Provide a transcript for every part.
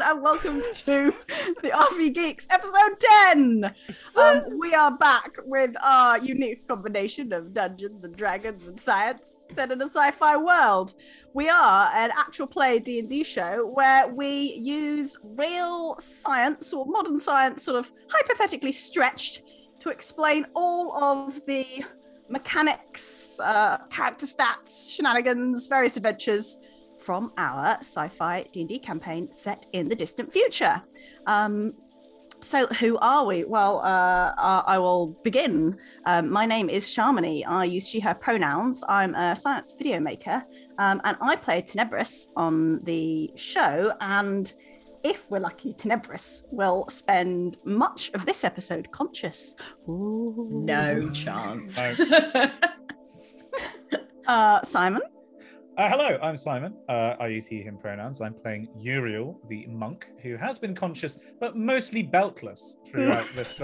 everyone, and welcome to the RPGeeks episode 10. We are back with our unique combination of Dungeons and Dragons and science set in a sci-fi world. We are an actual play D&D show where we use real science, or modern science, sort of hypothetically stretched, to explain all of the mechanics, character stats, shenanigans, various adventures from our sci-fi D&D campaign set in the distant future. So who are we? Well, I will begin. My name is Charmini. I use she, her pronouns. I'm a science video maker, and I play Tenebris on the show. And if we're lucky, Tenebris will spend much of this episode conscious. Ooh. No chance. No. Simon? Hello, I'm Simon. I use he, him pronouns. I'm playing Uriel, the monk, who has been conscious, but mostly beltless throughout this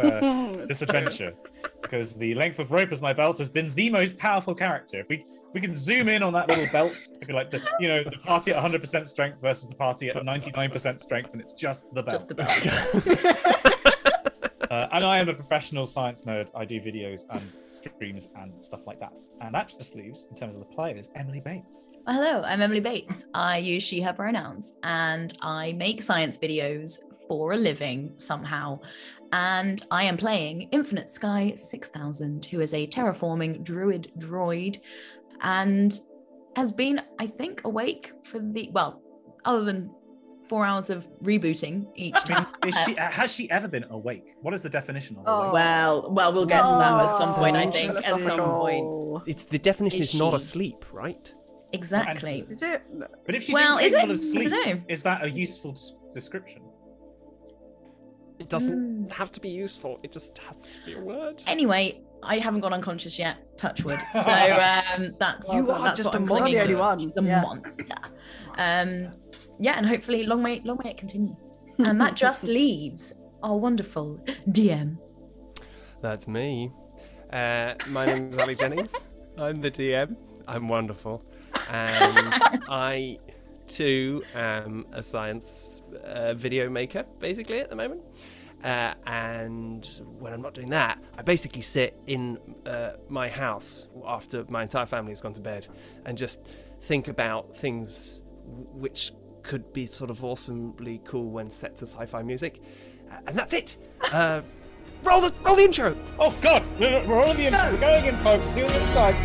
adventure, because the length of rope as my belt has been the most powerful character. If we can zoom in on that little belt, if you like, the party at 100% strength versus the party at 99% strength, and it's just the belt. Just the belt. And I am a professional science nerd. I do videos and streams and stuff like that. And that just leaves, in terms of the players, Emily Bates. Hello, I'm Emily Bates. I use she, her pronouns, and I make science videos for a living somehow. And I am playing Infinite Sky 6000, who is a terraforming druid droid and has been, I think, awake for the, well, other than 4 hours of rebooting each time. Has she ever been awake? What is the definition of awake? Well, we'll get to that at some point, I think. At some point. It's the definition is not asleep, right? Exactly. And, is it? But if she's incapable of sleep, is that a useful description? It doesn't have to be useful. It just has to be a word. Anyway, I haven't gone unconscious yet. Touch wood. So that's just a monster. The monster. And hopefully, long may it continue. And that just leaves our wonderful DM. That's me. My name is Ali Jennings. I'm the DM. I'm wonderful, and I too am a science video maker, basically, at the moment. And when I'm not doing that, I basically sit in my house after my entire family has gone to bed and just think about things which could be sort of awesomely cool when set to sci-fi music. And that's it. Roll the intro. Oh God, we're rolling the intro. We're going in, folks. See you on the other side.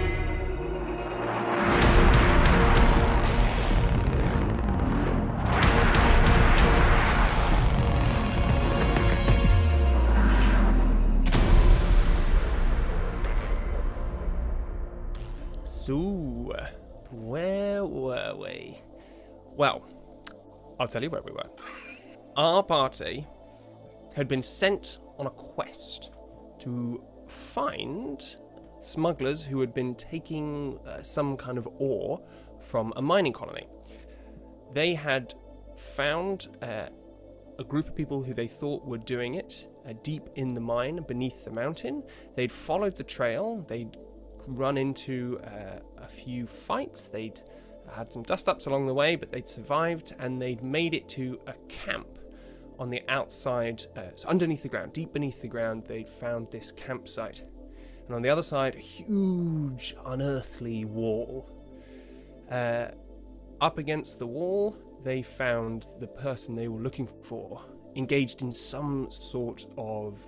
So, where were we? Well, I'll tell you where we were. Our party had been sent on a quest to find smugglers who had been taking some kind of ore from a mining colony. They had found a group of people who they thought were doing it deep in the mine beneath the mountain. They'd followed the trail. They'd run into a few fights, they'd had some dust-ups along the way, but they'd survived, and they'd made it to a camp on the outside, so underneath the ground, deep beneath the ground, they'd found this campsite. And on the other side, a huge, unearthly wall. Up against the wall, they found the person they were looking for, engaged in some sort of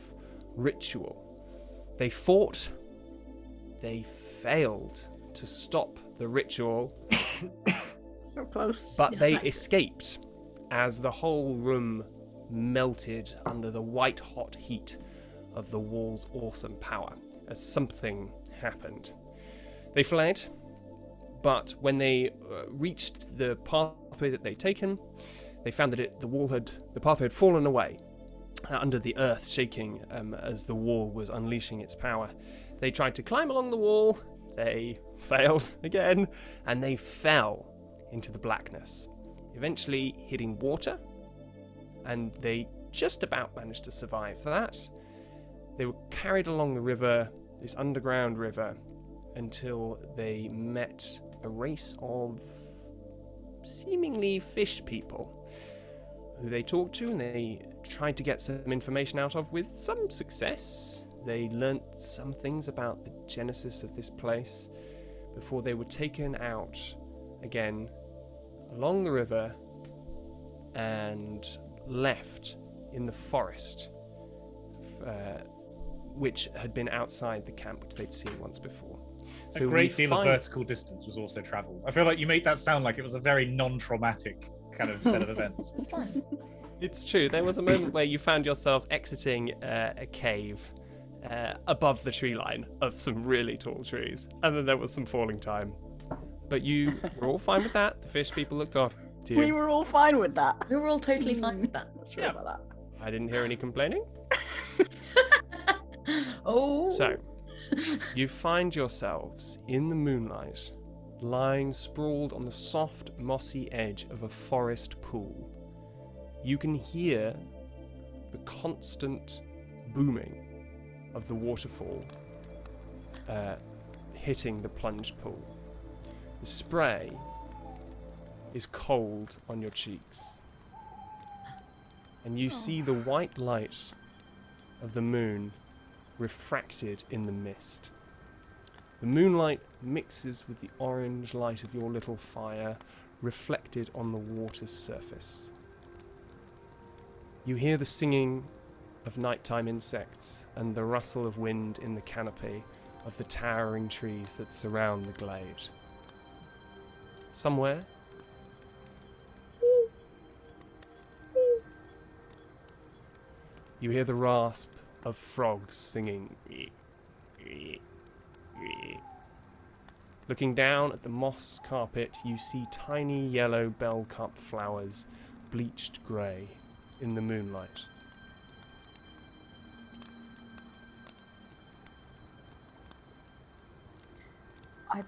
ritual. They fought. They failed to stop the ritual. So close. But they escaped as the whole room melted under the white-hot heat of the wall's awesome power, as something happened. They fled, but when they reached the pathway that they'd taken, they found that the pathway had fallen away, under the earth shaking as the wall was unleashing its power. They tried to climb along the wall, they failed again, and they fell into the blackness, eventually hitting water, and they just about managed to survive that. They were carried along the river, this underground river, until they met a race of seemingly fish people who they talked to, and they tried to get some information out of with some success. They learnt some things about the genesis of this place before they were taken out again along the river and left in the forest, which had been outside the camp, which they'd seen once before. So a great deal of vertical distance was also travelled. I feel like you made that sound like it was a very non-traumatic kind of set of events. It's fun. It's true. There was a moment where you found yourselves exiting a cave above the tree line of some really tall trees, and then there was some falling time. But you were all fine with that. The fish people looked off to you. We were all fine with that. We were all totally fine with that. Not sure about that. I didn't hear any complaining. Oh. So, you find yourselves in the moonlight, lying sprawled on the soft, mossy edge of a forest pool. You can hear the constant booming of the waterfall hitting the plunge pool. The spray is cold on your cheeks, and you see the white light of the moon refracted in the mist. The moonlight mixes with the orange light of your little fire reflected on the water's surface. You hear the singing of nighttime insects and the rustle of wind in the canopy of the towering trees that surround the glade. Somewhere, you hear the rasp of frogs singing. Looking down at the moss carpet, you see tiny yellow bellcup flowers bleached grey in the moonlight. I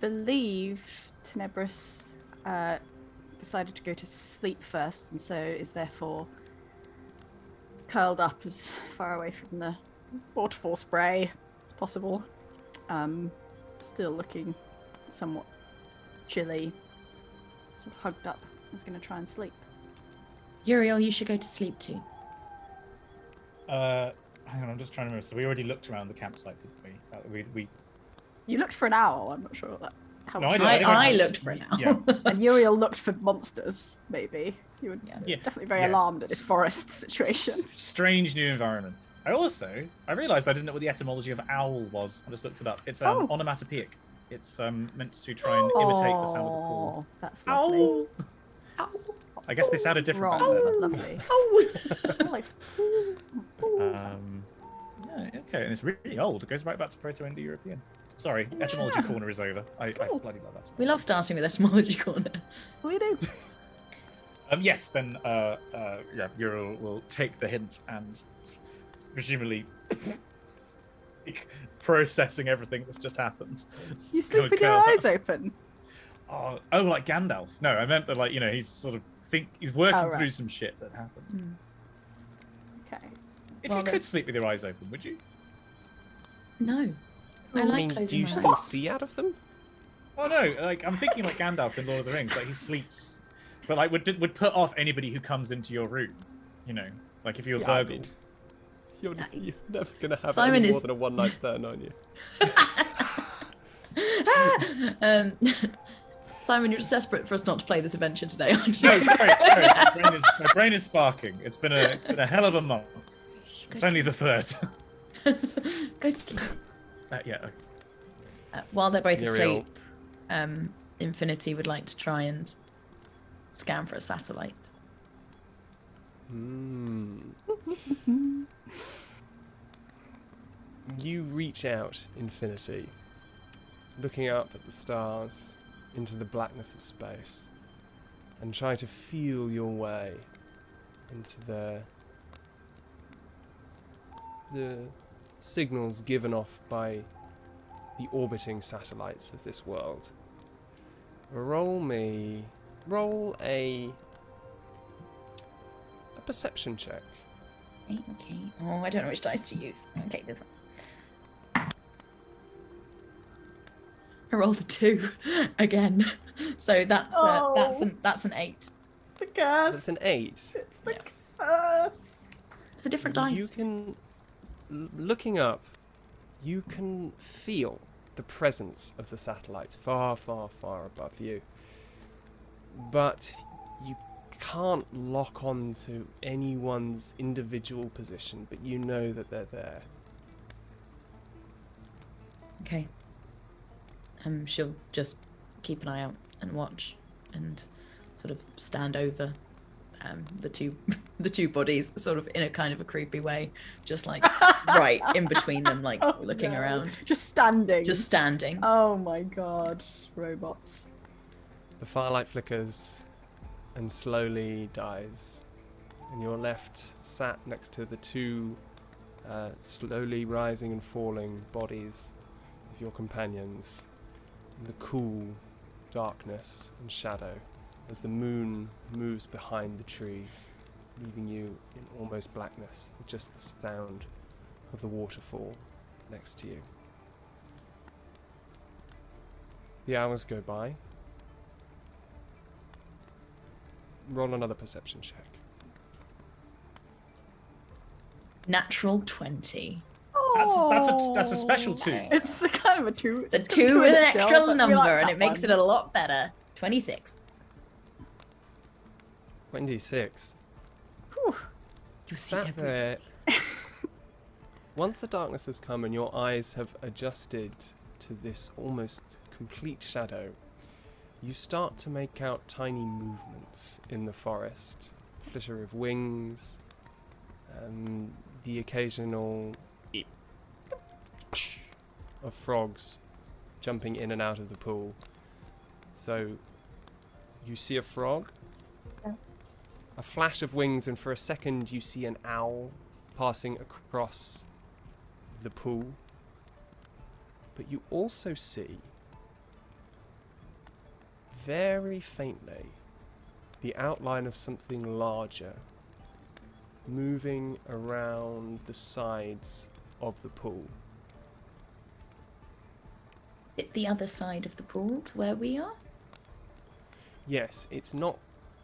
believe Tenebris decided to go to sleep first, and so is therefore curled up as far away from the waterfall spray as possible. Still looking somewhat chilly, sort of hugged up. I was going to try and sleep. Uriel, you should go to sleep too. Hang on, I'm just trying to remember. So we already looked around the campsite, didn't we? You looked for an owl. I'm not sure that. I looked for an owl. Yeah. And Uriel looked for monsters, maybe. You were definitely very alarmed at this forest situation. Strange new environment. I realised I didn't know what the etymology of owl was. I just looked it up. It's onomatopoeic. It's meant to try and imitate the sound of the call. That's lovely. Owl. Owl. I guess they sounded different back then. Lovely. Okay, and it's really old. It goes right back to Proto-Indo-European. Sorry, etymology corner is over. I bloody love that. We love starting with etymology corner. We do. Yes, then Uriel will take the hint and presumably processing everything that's just happened. You sleep with your eyes open. Oh, like Gandalf. No, I meant that, like, you know, he's sort of he's working through some shit that happened. Mm. Okay. If you could sleep with your eyes open, would you? No. I mean, do you still see out of them? Oh no, like I'm thinking like Gandalf in Lord of the Rings, like he sleeps, but like would put off anybody who comes into your room, you know, like if you were burgled. I mean, you're never gonna have any more than a one night stand, aren't you? Simon, you're just desperate for us not to play this adventure today, aren't you? No, sorry. My brain is sparking. It's been a hell of a month. It's only the third. Go to sleep. While they're both asleep, Infinity would like to try and scan for a satellite. Mm. You reach out, Infinity, looking up at the stars into the blackness of space, and try to feel your way into the signals given off by the orbiting satellites of this world. Roll a perception check. Okay. Oh, I don't know which dice to use. Okay, this one. I rolled a 2 again, so that's an 8. the curse. It's an 8. It's the curse. It's a different dice. You can, looking up, you can feel the presence of the satellites far, far, far above you. But you can't lock on to anyone's individual position, but you know that they're there. Okay. She'll just keep an eye out and watch and sort of stand over the two bodies, sort of in a kind of a creepy way, just like right in between them, like looking around. Just standing. Oh my god, robots. The firelight flickers and slowly dies, and you're left sat next to the two slowly rising and falling bodies of your companions in the cool darkness and shadow as the moon moves behind the trees, leaving you in almost blackness with just the sound of the waterfall next to you. The hours go by. Roll another perception check. Natural 20. Oh, that's a special 2. It's kind of a 2. It's a 2 with an extra number, and it makes it a lot better. 26. 26. Whew. You see everything. Once the darkness has come and your eyes have adjusted to this almost complete shadow, you start to make out tiny movements in the forest. Flitter of wings, the occasional eep of frogs jumping in and out of the pool. So you see a frog, a flash of wings, and for a second you see an owl passing across the pool. But you also see, very faintly, the outline of something larger moving around the sides of the pool. Is it the other side of the pool to where we are? Yes, it's not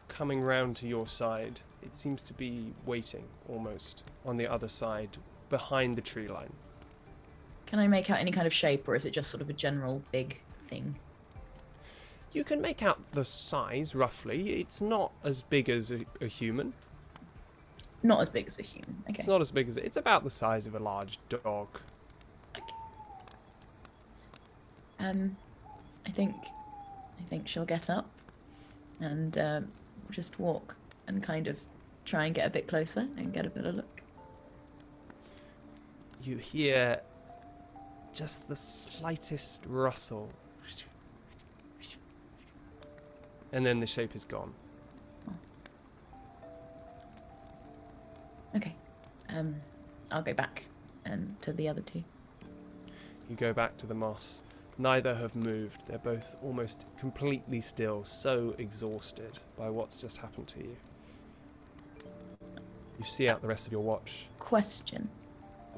coming round to your side. It seems to be waiting, almost, on the other side, behind the tree line. Can I make out any kind of shape, or is it just sort of a general big thing? You can make out the size, roughly. It's not as big as a human. Not as big as a human, okay. It's not as big as... It's about the size of a large dog. Okay. I think she'll get up and just walk and kind of try and get a bit closer and get a bit of look. You hear just the slightest rustle. And then the shape is gone. Oh. Okay. I'll go back and to the other two. You go back to the moss. Neither have moved. They're both almost completely still, so exhausted by what's just happened to you. You see out the rest of your watch. Question.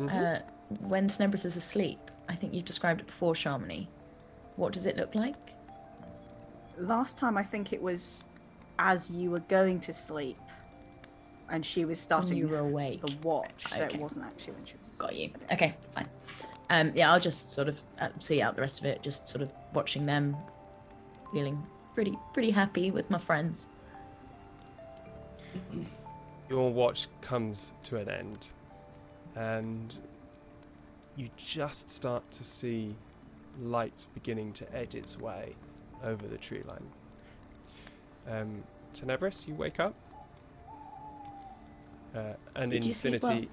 Mm-hmm. When Tenebris is asleep, I think you've described it before, Charmini. What does it look like? Last time I think it was as you were going to sleep and she was starting you were awake. The watch, okay. So it wasn't actually when she was asleep. Got you. Okay, fine. Yeah, I'll just sort of see out the rest of it, just sort of watching them, feeling pretty happy with my friends. Your watch comes to an end and you just start to see light beginning to edge its way over the tree line. Tenebris, you wake up, and in infinity.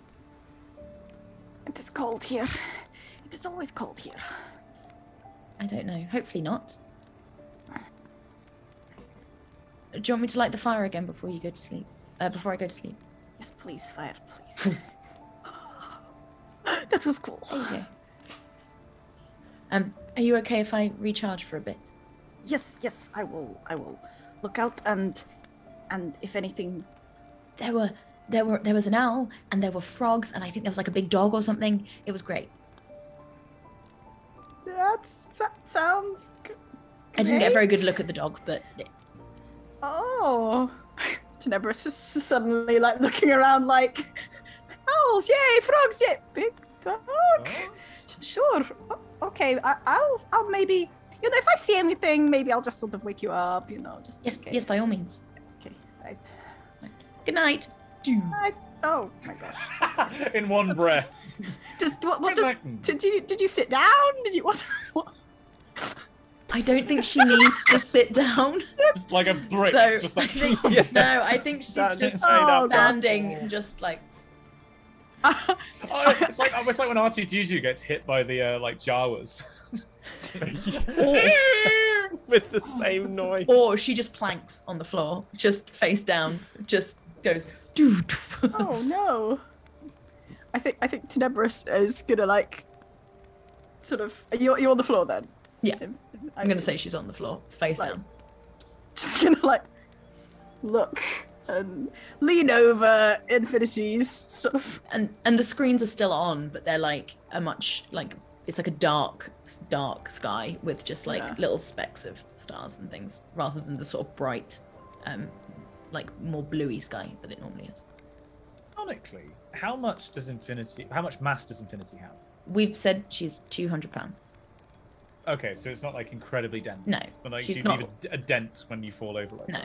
It is cold here. It is always cold here. I don't know. Hopefully not. Do you want me to light the fire again before you go to sleep? Before I go to sleep. Yes, please, fire, please. That was cool. There you go. Are you okay if I recharge for a bit? Yes, I will look out and if anything, there was an owl and there were frogs and I think there was like a big dog or something. It was great. That sounds great. I didn't get a very good look at the dog, but... Oh. Tenebris is suddenly like looking around like, owls, yay, frogs, yay, big dog. Oh. Sure, okay, I'll maybe, you know, if I see anything, maybe I'll just sort of wake you up, you know, just yes, in case. Yes, by all means. Okay, right. Good night. Good night. Oh my gosh. In one breath. Just what does, did you sit down? Did you, what? I don't think she needs to sit down. Just like a brick. So, just like, yeah. No, I think she's just standing and just like. Oh, it's like almost like when R2-D2 gets hit by the like Jawas. Or, with the same noise. Or she just planks on the floor, just face down, just goes. Oh no! I think Tenebris is gonna like, sort of. You're on the floor then. Yeah, I'm gonna say she's on the floor, face like, down. Just gonna like, look and lean over infinities, sort of. And the screens are still on, but they're like a much like it's like a dark sky with just like little specks of stars and things, rather than the sort of bright, like more bluey sky than it normally is. Ironically, how much mass does Infinity have? We've said she's 200 pounds. Okay, so it's not like incredibly dense. No, it's not like you leave a dent when you fall over. Like no.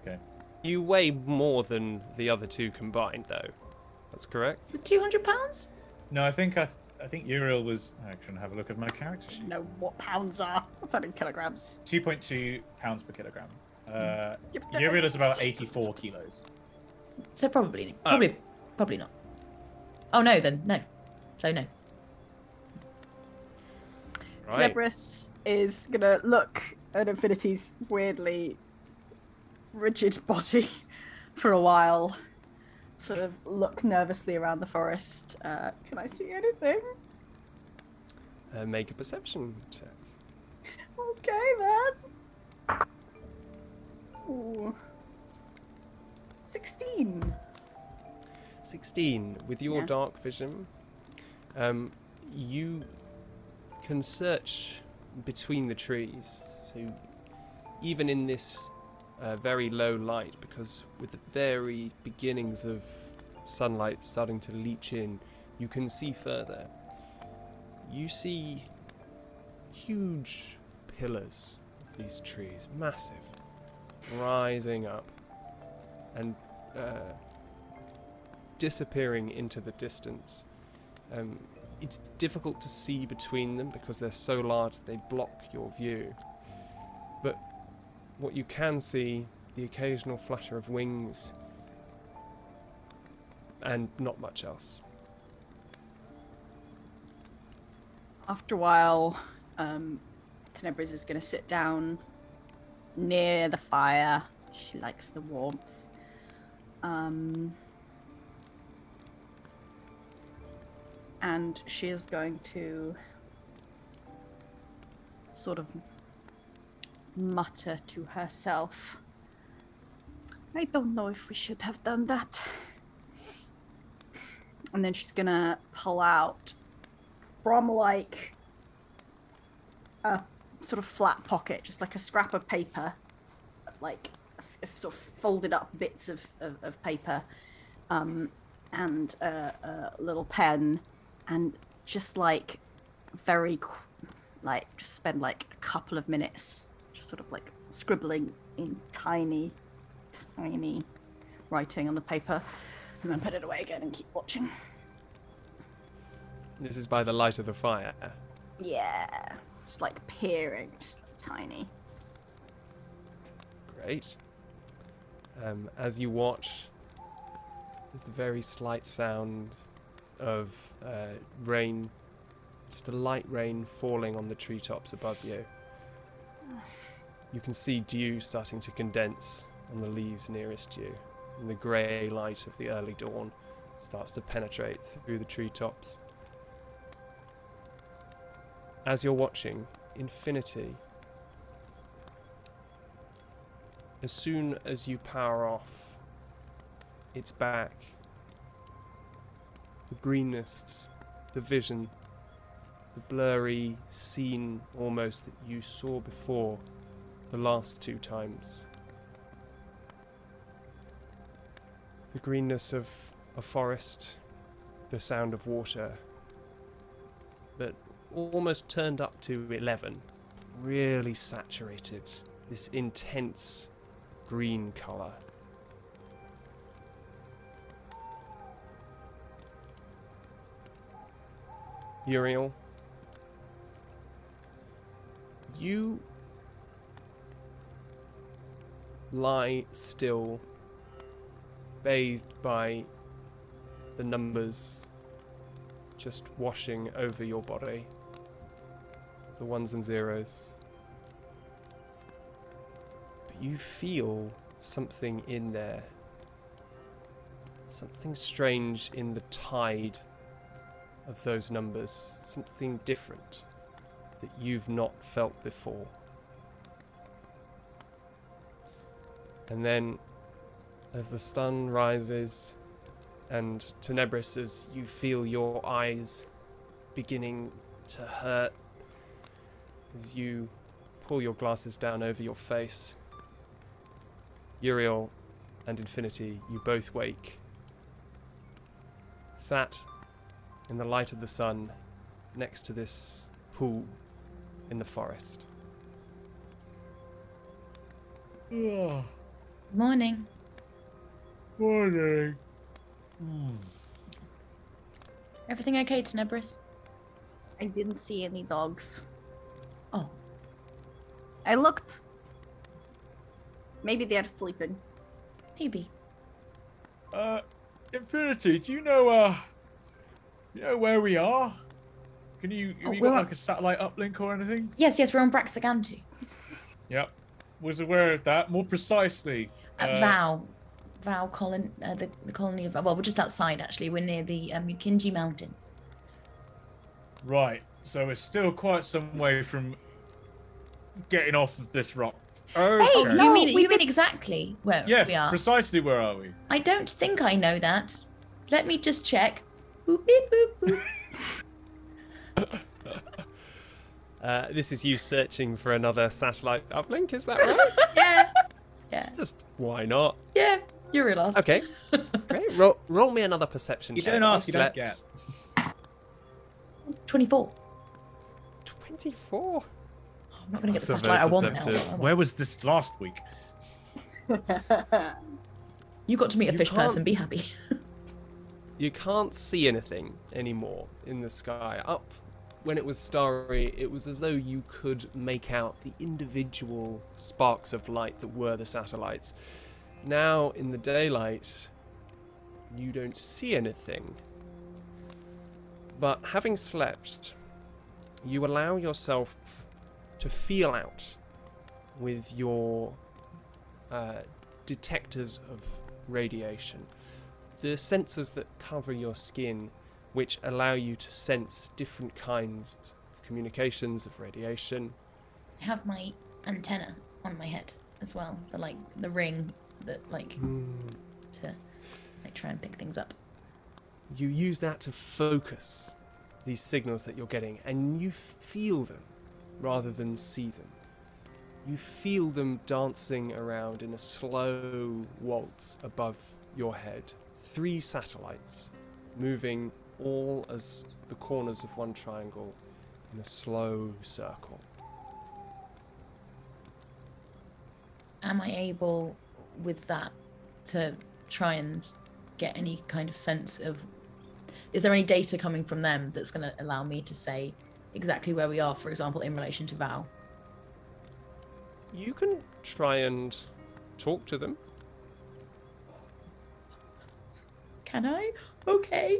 Okay. You weigh more than the other two combined, though. That's correct. The 200 pounds? No, I think Uriel was. I can have a look at my character sheet. I don't know what pounds are. What's that in kilograms? 2.2 pounds per kilogram. Uriel is about 84 kilos. So probably not. Oh no, then no. So no. Right. Tenebris is gonna look at Infinity's weirdly rigid body for a while, sort of look nervously around the forest. Can I see anything? Make a perception check. Okay then. Ooh. 16. 16. With your dark vision, you can search between the trees, so even in this very low light, because with the very beginnings of sunlight starting to leach in, you can see further. You see huge pillars of these trees, massive, rising up and disappearing into the distance. It's difficult to see between them because they're so large they block your view. But what you can see, the occasional flutter of wings and not much else. After a while, Tenebris is going to sit down near the fire. She likes the warmth. And she is going to sort of mutter to herself, I don't know if we should have done that. And then she's gonna pull out from like a sort of flat pocket, just like a scrap of paper, like sort of folded up bits of paper, and a little pen. And just like very, like just spend like a couple of minutes just sort of like scribbling in tiny writing on the paper, and then put it away again and keep watching. This is by the light of the fire. Yeah, just like peering, just like tiny. Great. As you watch, there's the very slight sound of rain, just a light rain falling on the treetops above you. You can see dew starting to condense on the leaves nearest you, and the grey light of the early dawn starts to penetrate through the treetops. As you're watching, Infinity, as soon as you power off, it's back. The greenness, the vision, the blurry scene almost that you saw before the last two times. The greenness of a forest, the sound of water, that almost turned up to 11, really saturated, this intense green colour. Uriel, you lie still, bathed by the numbers just washing over your body, the ones and zeros. But you feel something in there, something strange in the tide of those numbers, something different that you've not felt before. And then, as the sun rises and Tenebris, as you feel your eyes beginning to hurt, as you pull your glasses down over your face, Uriel and Infinity, you both wake, sat in the light of the sun next to this pool in the forest. Yeah. Morning. Morning. Everything okay, Tenebris? I didn't see any dogs. Oh. I looked. Maybe they're sleeping. Maybe. Infinity, do you know where we are? Can you, have you got like a satellite uplink or anything? Yes, yes, we're on Braxagantu. Yep. Was aware of that. More precisely, the colony of, well, we're just outside actually. We're near the Mukinji Mountains. Right. So we're still quite some way from getting off of this rock. Okay. Hey, no, you mean exactly where we are? Yes, precisely where are we? I don't think I know that. Let me just check. Boop, beep, boop, boop. This is you searching for another satellite uplink, is that right? Yeah. Yeah. Just why not? Yeah, you realise. Okay. Great. Roll me another perception check. You don't ask, you don't get. 24. 24? Oh, I'm not going to get the satellite I want now. Where was this last week? You got to meet a fish person, be happy. You can't see anything anymore in the sky. Up when it was starry, it was as though you could make out the individual sparks of light that were the satellites. Now, in the daylight, you don't see anything. But having slept, you allow yourself to feel out with your detectors of radiation, the sensors that cover your skin, which allow you to sense different kinds of communications, of radiation. I have my antenna on my head as well, the ring that to try and pick things up. You use that to focus these signals that you're getting, and you feel them rather than see them. You feel them dancing around in a slow waltz above your head. 3 satellites moving all as the corners of one triangle in a slow circle. Am I able with that to try and get any kind of sense of, is there any data coming from them that's going to allow me to say exactly where we are, for example, in relation to Vau? You can try and talk to them. Can I? Okay.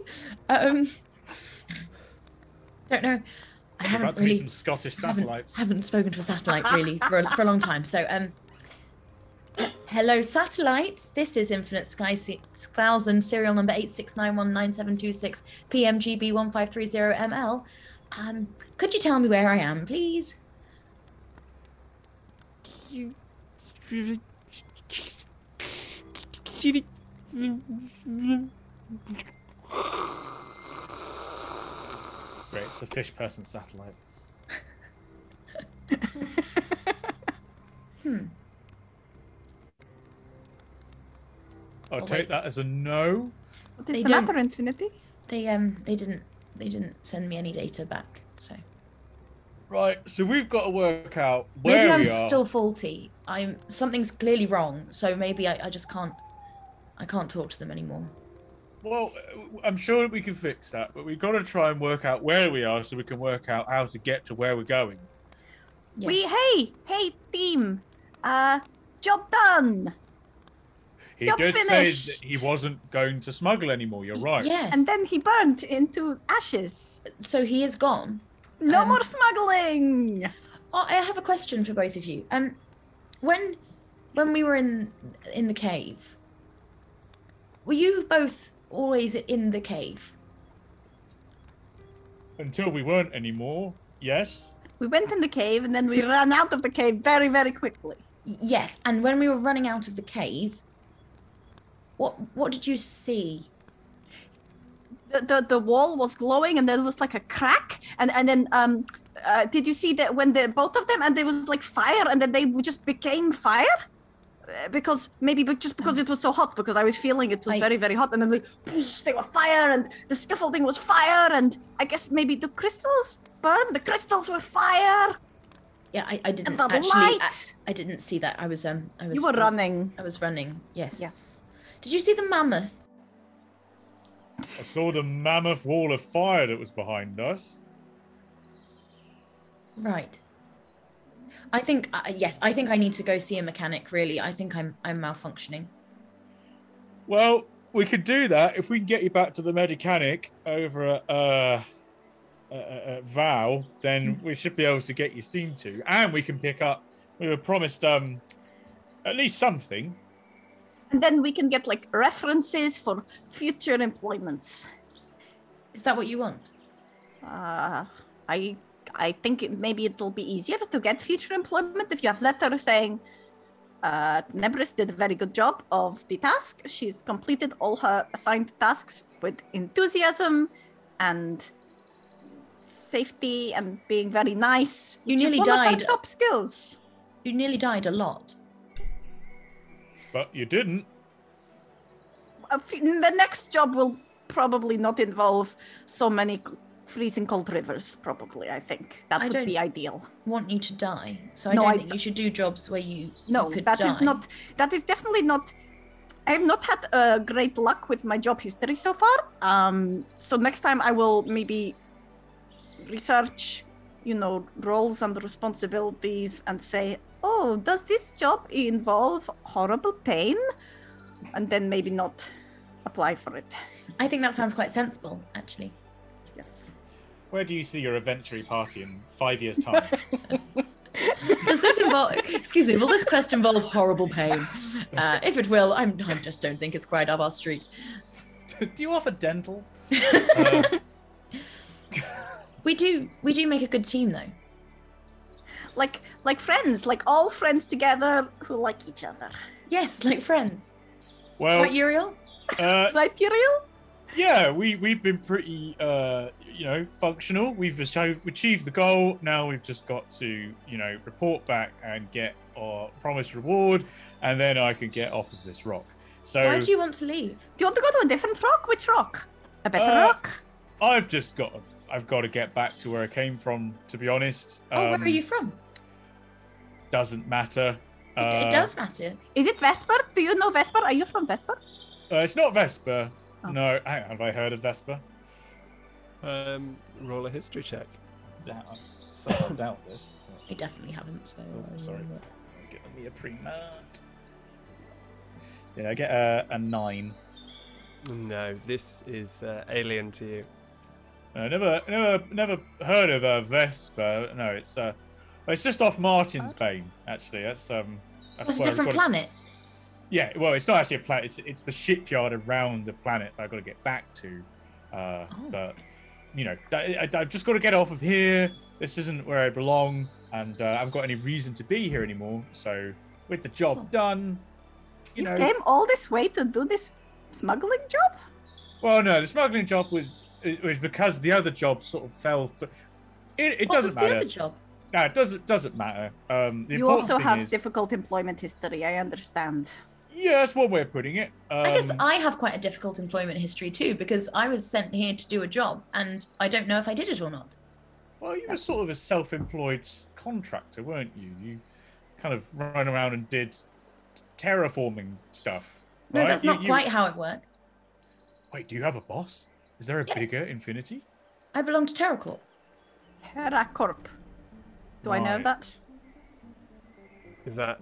Don't know. I haven't really. Some Scottish satellites. Haven't spoken to a satellite really for a long time. So, hello, satellites. This is Infinite Sky 6000, serial number 86919726, PMGB1530ML. Could you tell me where I am, please? Great, it's a fish person satellite. I'll take that as a no. What is the matter, Infinity? They didn't send me any data back, so. Right, so we've got to work out where we are. Maybe I'm still faulty. Something's clearly wrong, so maybe I just can't. I can't talk to them anymore. Well, I'm sure that we can fix that, but we've got to try and work out where we are so we can work out how to get to where we're going. Yeah. Hey, team. Job done. He did finished. Say that he wasn't going to smuggle anymore. You're right. Yes. And then he burned into ashes. So he is gone. No more smuggling. Oh, I have a question for both of you. When we were in the cave, were you both always in the cave? Until we weren't anymore. Yes. We went in the cave and then we ran out of the cave very, very quickly. Yes, and when we were running out of the cave, what did you see? The wall was glowing and there was like a crack and then did you see that when the both of them and there was like fire and then they just became fire? Because maybe just because it was so hot, because I was feeling it was very, very hot, and then they were fire and the scaffolding was fire, and I guess maybe the crystals burned, the crystals were fire. Yeah, I didn't and the actually light. I didn't see that. I was You were running. I was running, yes. Did you see the mammoth? I saw the mammoth wall of fire that was behind us. Right. I think I think I need to go see a mechanic. Really, I think I'm malfunctioning. Well, we could do that if we can get you back to the mechanic over at Vau. Then we should be able to get you seen to, and we can pick up. We were promised at least something. And then we can get like references for future employments. Is that what you want? I think maybe it'll be easier to get future employment if you have letters saying Tenebris did a very good job of the task. She's completed all her assigned tasks with enthusiasm and safety and being very nice. You nearly died. Top skills. You nearly died a lot. But you didn't. The next job will probably not involve so many freezing cold rivers, probably, I think. That would be ideal. I want you to die. So I don't think you should do jobs where you could die. No, that is definitely not... I have not had great luck with my job history so far. So next time I will maybe research, roles and responsibilities and say, oh, does this job involve horrible pain? And then maybe not apply for it. I think that sounds quite sensible, actually. Yes. Where do you see your adventure party in 5 years' time? Does this involve... Excuse me, will this quest involve horrible pain? If it will, I just don't think it's quite up our street. Do you offer dental? We do make a good team, though. Like friends, like all friends together who like each other. Yes, like friends. Well, right, Uriel? Yeah, we've been pretty, functional. We've achieved the goal. Now we've just got to, report back and get our promised reward, and then I can get off of this rock. So, why do you want to leave? Do you want to go to a different rock? Which rock? A better rock? I've got to get back to where I came from, to be honest. Where are you from? Doesn't matter. It does matter. Is it Vesper? Do you know Vesper? Are you from Vesper? It's not Vesper. Oh. No, hang on, have I heard of Vesper? Roll a history check. Yeah, so I doubt this. I definitely haven't, so... Oh, sorry. Give me a pre-mart. Yeah, I get a 9. No, this is alien to you. Never heard of Vesper. No, it's just off Martin's Bane, actually. That's a different planet. Yeah, well, it's not actually a planet. It's the shipyard around the planet that I've got to get back to. But I've just got to get off of here. This isn't where I belong, and I haven't got any reason to be here anymore. So, with the job done, you came all this way to do this smuggling job? Well, no, the smuggling job was. It was because the other job sort of fell through. It doesn't matter. What was the other job? No, it doesn't matter. You also have difficult employment history, I understand. Yeah, that's one way of putting it. I guess I have quite a difficult employment history too, because I was sent here to do a job, and I don't know if I did it or not. Well, you were sort of a self-employed contractor, weren't you? You kind of ran around and did terraforming stuff. Right? No, that's not quite how it worked. Wait, do you have a boss? Is there a bigger Infinity? I belong to TerraCorp. TerraCorp. Do I know that? Is that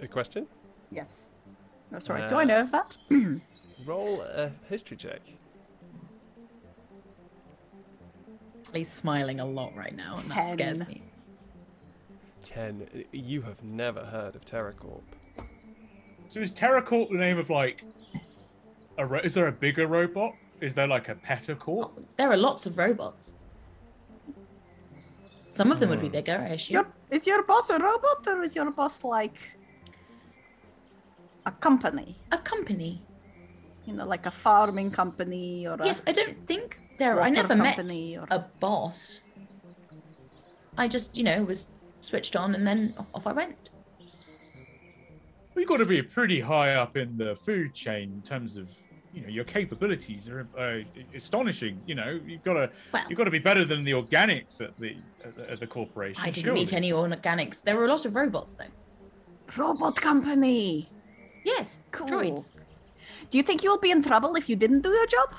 a question? Yes. No, sorry. Do I know of that? Roll a history check. He's smiling a lot right now, and that scares me. 10. You have never heard of TerraCorp. So is TerraCorp the name of, like, is there a bigger robot? Is there, like, a petacorp? Oh, there are lots of robots. Some of them would be bigger, I assume. Is your boss a robot, or is your boss, like, a company? A company. You know, like a farming company or a... Yes, I don't think there... I never met a boss. I just, you know, was switched on and then off I went. We've got to be pretty high up in the food chain in terms of, you know, your capabilities are astonishing. You know, you've got to be better than the organics at the corporation. I didn't meet any organics. There were a lot of robots, though. Robot company. Yes, cool. Droids. Do you think you'll be in trouble if you didn't do your job?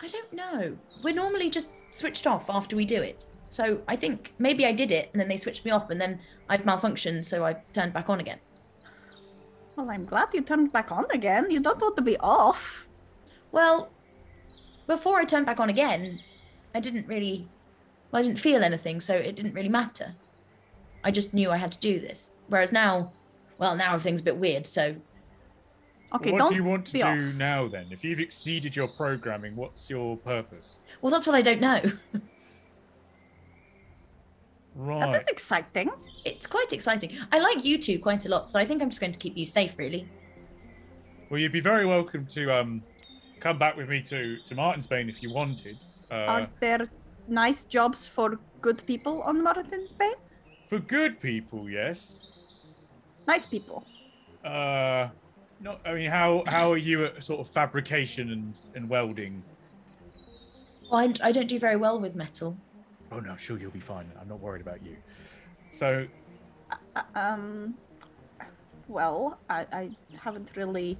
I don't know. We're normally just switched off after we do it. So I think maybe I did it and then they switched me off and then I've malfunctioned, so I've turned back on again. Well, I'm glad you turned back on again. You don't want to be off. Well, before I turned back on again, I didn't feel anything, so it didn't really matter. I just knew I had to do this. Whereas now, well, now everything's a bit weird, so... Okay, what do you want to do now, then? If you've exceeded your programming, what's your purpose? Well, that's what I don't know. Right. That is exciting. It's quite exciting. I like you two quite a lot, so I think I'm just going to keep you safe, really. Well, you'd be very welcome to come back with me to Martin's Bane if you wanted. Are there nice jobs for good people on Martin's Bane? For good people, yes. Nice people. No, I mean, how are you at sort of fabrication and welding? Well, I don't do very well with metal. Oh no, I'm sure you'll be fine. I'm not worried about you. So, well, I haven't really.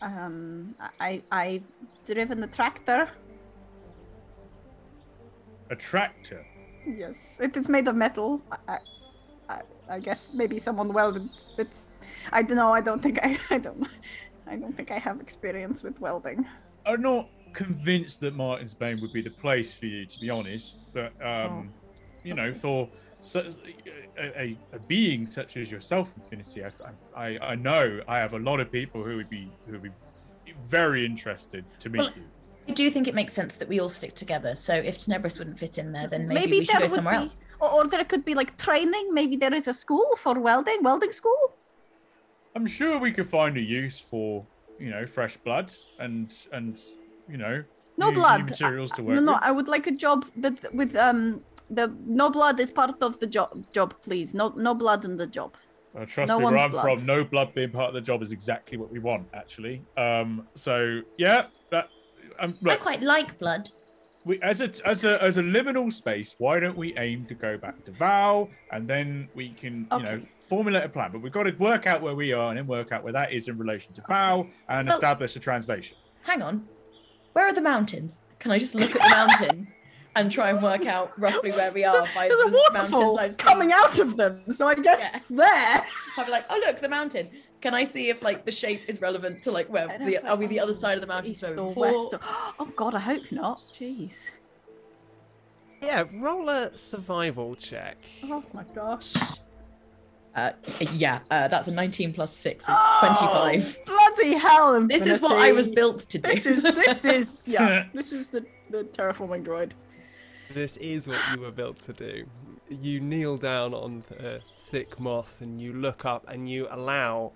I've driven a tractor. A tractor. Yes, it is made of metal. I guess maybe someone welded. It's, I don't know. I don't think I have experience with welding. I'm not convinced that Martin's Bane would be the place for you, to be honest. But you know, for a being such as yourself, Infinity, I know I have a lot of people who would be very interested to meet you. I do think it makes sense that we all stick together. So if Tenebris wouldn't fit in there, then maybe we should go somewhere else. Or there could be like training. Maybe there is a school for welding school. I'm sure we could find a use for, you know, fresh blood and you know, new materials to work with. No, I would like a job that with the no blood is part of the job, please. No blood in the job. Well, trust me, where I'm from, no blood being part of the job is exactly what we want, actually. So yeah, that. Look, I quite like blood. We, as a liminal space, why don't we aim to go back to Vau, and then we can, you know, formulate a plan. But we've got to work out where we are, and then work out where that is in relation to Vau, and establish a translation. Hang on, where are the mountains? Can I just look at the mountains and try and work out roughly where we are? There's a waterfall coming out of them, so I guess there. I'd be like, oh look, the mountain. Can I see if like the shape is relevant to like where are we? The other side of the mountain, so west. Oh God, I hope not. Jeez. Yeah, roll a survival check. Oh my gosh. That's a 19 plus 6 is 25. Bloody hell! Infinity. This is what I was built to do. This is the terraforming droid. This is what you were built to do. You kneel down on the thick moss and you look up and you allow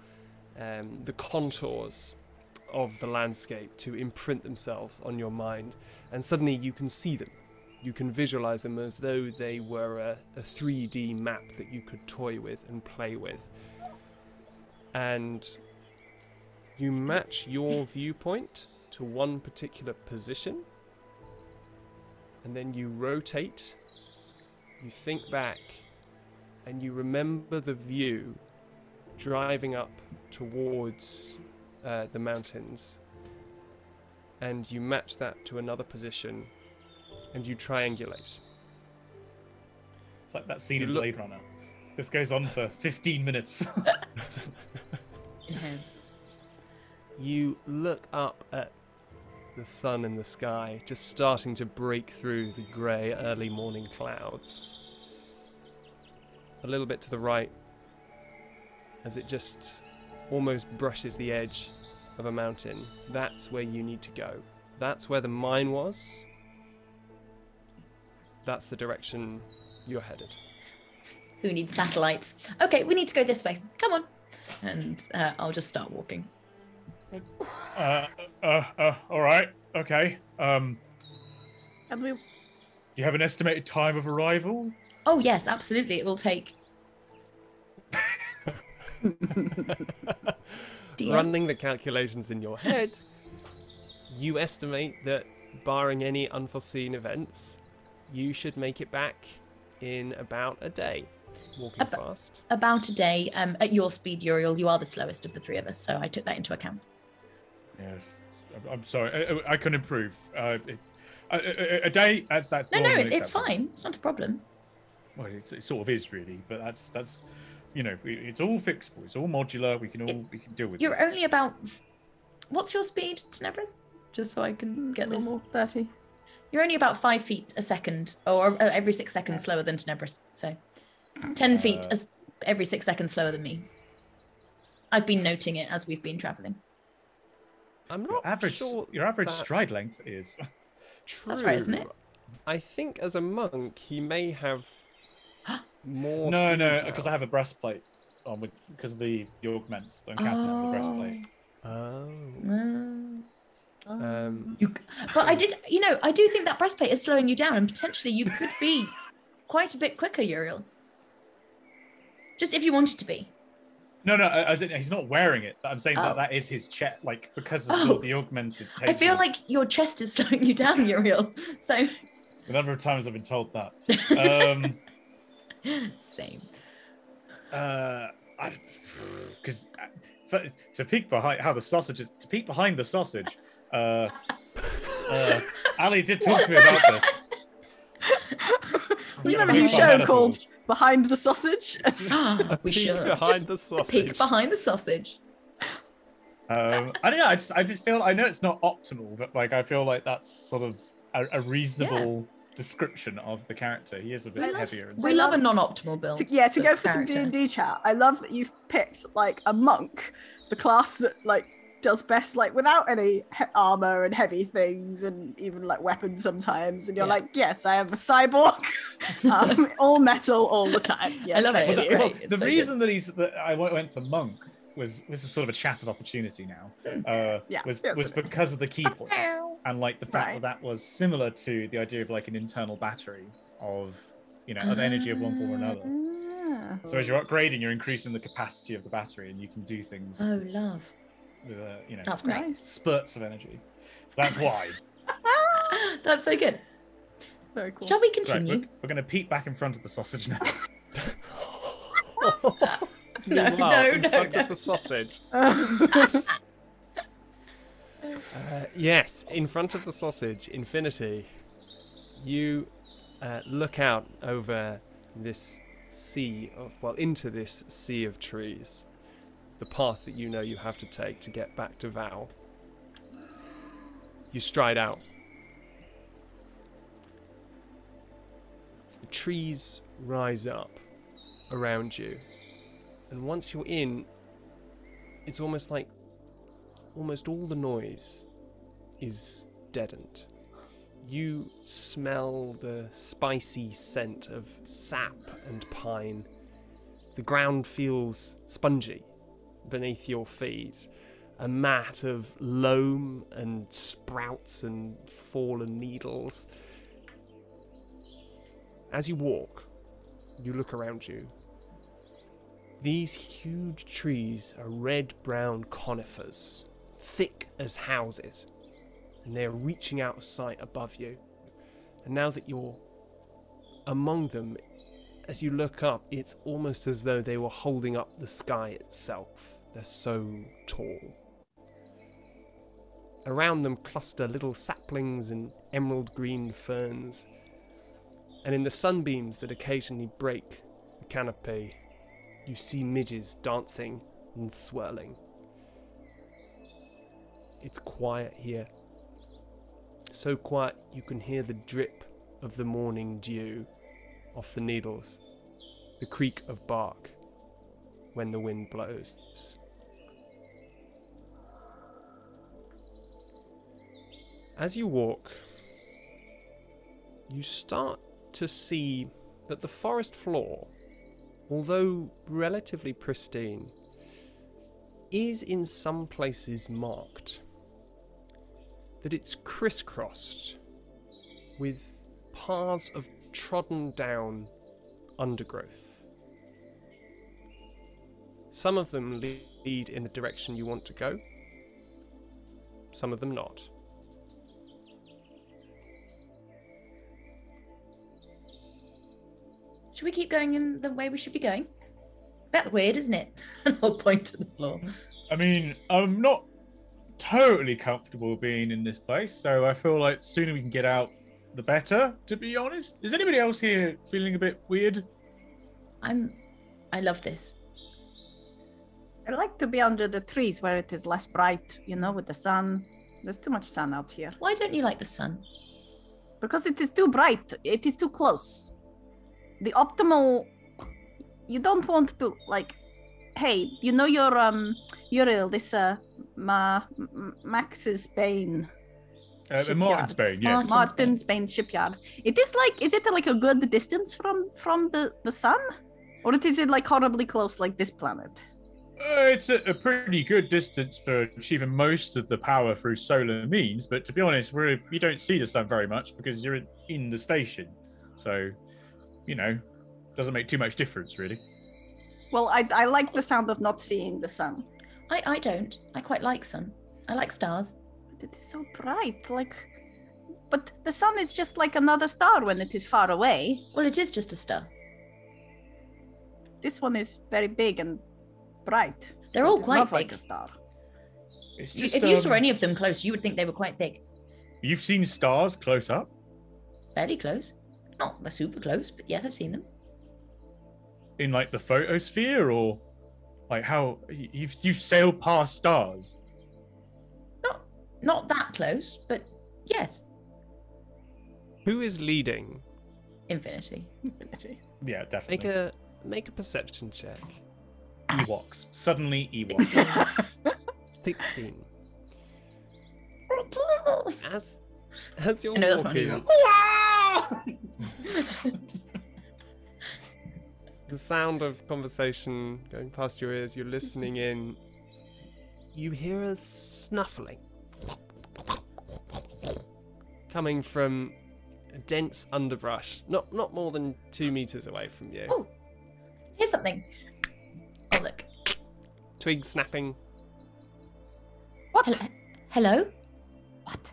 the contours of the landscape to imprint themselves on your mind, and suddenly you can see them. you can visualize them as though they were a 3D map that you could toy with and play with. And you match your viewpoint to one particular position, and then you rotate, you think back, and you remember the view driving up towards the mountains, and you match that to another position and you triangulate. It's like that scene in Blade Runner. This goes on for 15 minutes. Enhance. You look up at the sun in the sky, just starting to break through the grey early morning clouds. A little bit to the right, as it just almost brushes the edge of a mountain. That's where you need to go. That's where the mine was. That's the direction you're headed. Who needs satellites? Okay, we need to go this way. Come on. And I'll just start walking. All right. Okay. Do you have an estimated time of arrival? Oh, yes, absolutely. It will take... Running the calculations in your head, you estimate that, barring any unforeseen events, you should make it back in about a day. Walking fast. About a day. At your speed, Uriel, you are the slowest of the three of us, so I took that into account. Yes. I'm sorry. I can improve. It's a day. That's no, no. It's fine. It's not a problem. Well, it sort of is really, but that's, you know, it's all fixable. It's all modular. We can deal with it. You're this. Only about. What's your speed, Tenebris? Just so I can get this. 30. You're only about 5 feet a second, or every 6 seconds slower than Tenebris. So, 10 feet every 6 seconds slower than me. I've been noting it as we've been traveling. I'm not sure your average stride length is. True. That's right, isn't it? I think as a monk he may have more. No, because I have a breastplate on because the augments don't count as a breastplate. But I did, you know, I do think that breastplate is slowing you down, and potentially you could be quite a bit quicker, Uriel. Just if you wanted to be. No, as in, he's not wearing it. I'm saying that is his chest, like, because of the augmented patients. I feel like your chest is slowing you down, Uriel, so... The number of times I've been told that. Same. Because to peek behind the sausage, Ali did talk to me about this. You remember his show called... Behind the sausage. Peek behind the sausage. I don't know. I just feel. I know it's not optimal, but like I feel like that's sort of a reasonable description of the character. He is a bit heavier. And we love a non-optimal build. To go for character. Some D&D chat. I love that you've picked like a monk, the class that like does best like without any armor and heavy things and even like weapons sometimes, and you're like, yes, I am a cyborg. All metal all the time. Yes, I love it. The reason that I went for monk was this is sort of a chat of opportunity now. Was because of the key points and like the fact that was similar to the idea of like an internal battery of, you know, of energy of one form or another. So as you're upgrading, you're increasing the capacity of the battery, and you can do things. Oh, love. With you know, that's great. Spurts of energy. So that's why. That's so good. Very cool. Shall we continue? Right, we're going to peek back in front of the sausage now. In front of the sausage. Yes, in front of the sausage, Infinity. You look out over this sea of into this sea of trees. The path that you know you have to take to get back to Vau. You stride out. The trees rise up around you, and once you're in, it's almost like all the noise is deadened. You smell the spicy scent of sap and pine. The ground feels spongy beneath your feet, a mat of loam and sprouts and fallen needles. As you walk, you look around you. These huge trees are red-brown conifers, thick as houses, and they are reaching out of sight above you. And now that you're among them, as you look up, it's almost as though they were holding up the sky itself. They're so tall. Around them cluster little saplings and emerald green ferns. And in the sunbeams that occasionally break the canopy, you see midges dancing and swirling. It's quiet here. So quiet you can hear the drip of the morning dew off the needles, the creak of bark when the wind blows. As you walk, you start to see that the forest floor, although relatively pristine, is in some places marked, that it's crisscrossed with paths of trodden down undergrowth. Some of them lead in the direction you want to go, some of them not. Should we keep going in the way we should be going? That's weird, isn't it? I'll point to the floor. I mean, I'm not totally comfortable being in this place, so I feel like the sooner we can get out, the better, to be honest. Is anybody else here feeling a bit weird? I love this. I like to be under the trees where it is less bright, you know, with the sun. There's too much sun out here. Why don't you like the sun? Because it is too bright. It is too close. The optimal... You don't want to, like... Hey, you know your, Uriel, this, Max's Bane... Martin's Bane, yes. Martin's Bane shipyard. It is like, is it like a good distance from the sun? Or is it like horribly close like this planet? It's a pretty good distance for achieving most of the power through solar means, but to be honest, we don't see the sun very much because you're in the station. So, you know, doesn't make too much difference, really. Well, I like the sound of not seeing the sun. I don't. I quite like sun. I like stars. It is so bright, like, but the sun is just like another star when it is far away. Well, it is just a star. This one is very big and bright. They're all quite big. Like a star. It's just, if you saw any of them close, you would think they were quite big. You've seen stars close up? Fairly close. Not super close, but yes, I've seen them. In like the photosphere, or like how you've sailed past stars? Not that close, but yes. Who is leading? Infinity. Yeah, definitely. Make a perception check. Ewoks. Suddenly Ewoks. 16. As you're walking, the sound of conversation going past your ears, you're listening in. You hear a snuffling coming from a dense underbrush, not more than 2 meters away from you. Oh, here's something. Oh, look. Twigs snapping. What? Hello? What?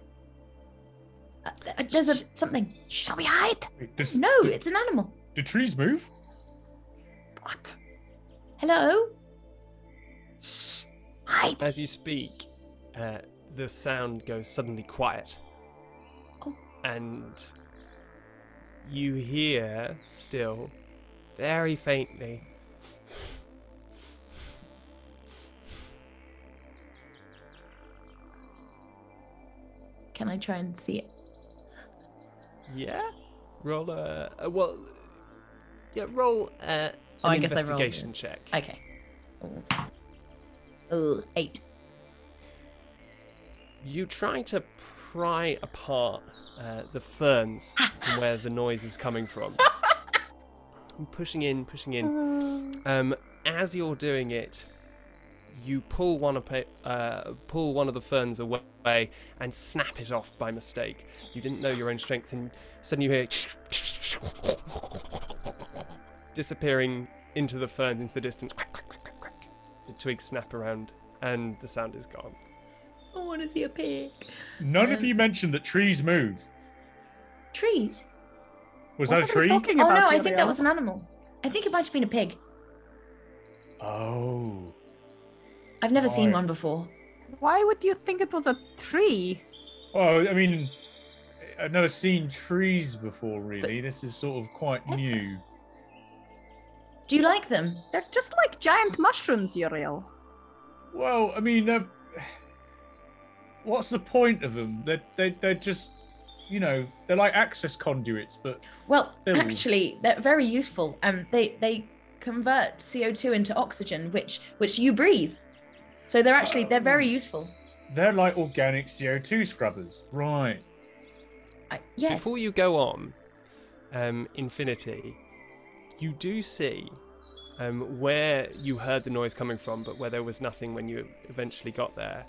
There's something. Shall we hide? It's an animal. Do trees move? What? Hello? Shh. Hide. As you speak, the sound goes suddenly quiet. Oh. And you hear, still, very faintly, can I try and see it? Yeah? Roll an investigation check. Okay. Oh, 8. You try to pry apart the ferns from where the noise is coming from. Pushing in. As you're doing it, you pull one of the ferns away and snap it off by mistake. You didn't know your own strength, and suddenly you hear disappearing into the ferns, into the distance. The twigs snap around and the sound is gone. I want to see a pig. None of you mentioned that trees move. Trees? Was that a tree? Oh no, I think that was an animal. I think it might have been a pig. Oh. I've never seen one before. Why would you think it was a tree? Oh, I mean, I've never seen trees before, really. But this is sort of quite new. Do you like them? They're just like giant mushrooms, Uriel. Well, I mean, what's the point of them? They're just, you know, they're like access conduits, but... Well, actually, they're very useful. They convert CO2 into oxygen, which you breathe. So they're actually, they're very useful. They're like organic CO2 scrubbers. Right. Yes. Before you go on, Infinity, you do see where you heard the noise coming from, but where there was nothing when you eventually got there,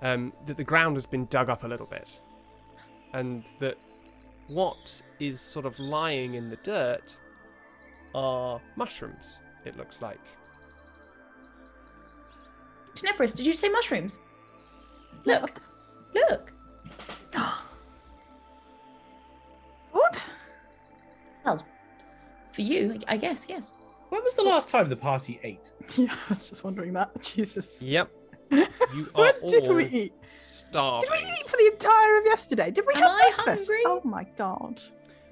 that the ground has been dug up a little bit. And that what is sort of lying in the dirt are mushrooms, it looks like. Tenebris, did you say mushrooms? Look. Look. What? Well, for you, I guess, yes. When was the last time the party ate? Yeah, I was just wondering that. Jesus. Yep. You are all starving. Did we eat for the entire of yesterday? Did we have breakfast? Hungry? Oh my god.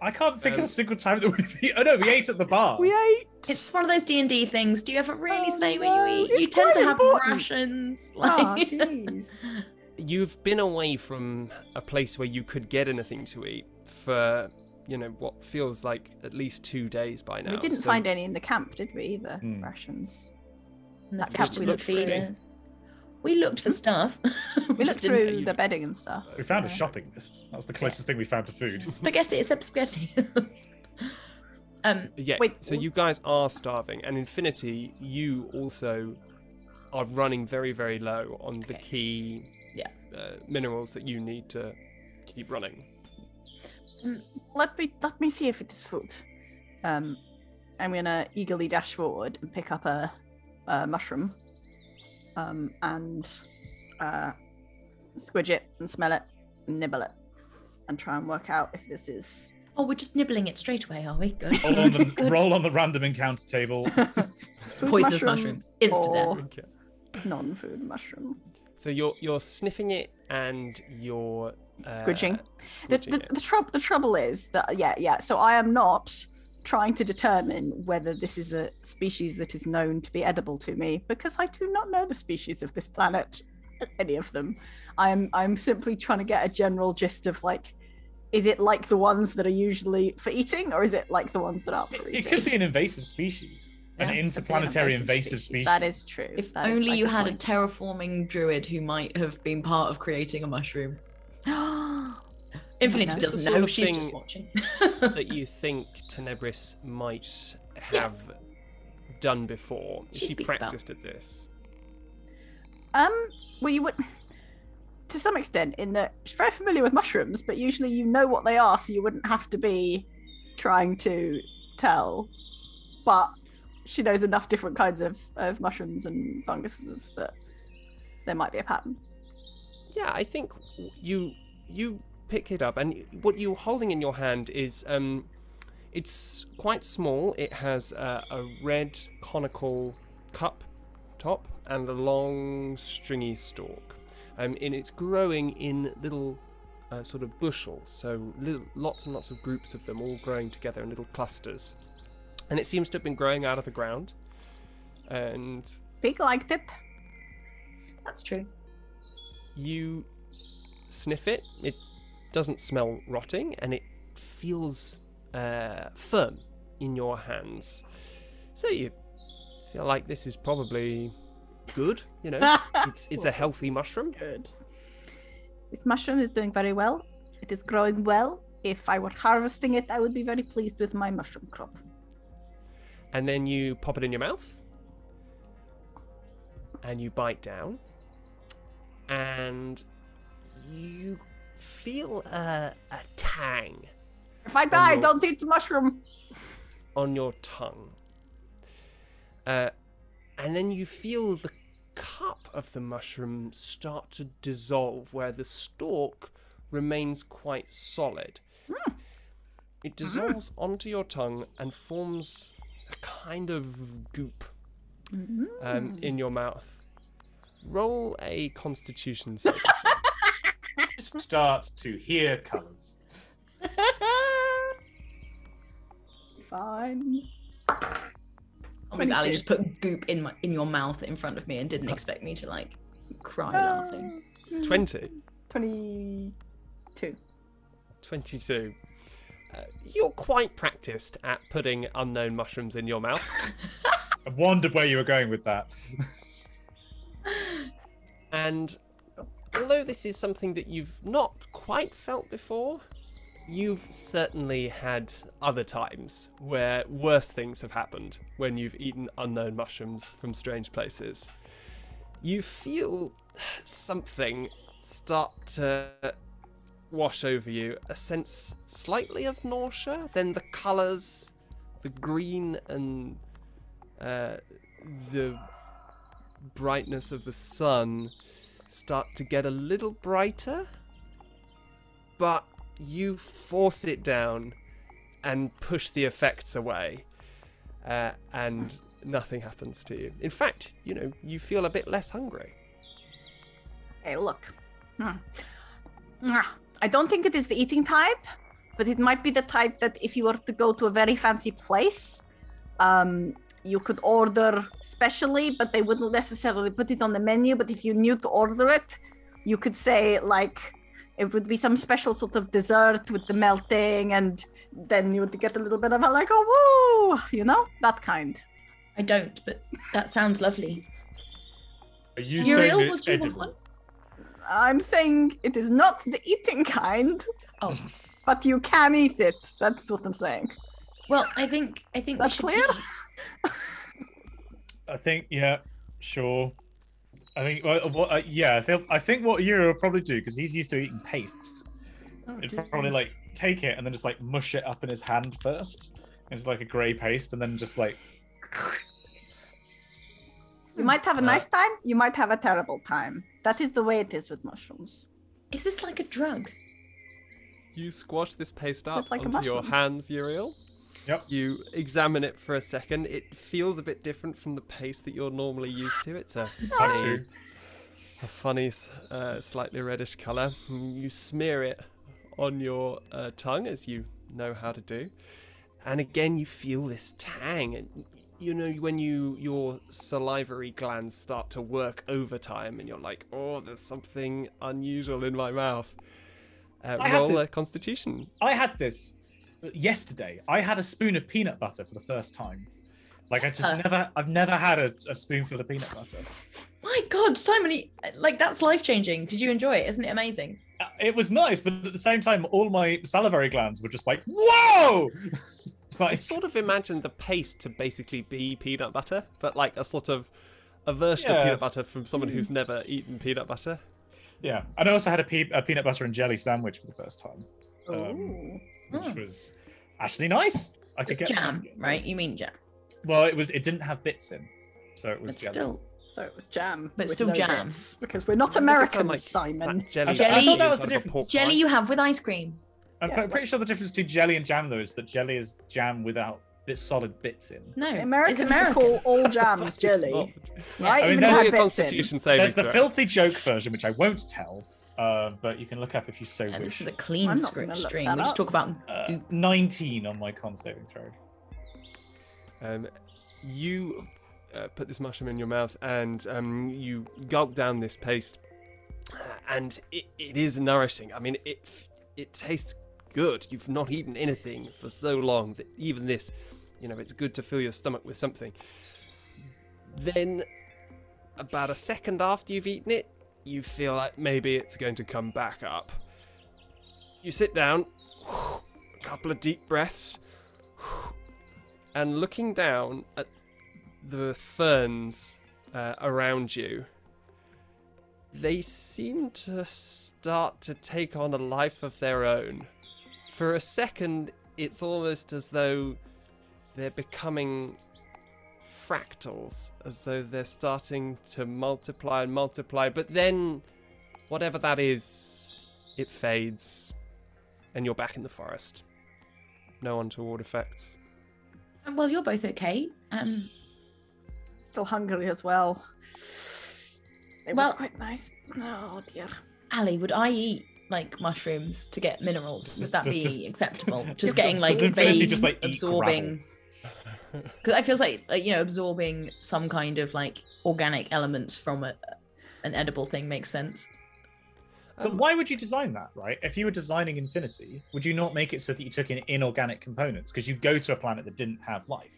I can't think of a single time that we've eaten. Oh no, we ate at the bar. We ate. It's one of those D&D things. Do you ever really say when you eat? You tend to have rations. Like... Oh, you've been away from a place where you could get anything to eat for, you know, what feels like at least 2 days by now. We didn't find any in the camp, did we, either? Mm. Rations. In that camp we looked for. We looked for stuff. We looked through the bedding and stuff. We found a shopping list. That was the closest thing we found to food. Spaghetti, except spaghetti. So you guys are starving. And Infinity, you also are running very, very low on the key minerals that you need to keep running. Let me see if it is food. I'm going to eagerly dash forward and pick up a mushroom. And squidge it and smell it and nibble it and try and work out if this is... Oh, we're just nibbling it straight away, are we? Good. Roll on the random encounter table. Poisonous mushrooms. Insta-death. Non-food mushroom. So you're sniffing it and you're... squidging. The trouble is that, so I am not... trying to determine whether this is a species that is known to be edible to me, because I do not know the species of this planet, any of them. I'm simply trying to get a general gist of, like, is it like the ones that are usually for eating, or is it like the ones that aren't for eating? It could be an invasive species. An interplanetary invasive species. That is true. If only you had a terraforming druid who might have been part of creating a mushroom. Infinity doesn't know, she's just watching. That you think Tenebris might have done before. She practiced at this. Well, you would, to some extent, in that she's very familiar with mushrooms, but usually you know what they are, so you wouldn't have to be trying to tell. But she knows enough different kinds of mushrooms and funguses that there might be a pattern. Yeah, I think you pick it up, and what you're holding in your hand is it's quite small. It has a red conical cup top and a long stringy stalk, and it's growing in little sort of bushels, so lots and lots of groups of them all growing together in little clusters, and it seems to have been growing out of the ground, and Pig liked it. That's true. You sniff it, it doesn't smell rotting, and it feels firm in your hands. So you feel like this is probably good, you know. It's a healthy mushroom. Good. This mushroom is doing very well. It is growing well. If I were harvesting it, I would be very pleased with my mushroom crop. And then you pop it in your mouth, and you bite down, and you feel a tang If I die, don't eat the mushroom. On your tongue. And then you feel the cup of the mushroom start to dissolve, where the stalk remains quite solid. Mm. It dissolves onto your tongue and forms a kind of goop in your mouth. Roll a Constitution save. Start to hear colours. Fine. Oh my God! Ali just put goop in my your mouth in front of me and didn't expect me to like cry laughing. 20. 22. 22. You're quite practiced at putting unknown mushrooms in your mouth. I wondered where you were going with that. And although this is something that you've not quite felt before, you've certainly had other times where worse things have happened when you've eaten unknown mushrooms from strange places. You feel something start to wash over you, a sense slightly of nausea, then the colours, the green and the brightness of the sun start to get a little brighter, but you force it down and push the effects away, and nothing happens to you. In fact, you know, you feel a bit less hungry. Hey, look. I don't think it is the eating type, but it might be the type that if you were to go to a very fancy place, you could order specially, but they wouldn't necessarily put it on the menu. But if you knew to order it, you could say, like, it would be some special sort of dessert with the melting, and then you would get a little bit of a, like, oh, woo, you know, that kind. I don't, but that sounds lovely. Are you saying it's edible? I'm saying it is not the eating kind, but you can eat it. That's what I'm saying. Well, I think that's clear. I think, yeah, sure. I think, I think what Uriel will probably do, because he's used to eating paste, he'd probably like take it and then just like mush it up in his hand first. It's like a grey paste, and then just like. You might have a nice time. You might have a terrible time. That is the way it is with mushrooms. Is this like a drug? You squash this paste up onto your hands, Uriel. Yep. You examine it for a second. It feels a bit different from the paste that you're normally used to. It's a funny, slightly reddish color. You smear it on your tongue, as you know how to do. And again, you feel this tang. And you know, when your salivary glands start to work overtime, and you're like, oh, there's something unusual in my mouth. Roll a Constitution. I had this yesterday. I had a spoon of peanut butter for the first time. Like, I've never had a spoonful of peanut butter. My God, Simon, like, that's life-changing. Did you enjoy it? Isn't it amazing? It was nice, but at the same time, all my salivary glands were just like, whoa! Like, I sort of imagined the paste to basically be peanut butter, but like a sort of a version of peanut butter from someone who's never eaten peanut butter. Yeah, and I also had a peanut butter and jelly sandwich for the first time, which was actually nice. I could get jam, right? You mean jam? Well, it didn't have bits in, so it was jam. But still jam, because we're not Americans, like Simon. Jelly. I thought that was the difference. Jelly you have with ice cream. I'm pretty sure the difference between jelly and jam, though, is that jelly is jam without solid bits in. No, Americans call all jams jelly. Right? I mean, there's your Constitution saving. There's the filthy joke version, which I won't tell, but you can look up if you so wish. This is a clean script stream. We just talk about 19 on my con saving throw. You put this mushroom in your mouth, and you gulp down this paste, and it is nourishing. I mean, it tastes good. You've not eaten anything for so long that even this, you know, it's good to fill your stomach with something. Then, about a second after you've eaten it, you feel like maybe it's going to come back up. You sit down, a couple of deep breaths, and looking down at the ferns around you, they seem to start to take on a life of their own. For a second, it's almost as though they're becoming fractals, as though they're starting to multiply and multiply, but then whatever that is, it fades and you're back in the forest. No untoward effects. Well, you're both okay. Still hungry as well. It was quite nice. Oh dear. Ali, would I eat like mushrooms to get minerals? Would that be acceptable? Just getting like vain, just like absorbing. Because I feel like you know, absorbing some kind of like organic elements from an edible thing makes sense. But why would you design that, right? If you were designing Infinity, would you not make it so that you took in inorganic components? Because you go to a planet that didn't have life.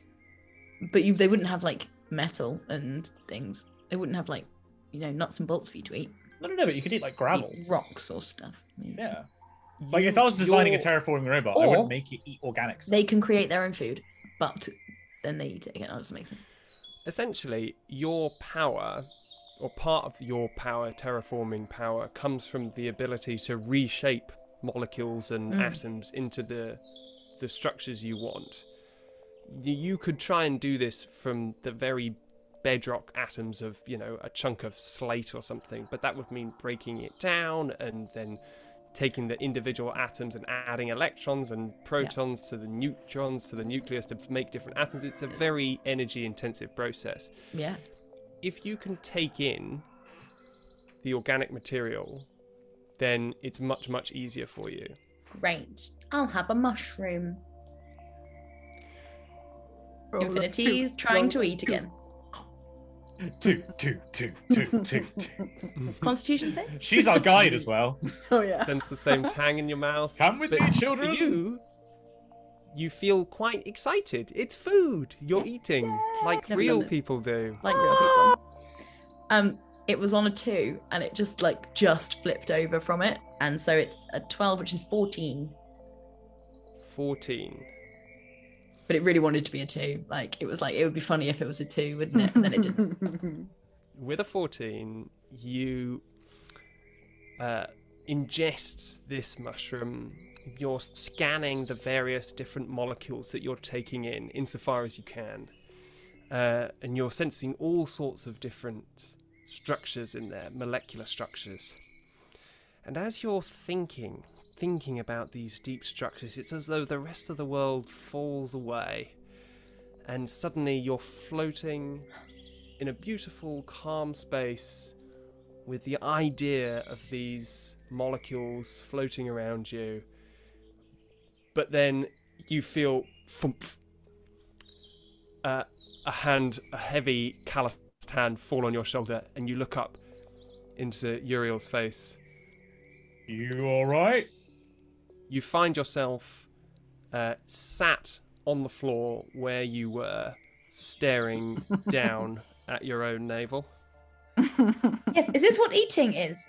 But they wouldn't have, like, metal and things. They wouldn't have, like, you know, nuts and bolts for you to eat. No, but you could eat, like, gravel. Eat rocks or stuff. Maybe. Yeah. Like, if I was designing a terraforming robot, I would make it eat organic stuff. They can create their own food, but then they eat it again. That doesn't make sense. Essentially, your power, or part of your power, terraforming power, comes from the ability to reshape molecules and atoms into the structures you want. You could try and do this from the very bedrock atoms of, you know, a chunk of slate or something, but that would mean breaking it down and then taking the individual atoms and adding electrons and protons to the neutrons, to the nucleus to make different atoms. It's a very energy-intensive process. Yeah. If you can take in the organic material, then it's much, much easier for you. Great. I'll have a mushroom. Infinity's trying to eat again. Constitution thing? She's our guide as well. Oh, yeah. Sense the same tang in your mouth. Come with me, children. You feel quite excited. It's food. You're eating like real people do. Like real people. It was on a 2 and it just flipped over from it. And so it's a 12, which is 14. 14. But it really wanted to be a 2. Like, it was like, it would be funny if it was a 2, wouldn't it? And then it didn't. With a 14, you ingest this mushroom. You're scanning the various different molecules that you're taking in, insofar as you can. And you're sensing all sorts of different structures in there, molecular structures. And as you're thinking about these deep structures, it's as though the rest of the world falls away. And suddenly you're floating in a beautiful, calm space with the idea of these molecules floating around you. But then you feel a heavy calloused hand fall on your shoulder, and you look up into Uriel's face. You all right? You find yourself sat on the floor where you were, staring down at your own navel. Yes, is this what eating is?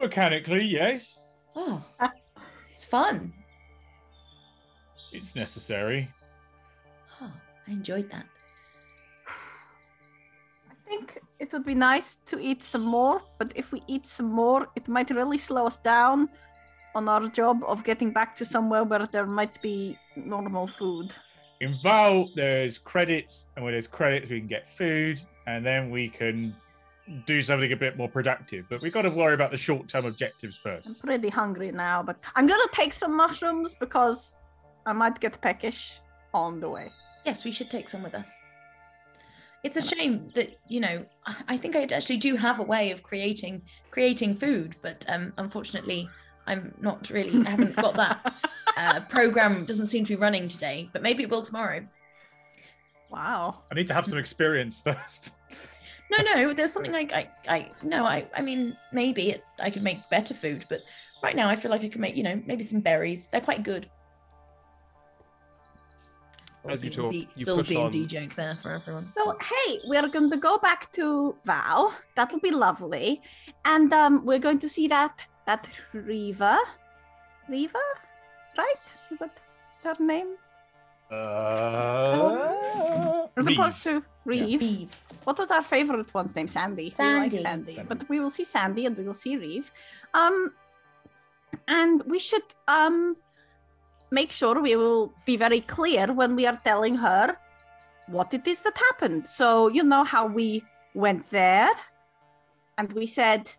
Mechanically, yes. Oh. It's fun. It's necessary. Oh, I enjoyed that. I think it would be nice to eat some more, but if we eat some more, it might really slow us down on our job of getting back to somewhere where there might be normal food. In Val, there's credits, and when there's credits, we can get food, and then we can do something a bit more productive, but we've got to worry about the short-term objectives first. I'm pretty hungry now, but I'm going to take some mushrooms because I might get peckish on the way. Yes, we should take some with us. It's a shame that, you know, I think I actually do have a way of creating food, but unfortunately, I haven't got that program. Doesn't seem to be running today, but maybe it will tomorrow. Wow. I need to have some experience first. No, there's something like I mean, maybe I could make better food, but right now I feel like I could make, you know, maybe some berries. They're quite good. As you talk, you push on. D&D joke there for everyone. So, hey, we're going to go back to Val. That'll be lovely. And we're going to see that Riva. Riva? Right? Is that her name? As opposed to Reeve. Yeah. What was our favorite one's name? Sandy. We like Sandy. But we will see Sandy and we will see Reeve. And we should make sure we will be very clear when we are telling her what it is that happened. So you know how we went there and we said,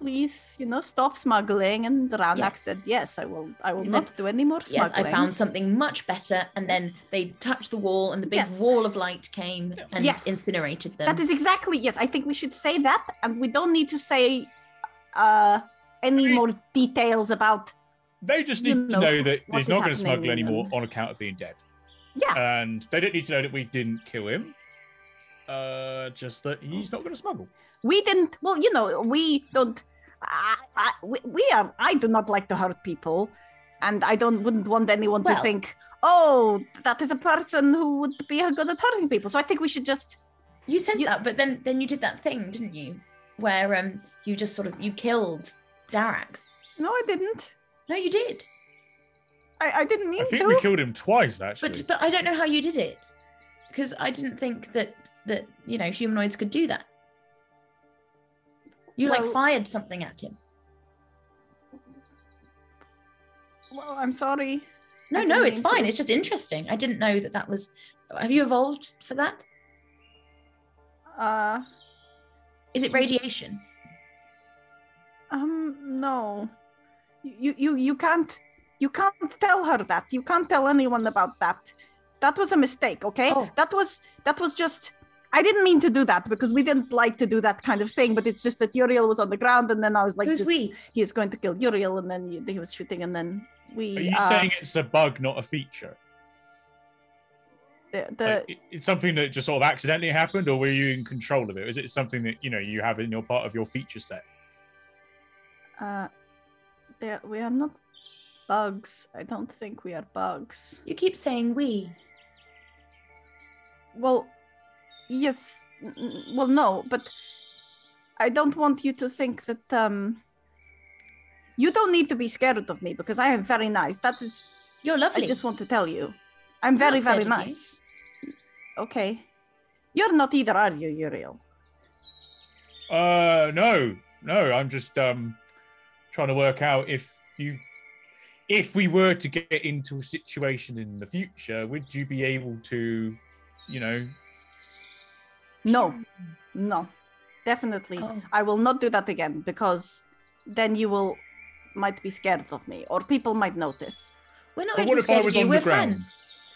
please, you know, stop smuggling. And Ranax said, yes, I will not do any more smuggling. Yes, I found something much better. And then they touched the wall and the big wall of light came and incinerated them. That is exactly, I think we should say that. And we don't need to say any more details about... They just need to know that he's not going to smuggle anymore on account of being dead. Yeah. And they don't need to know that we didn't kill him. Just that he's not going to smuggle. We didn't, well, you know, we don't, I do not like to hurt people, and I wouldn't want anyone to think, oh, that is a person who would be good at hurting people. So I think we should just... You said that, but then you did that thing, didn't you? Where you just sort of, you killed Darax. No, I didn't. No, you did. I didn't mean to. I think we killed him twice, actually. But I don't know how you did it, because I didn't think that, you know, humanoids could do that. You fired something at him. Well, I'm sorry. No, it's fine. It's just interesting. I didn't know that was... Have you evolved for that? Is it radiation? No. You can't tell her that. You can't tell anyone about that. That was a mistake, okay? Oh. That was just... I didn't mean to do that, because we didn't like to do that kind of thing, but it's just that Uriel was on the ground, and then I was like, he is going to kill Uriel, and then he was shooting, and then we... Are you saying it's a bug, not a feature? It's something that just sort of accidentally happened, or were you in control of it? Is it something that, you know, you have in your part of your feature set? We are not bugs. I don't think we are bugs. You keep saying we. Well... Yes, well, no, but I don't want you to think that you don't need to be scared of me, because I am very nice. That is... You're lovely. I just want to tell you. I'm very, very nice. Okay. You're not either, are you, Uriel? No, I'm just trying to work out if we were to get into a situation in the future, would you be able to, you know... No, definitely. Oh. I will not do that again, because then you might be scared of me, or people might notice. We're not going to scared of you, we're friends.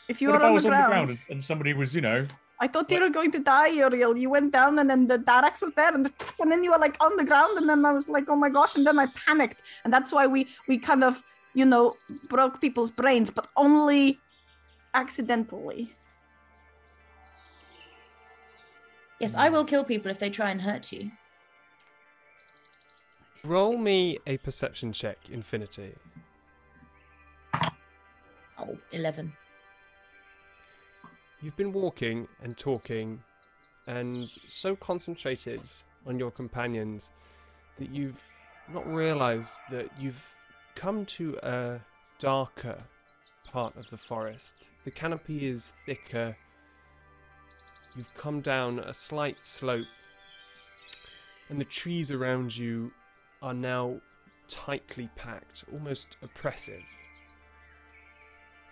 If you were on the ground and somebody was, you know... I thought you were going to die, Uriel. You went down and then the Darax was there and then you were like on the ground, and then I was like, oh my gosh, and then I panicked. And that's why we kind of, you know, broke people's brains, but only accidentally. Yes, I will kill people if they try and hurt you. Roll me a perception check, Infinity. 11. You've been walking and talking and so concentrated on your companions that you've not realised that you've come to a darker part of the forest. The canopy is thicker. You've come down a slight slope, and the trees around you are now tightly packed, almost oppressive.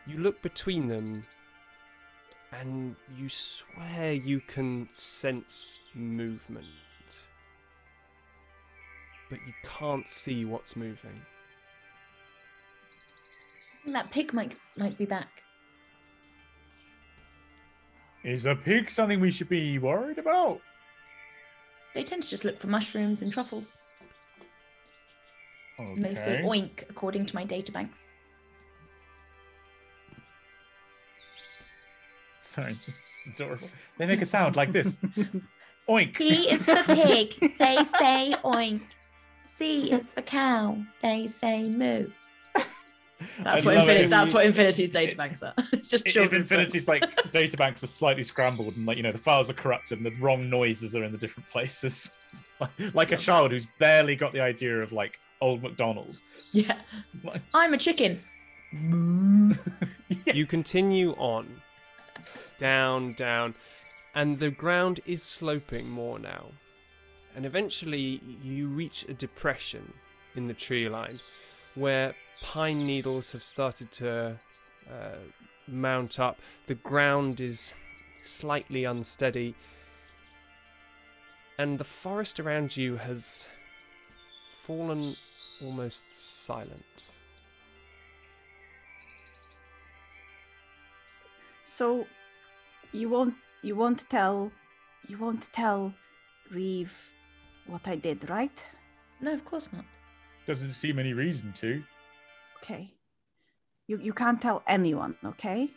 You look between them, and you swear you can sense movement, but you can't see what's moving. That pig might be back. Is a pig something we should be worried about? They tend to just look for mushrooms and truffles. Okay. And they say oink, according to my databanks. Sorry, this is adorable. They make a sound like this. Oink. P is for pig. They say oink. C is for cow. They say moo. That's what Infinity's databanks are. It's just children's. If Infinity's like databanks are slightly scrambled, and like, you know, the files are corrupted and the wrong noises are in the different places. Like a child who's barely got the idea of like Old MacDonald. Yeah. Like, I'm a chicken. You continue on. Down, and the ground is sloping more now. And eventually you reach a depression in the tree line where pine needles have started to mount up. The ground is slightly unsteady. And the forest around you has fallen almost silent. So, you won't tell Reeve what I did, right? No, of course not. Doesn't seem any reason to. Okay. You can't tell anyone, okay?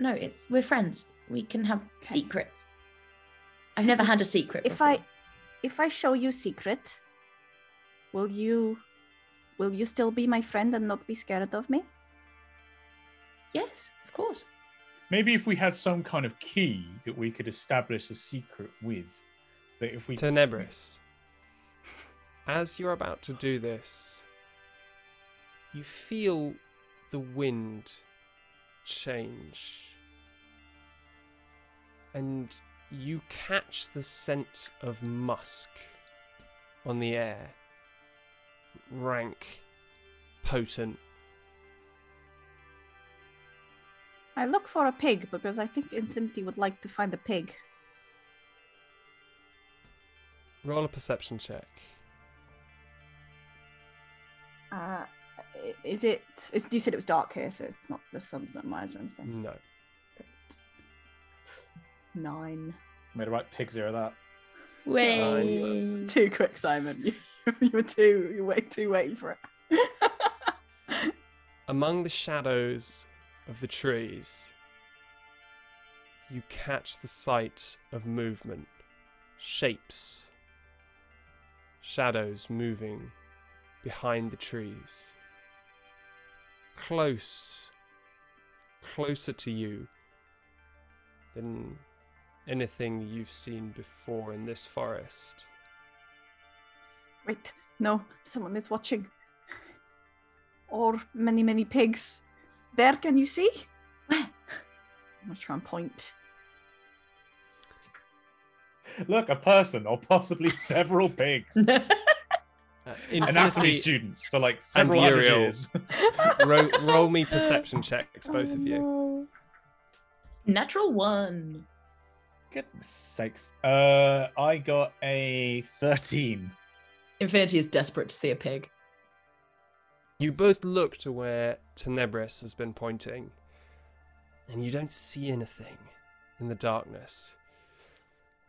No, we're friends. We can have secrets. I've never had a secret before. If I show you secret, will you still be my friend and not be scared of me? Yes, of course. Maybe if we had some kind of key that we could establish a secret with, that if we... Tenebris, as you're about to do this, you feel the wind change, and you catch the scent of musk on the air. Rank, potent. I look for a pig, because I think Infinity would like to find a pig. Roll a perception check. Is it... you said it was dark here, so it's not... the sun's not miles or anything. No. 9. I made a right pig zero that. Way too quick, Simon. You were waiting for it. Among the shadows of the trees, you catch the sight of movement, shapes, shadows moving behind the trees. Closer to you than anything you've seen before in this forest. Wait, no, someone is watching. Or many, many pigs. There, can you see? I'm gonna try and point. Look, a person, or possibly several pigs. Anatomy students for like several years. Roll me perception checks, both of you. Natural 1. Goodness sakes. I got a 13. Infinity is desperate to see a pig. You both look to where Tenebris has been pointing, and you don't see anything in the darkness.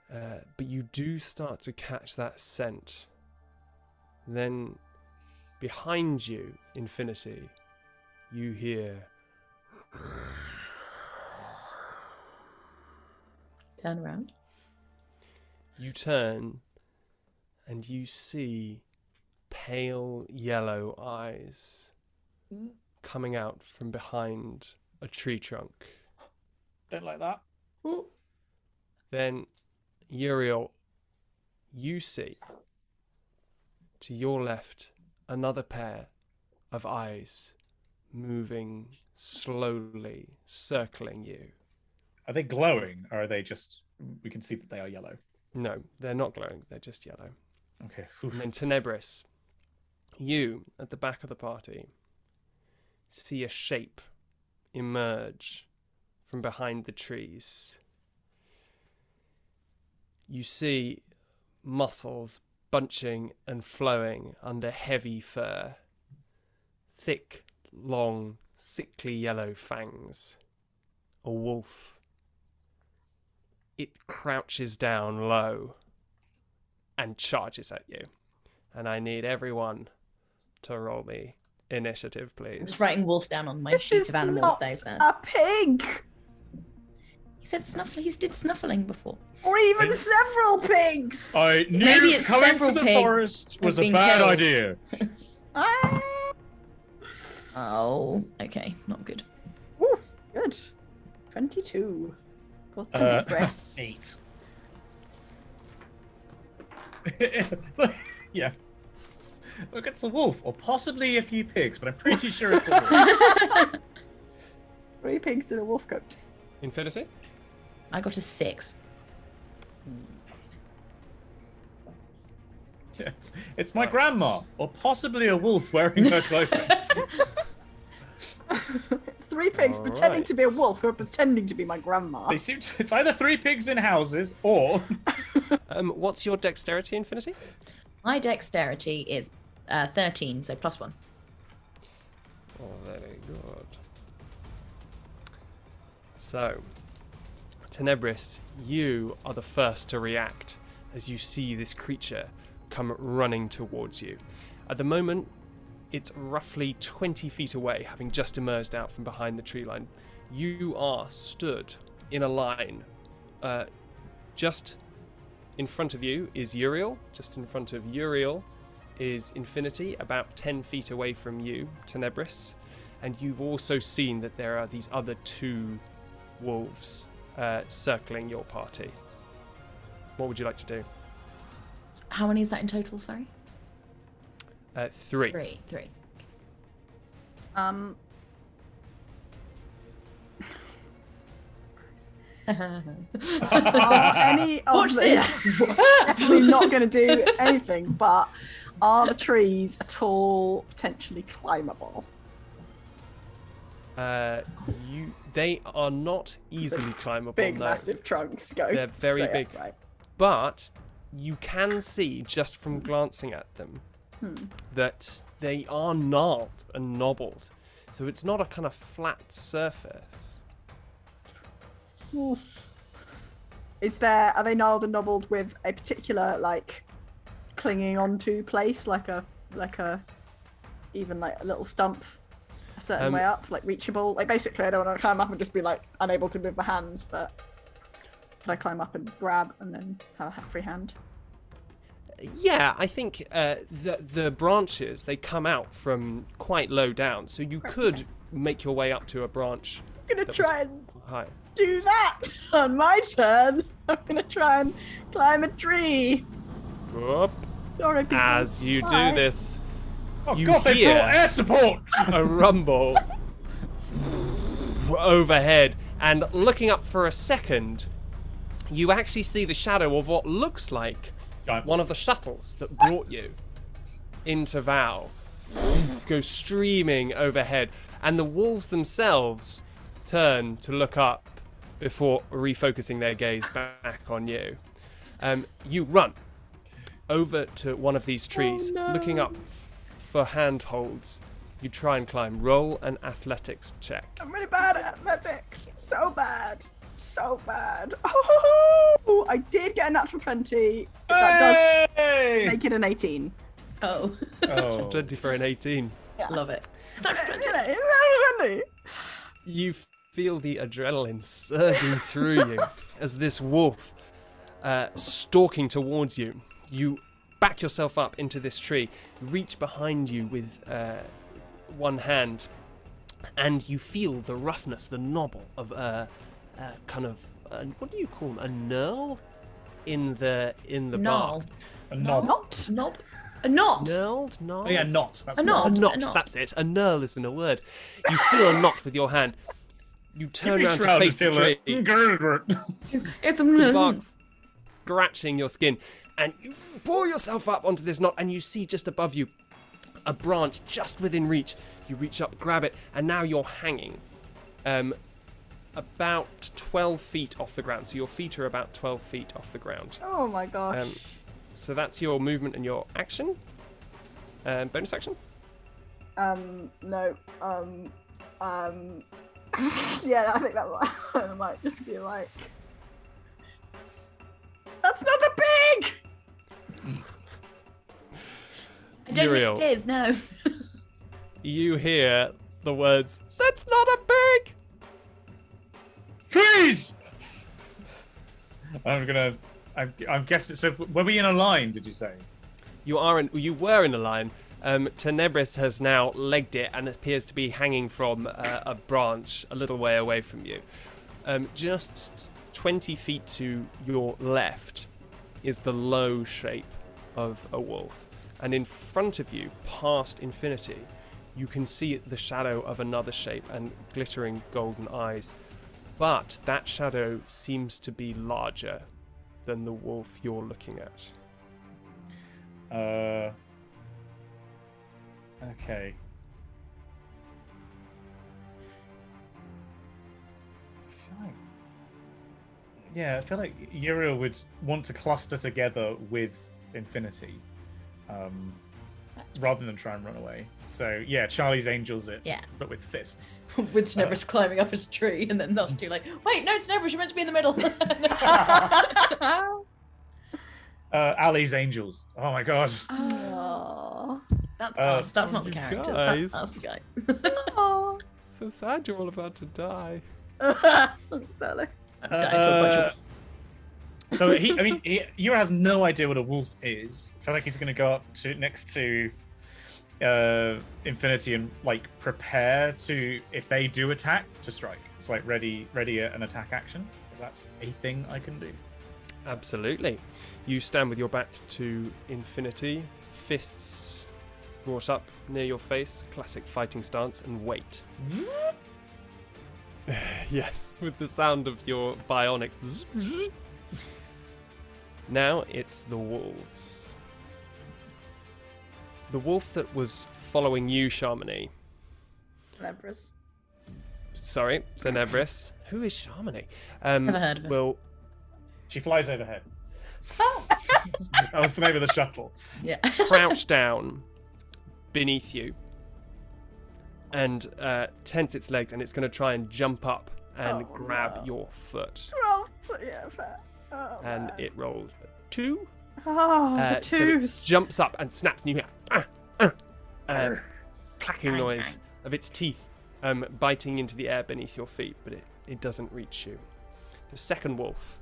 But you do start to catch that scent. Then, behind you, Infinity, you hear... Turn around. You turn, and you see... pale yellow eyes coming out from behind a tree trunk. Don't like that. Ooh. Then, Uriel, you see to your left another pair of eyes moving slowly, circling you. Are they glowing, or are they just... we can see that they are yellow? No, they're not glowing. They're just yellow. Okay. Oof. And then Tenebris, you, at the back of the party, see a shape emerge from behind the trees. You see muscles bunching and flowing under heavy fur. Thick, long, sickly yellow fangs. A wolf. It crouches down low and charges at you. And I need everyone to roll me initiative, please. I'm just writing wolf down on my sheet of animals, Dave. A pig! He said snuffling. He's did snuffling before. Or even several pigs! I knew maybe it's coming to the forest was a bad idea. Oh, okay. Not good. Ooh, good. 22. Got some breasts. 8. Yeah. Look, it's a wolf, or possibly a few pigs, but I'm pretty sure it's a wolf. 3 pigs in a wolf coat. Infinity? I got a 6. Yes. It's my grandma, or possibly a wolf wearing her clothing. It's three pigs pretending to be a wolf who are pretending to be my grandma. They seem to, it's either three pigs in houses or... what's your dexterity, Infinity? My dexterity is 13, so +1. Oh, very good. So, Tenebris, you are the first to react as you see this creature come running towards you. At the moment, it's roughly 20 feet away, having just emerged out from behind the tree line. You are stood in a line. Just in front of you is Uriel. Just in front of Uriel is Infinity, about 10 feet away from you, Tenebris. And you've also seen that there are these other two wolves circling your party. What would you like to do? How many is that in total, sorry? Three. Three. Any of watch this. Definitely not going to do anything, but are the trees at all potentially climbable? They are not easily climbable. Big, massive trunks go. They're very big. Up, right. But you can see just from glancing at them that they are gnarled and knobbled, so it's not a kind of flat surface. Oof. Is there? Are they gnarled and knobbled with a particular like clinging onto place, like a even like a little stump, a certain way up, like reachable? Like basically, I don't want to climb up and just be like unable to move my hands, but could I climb up and grab and then have a free hand? Yeah, I think the branches, they come out from quite low down, so you could make your way up to a branch. I'm going to try and do that on my turn. I'm going to try and climb a tree. Whoop. Sorry, as you do this, you hear air support. A rumble overhead, and looking up for a second, you actually see the shadow of what looks like one of the shuttles that brought you into Vau goes streaming overhead, and the wolves themselves turn to look up before refocusing their gaze back on you. You run over to one of these trees, looking up for handholds. You try and climb. Roll an athletics check. I'm really bad at athletics. So bad. So bad. Oh, I did get a natural 20. That does make it an 18. Oh. 20 for an 18. Yeah. Love it. It's natural 20. You feel the adrenaline surging through you as this wolf stalking towards you. You back yourself up into this tree, reach behind you with one hand, and you feel the roughness, the knobble of kind of what do you call them? A knurl in the bark. A knob. A knot. Oh, yeah, knot. That's a knot. That's it. A knurl isn't a word. You feel a knot with your hand. You turn around to face the tree. It's a bark scratching your skin, and you pull yourself up onto this knot, and you see just above you a branch just within reach. You reach up, grab it, and now you're hanging. About 12 feet off the ground. So your feet are about 12 feet off the ground. Oh my gosh. So that's your movement and your action. Bonus action? No. Yeah, I think that might just be like... That's not the pig! I don't think it is, no. You hear the words, "That's not a pig!" Freeze! I'm guessing. So, were we in a line? Did you say? You were in a line. Tenebris has now legged it and appears to be hanging from a branch a little way away from you. Just 20 feet to your left is the low shape of a wolf, and in front of you, past Infinity, you can see the shadow of another shape and glittering golden eyes. But that shadow seems to be larger than the wolf you're looking at. Okay. Yeah, I feel like Uriel would want to cluster together with Infinity, rather than try and run away. So yeah, Charlie's Angels it, yeah, but with fists. With Tenebris climbing up his tree, and then those two like, wait, no, Tenebris, you're meant to be in the middle. Ali's Angels. Oh my god. Oh, that's us. That's not the characters. Guys. That's us, guys. Oh, so sad. You're all about to die. Sadly. So he Yura has no idea what a wolf is. I feel like he's going to go up to next to Infinity and like prepare to, if they do attack, to strike. It's like ready an attack action. That's a thing I can do. Absolutely. You stand with your back to Infinity, fists brought up near your face, classic fighting stance, and wait. Yes, with the sound of your bionics. Now it's the wolves. The wolf that was following you, Sharmini. Tenebris. Sorry, Tenebris. Who is Sharmini? Never heard of her. Well, she flies overhead. That was the name of the shuttle. Yeah. Crouch down beneath you. And tense its legs, and it's going to try and jump up and grab your foot. 12, yeah, fair. Oh, and man. It rolled 2. Oh, the twos. So it jumps up and snaps, and you hear clacking noise of its teeth biting into the air beneath your feet, but it doesn't reach you. The second wolf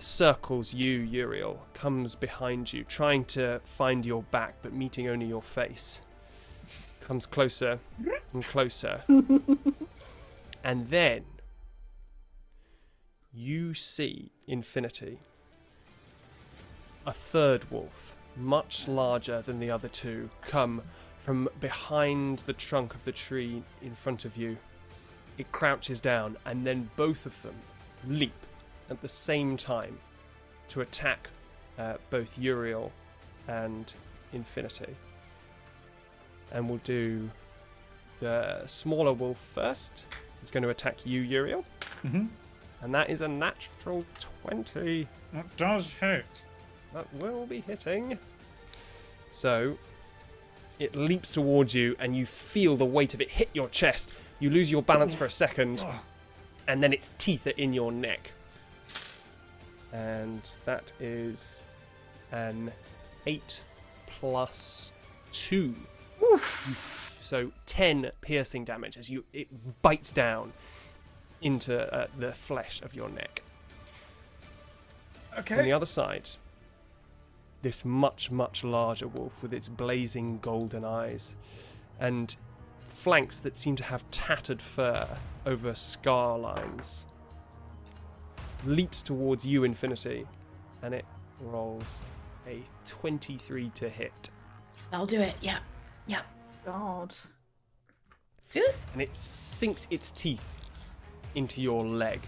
circles you, Uriel, comes behind you, trying to find your back, but meeting only your face. Comes closer and closer. And then you see, Infinity, a third wolf, much larger than the other two, come from behind the trunk of the tree in front of you. It crouches down, and then both of them leap at the same time to attack both Uriel and Infinity. And we'll do the smaller wolf first. It's going to attack you, Uriel. Mm-hmm. And that is a natural 20. That does hit. That will be hitting. So it leaps towards you, and you feel the weight of it hit your chest. You lose your balance for a second, and then its teeth are in your neck. And that is an 8 plus 2. Oof. So 10 piercing damage as it bites down into the flesh of your neck. Okay. On the other side, this much, much larger wolf with its blazing golden eyes and flanks that seem to have tattered fur over scar lines leaps towards you, Infinity, and it rolls a 23 to hit. That'll do it, yeah. Yeah. God. And it sinks its teeth into your leg,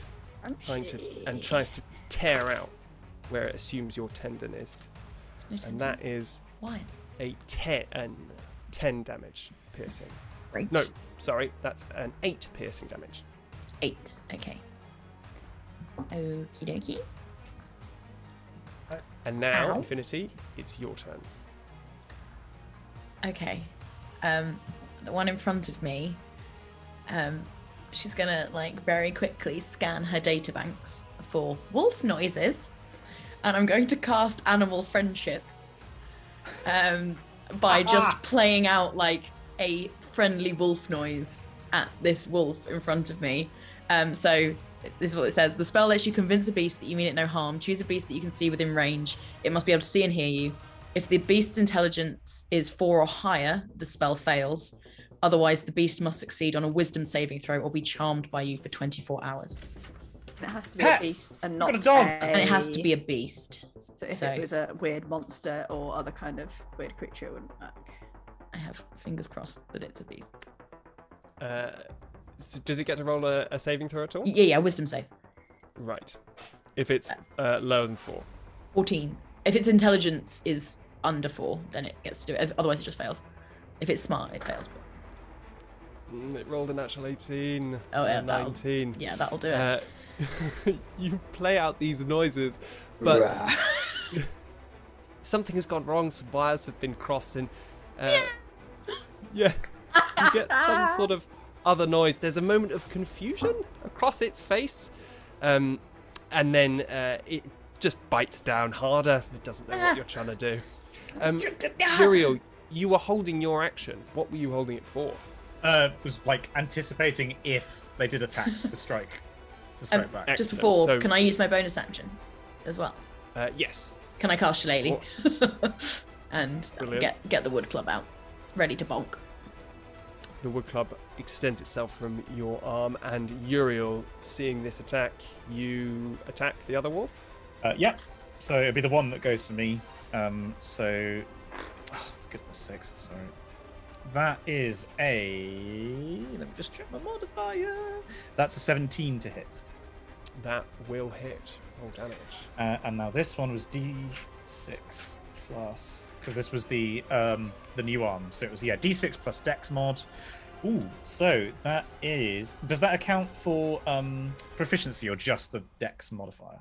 tries to tear out where it assumes your tendon is. No tendons. And that is a 10 damage piercing. Great. No, sorry, that's an 8 piercing damage. 8, okay. Okie dokie. And now, Infinity, it's your turn. Okay, the one in front of me, she's gonna like very quickly scan her databanks for wolf noises, and I'm going to cast Animal Friendship by just playing out like a friendly wolf noise at this wolf in front of me. So this is what it says. The spell lets you convince a beast that you mean it no harm. Choose a beast that you can see within range. It must be able to see and hear you. If the beast's intelligence is 4 or higher, the spell fails. Otherwise, the beast must succeed on a wisdom saving throw or be charmed by you for 24 hours. And it has to be a beast and not a dog. And it has to be a beast. So if it was a weird monster or other kind of weird creature, it wouldn't work. I have fingers crossed that it's a beast. So does it get to roll a saving throw at all? Yeah, wisdom save. Right. If it's lower than 4. 14. If its intelligence is under 4, then it gets to do it. Otherwise, it just fails. If it's smart, it fails. But... it rolled a natural 18. Oh, yeah, 19. Yeah, that'll do it. You play out these noises, but something has gone wrong. Some wires have been crossed, and yeah, you get some sort of other noise. There's a moment of confusion across its face, and then it just bites down harder. It doesn't know what you're trying to do. Uriel, you were holding your action. What were you holding it for? Was like anticipating if they did attack to strike. Back. Just before, so, can I use my bonus action as well? Yes. Can I cast Shillelagh and get the wood club out, ready to bonk? The wood club extends itself from your arm, and Uriel, seeing this attack, you attack the other wolf? Yeah, so it'd be the one that goes for me. So, oh, goodness sakes, sorry. That is a... let me just check my modifier. That's a 17 to hit. That will hit. Roll damage. And now this one was D6 plus... because this was the new arm. So it was, yeah, D6 plus Dex mod. Ooh, so that is... does that account for proficiency or just the Dex modifier?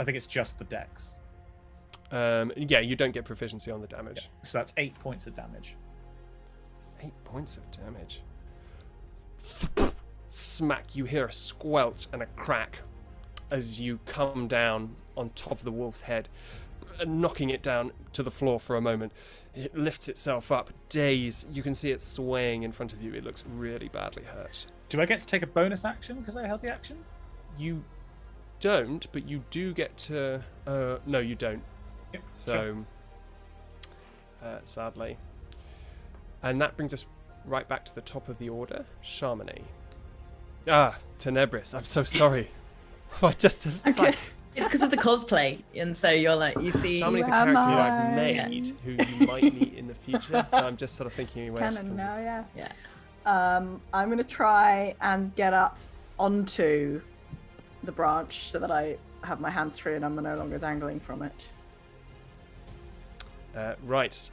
I think it's just the Dex. Yeah, you don't get proficiency on the damage. Yeah. So that's 8 points of damage. 8 points of damage. Smack, you hear a squelch and a crack as you come down on top of the wolf's head, knocking it down to the floor for a moment. It lifts itself up, dazed. You can see it swaying in front of you. It looks really badly hurt. Do I get to take a bonus action because I held the action? You don't, but you do get to... no, you don't. Yep, so, sure. Sadly. And that brings us right back to the top of the order. Sharmini. Ah, Tenebris. I'm so sorry. I just... okay. It's because of the cosplay. And so you're like, you see... Sharmini's a character who I've made, who you might meet in the future. So I'm just sort of thinking... it's canon now, yeah. I'm going to try and get up onto the branch so that I have my hands free and I'm no longer dangling from it. Right,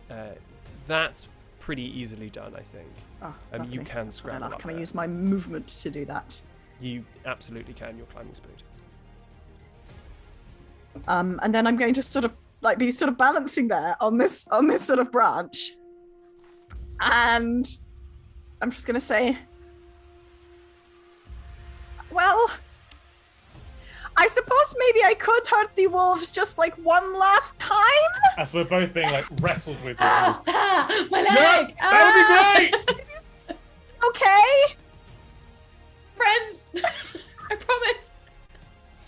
that's pretty easily done, I think. Oh, you can scramble up. Can I use my movement to do that? You absolutely can. Your climbing speed. And then I'm going to sort of like be sort of balancing there on this sort of branch, and I'm just going to say, well, I suppose maybe I could hurt the wolves just like one last time. As we're both being like wrestled with. My leg! Yep, that would be great! Okay. Friends, I promise.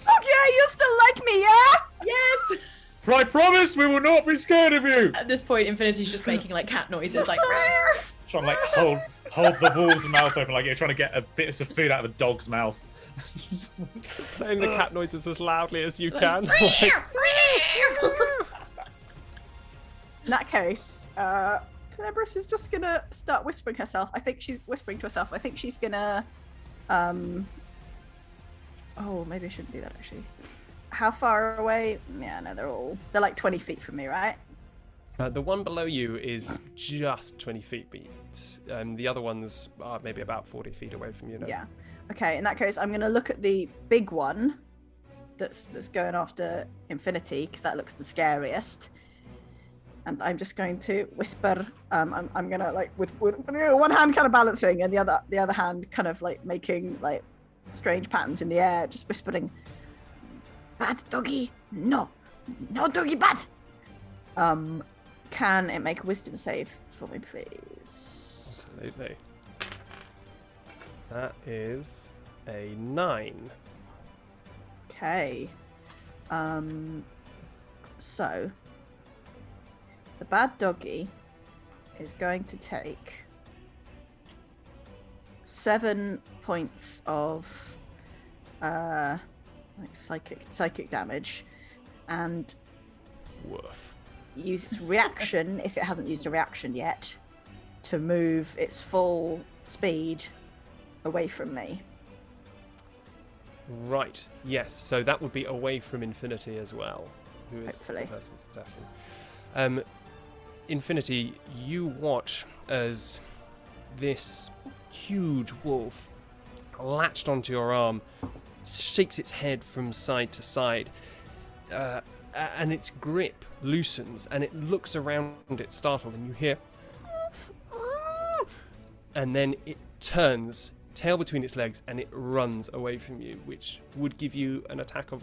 Oh yeah, you still like me, yeah? Yes. But I promise we will not be scared of you. At this point, Infinity's just making like cat noises, like trying to like hold the wolves' mouth open, like you're trying to get a bit of food out of a dog's mouth. Playing the cat noises as loudly as you can. In that case, Tenebris is just gonna start whispering herself. I think she's whispering to herself. I think she's gonna. Oh, maybe I shouldn't do that actually. How far away? Yeah, no, they're like 20 feet from me, right? The one below you is just 20 feet beat. The other ones are maybe about 40 feet away from you now. Yeah. Okay, in that case, I'm going to look at the big one that's going after Infinity, because that looks the scariest. And I'm just going to whisper. I'm going to, like, with one hand kind of balancing and the other hand kind of, like, making, like, strange patterns in the air, just whispering, bad doggy, no. No doggy bad. Can it make a wisdom save for me, please? Absolutely. That is a 9. Okay. So the bad doggy is going to take 7 points of like psychic damage, and woof. Use its reaction if it hasn't used a reaction yet to move its full speed away from me. Right, yes, so that would be away from Infinity as well. who is the person that's attacking. Infinity, you watch as this huge wolf, latched onto your arm, shakes its head from side to side, and its grip loosens, and it looks around it startled, and you hear, and then it turns, tail between its legs, and it runs away from you, which would give you an attack of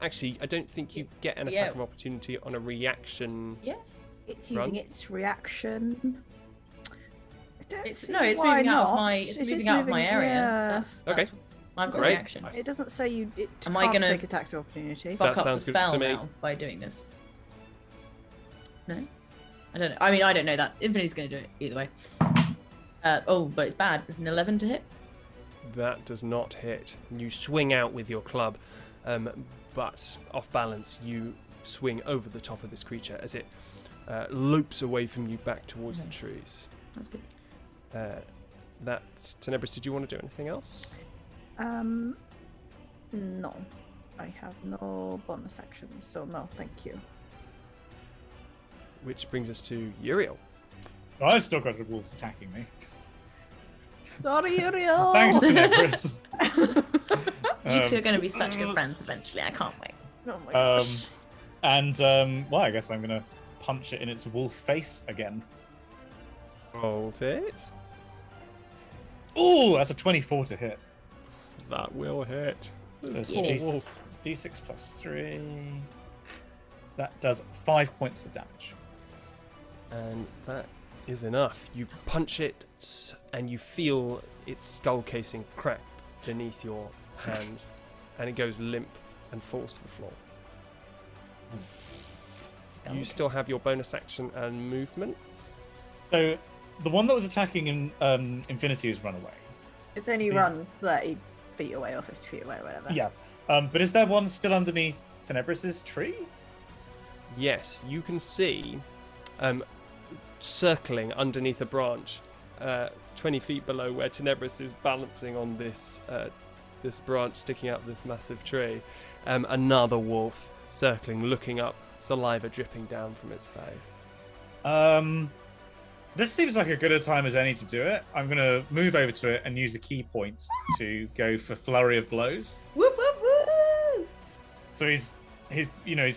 actually, I don't think you get an attack of opportunity on a reaction. Yeah, it's using its reaction. It's moving out of my area. That's okay. I've got reaction. It doesn't say you. Am I gonna take attacks of opportunity? Fuck up the spell now by doing this. No, I don't know. I mean, I don't know that. Infinity's gonna do it either way. Oh, but it's bad. It's an 11 to hit. That does not hit. You swing out with your club, but off balance, you swing over the top of this creature as it loops away from you back towards the trees. That's good. That's Tenebris. Did you want to do anything else? No. I have no bonus actions, so no, thank you. Which brings us to Uriel. I've still got the wolves attacking me. Sorry, Uriel! Thanks, Tenebris. You two are going to be such good friends eventually, I can't wait. Oh my gosh. Well, I guess I'm going to punch it in its wolf face again. Hold it. Oh, that's a 24 to hit. That will hit. So it's D6 plus 3. That does 5 points of damage. And that is enough. You punch it and you feel its skull casing crack beneath your hands and it goes limp and falls to the floor. You still have your bonus action and movement. So the one that was attacking in Infinity has run away. It's only run 30 feet away or 50 feet away or whatever. Yeah. But is there one still underneath Tenebris's tree? Yes. You can see circling underneath a branch 20 feet below where Tenebris is balancing on this this branch sticking out of this massive tree. Another wolf circling, looking up, saliva dripping down from its face. This seems like a good a time as any to do it. I'm going to move over to it and use the key points to go for flurry of blows. Whoop, whoop, whoop. So he's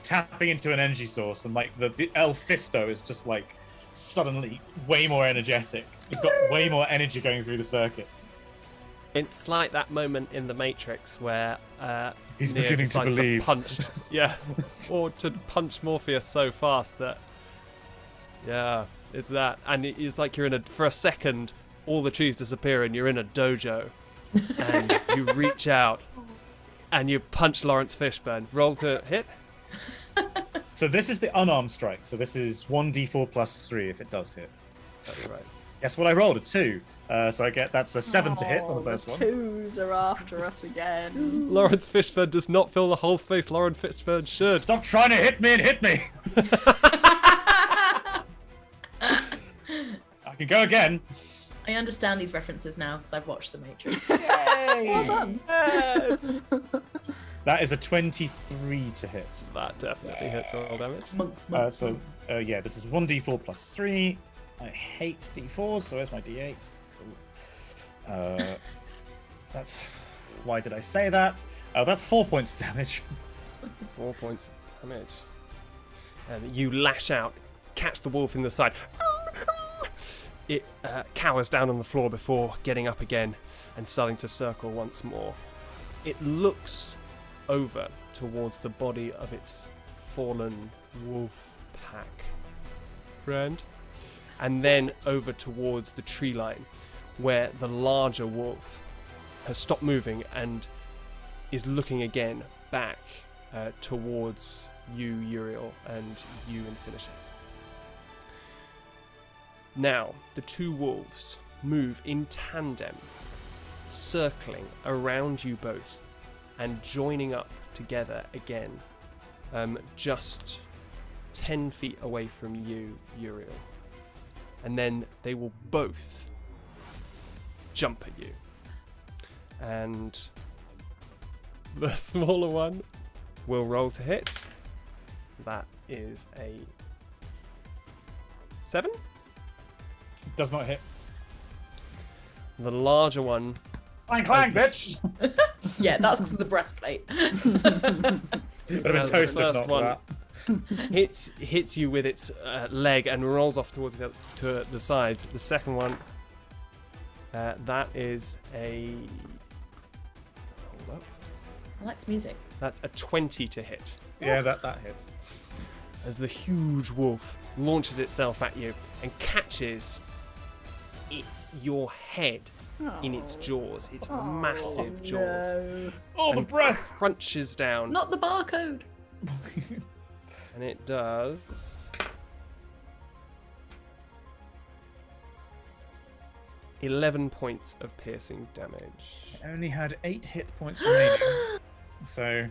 tapping into an energy source, and like the El Fisto is just like suddenly way more energetic. He's got way more energy going through the circuits. It's like that moment in the Matrix where he's beginning to believe. To punch, yeah, or to punch Morpheus so fast that it's that, and it's like you're in for a second, all the trees disappear, and you're in a dojo, and you reach out, and you punch Lawrence Fishburne. Roll to hit. So this is the unarmed strike. So this is 1d4 plus 3 if it does hit. That's right. Guess what? I rolled a 2, so I get that's a 7 to hit on the first one. Twos are after us again. Lawrence Fishburne does not fill the whole space. Lawrence Fishburne should. Stop trying to hit me and hit me. I can go again. I understand these references now because I've watched The Matrix. Yay! Well done. Yes. That is a 23 to hit. That definitely hits roll damage. Monks. Yeah, this is 1d4 plus 3. I hate d4s, so where's my d8? Cool. That's why did I say that? That's 4 points of damage. 4 points of damage. And you lash out, catch the wolf in the side. It cowers down on the floor before getting up again and starting to circle once more. It looks over towards the body of its fallen wolf pack friend, and then over towards the tree line where the larger wolf has stopped moving and is looking again back towards you, Uriel, and you, Infinity. Now, the two wolves move in tandem, circling around you both and joining up together again, just 10 feet away from you, Uriel. And then they will both jump at you. And the smaller one will roll to hit. That is a 7. Does not hit. The larger one. Clang, clang, bitch! Yeah, that's because of the breastplate. Would have been toast if not that. Hits you with its leg and rolls off towards to the side. The second one, that is a... Hold up. I like this music. That's a 20 to hit. Yeah, that hits. As the huge wolf launches itself at you and catches your head in its jaws. Its massive jaws. No. Oh, the breath! Crunches down. Not the barcode! And it does 11 points of piercing damage. I only had 8 hit points remaining. So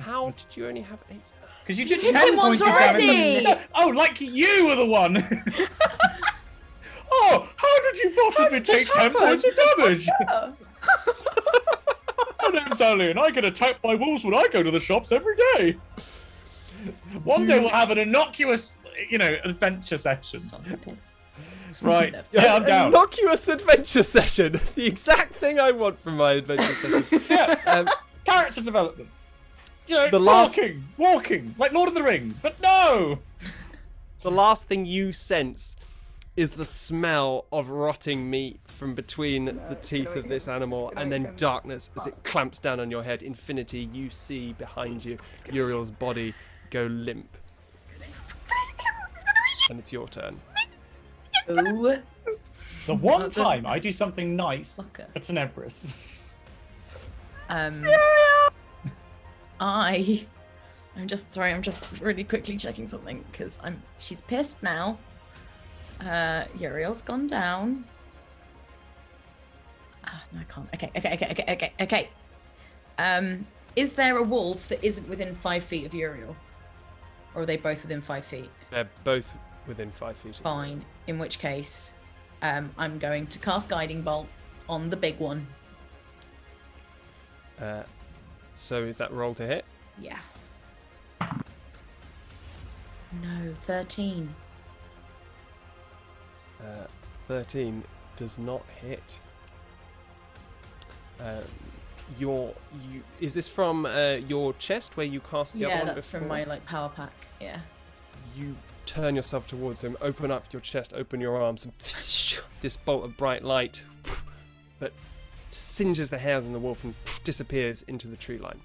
how did you only have 8? Because you did 10 points of damage. No. Oh, like you were the one. Oh, how did you possibly take 10 points of damage? Yeah. My name's Ali, and I get attacked by wolves when I go to the shops every day. One day we'll have an innocuous, adventure session. Right. Yeah, I'm down. Innocuous adventure session. The exact thing I want from my adventure session. Yeah. Character development. Walking, like Lord of the Rings, but no! The last thing you sense is the smell of rotting meat from between the teeth of this animal, and then darkness as it clamps down on your head. Infinity, you see behind you Uriel's body go limp. And it's your turn. Ooh. The one time I do something nice for Tenebris. I'm just sorry, I'm just really quickly checking something because she's pissed now. Uriel's gone down. No, I can't. Okay. Is there a wolf that isn't within 5 feet of Uriel? Or are they both within 5 feet? They're both within 5 feet. Fine. In which case, I'm going to cast Guiding Bolt on the big one. So is that roll to hit? Yeah. No, 13. 13 does not hit. Is this from your chest where you cast the other one? Yeah, that's from my power pack. Yeah. You turn yourself towards him, open up your chest, open your arms, and this bolt of bright light that singes the hairs on the wolf and disappears into the tree line.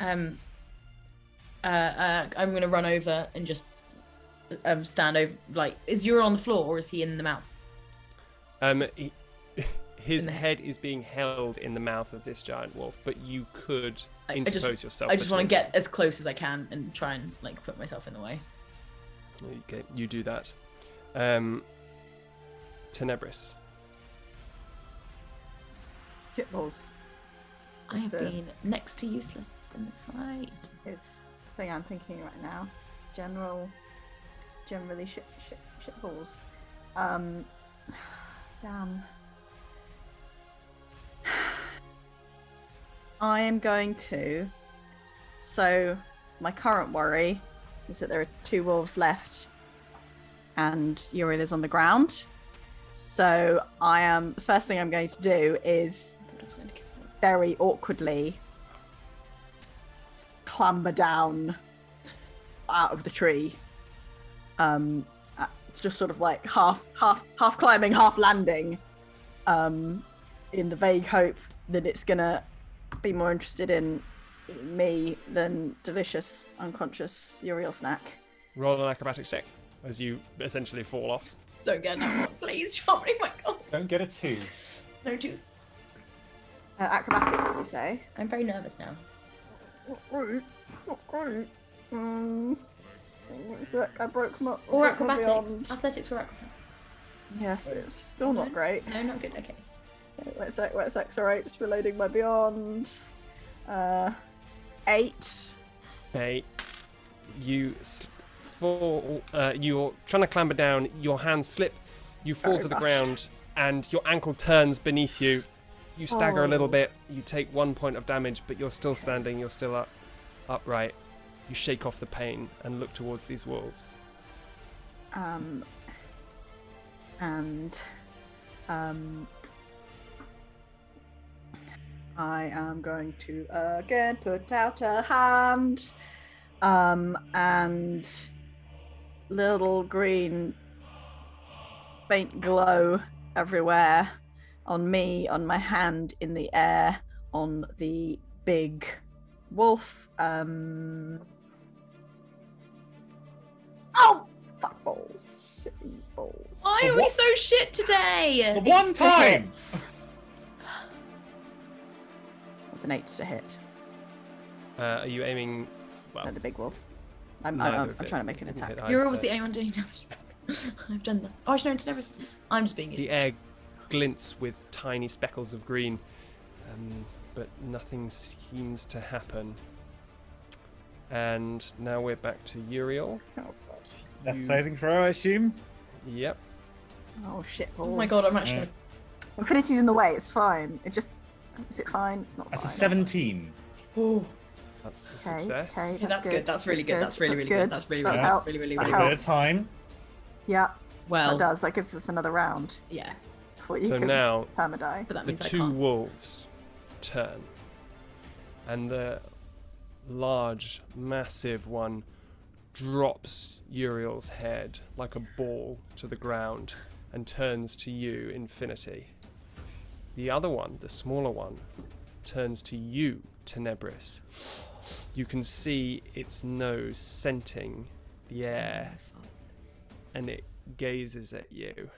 I'm gonna run over and just stand over. Is Uriel on the floor or is he in the mouth? His head is being held in the mouth of this giant wolf, but you could interpose yourself. I just want to get as close as I can and try and put myself in the way. Okay, you do that. Tenebris. Shitballs. I have been next to useless in this fight. It's the thing I'm thinking right now. It's generally shitballs. Damn. I am going to. So my current worry is that there are 2 wolves left, and Uriel is on the ground. So I am. The first thing I'm going to do is very awkwardly clamber down out of the tree. It's just sort of half climbing, half landing, in the vague hope that it's gonna be more interested in me than delicious unconscious Uriel snack. Roll an acrobatics check as you essentially fall off. Don't get that one, please, Charmini, my God. Don't get a 2. No 2s. Acrobatics, did you say? I'm very nervous now. Not great. I broke my... Or acrobatics. Athletics or acrobatics. Yes, it's still not great. No, not good, okay. Wait a sec, alright, just reloading my beyond. 8. 8. You fall, you're trying to clamber down, your hands slip, you fall to the ground, and your ankle turns beneath you. You stagger a little bit, you take 1 point of damage, but you're still standing, you're still upright. You shake off the pain and look towards these wolves. I am going to again put out a hand, and little green faint glow everywhere, on me, on my hand, in the air, on the big wolf. Oh, fuck balls, shitty balls. Why are we so shit today? One time. That's an 8 to hit. Are you aiming? Well, at the big wolf. I'm trying to make an attack. You're obviously the only one doing damage. I've done that. Oh, I should know it's never. I'm just being used. The air glints with tiny speckles of green, but nothing seems to happen. And now we're back to Uriel. Oh god. That's saving throw, I assume. Yep. Oh shit. Balls. Oh my god, I'm actually. Infinity's in the way. It's fine. Is it fine? It's not. That's a 17. Oh. That's a success. Okay, that's good. That's really good. That's really, really good. That's really, really good. Really, really, really good. A bit of time. Yeah. Well. That does. That gives us another round. Yeah. Before you can now permadie. But that means the two wolves turn, and the large, massive one drops Uriel's head like a ball to the ground and turns to you, Infinity. The other one, the smaller one, turns to you, Tenebris. You can see its nose scenting the air, and it gazes at you.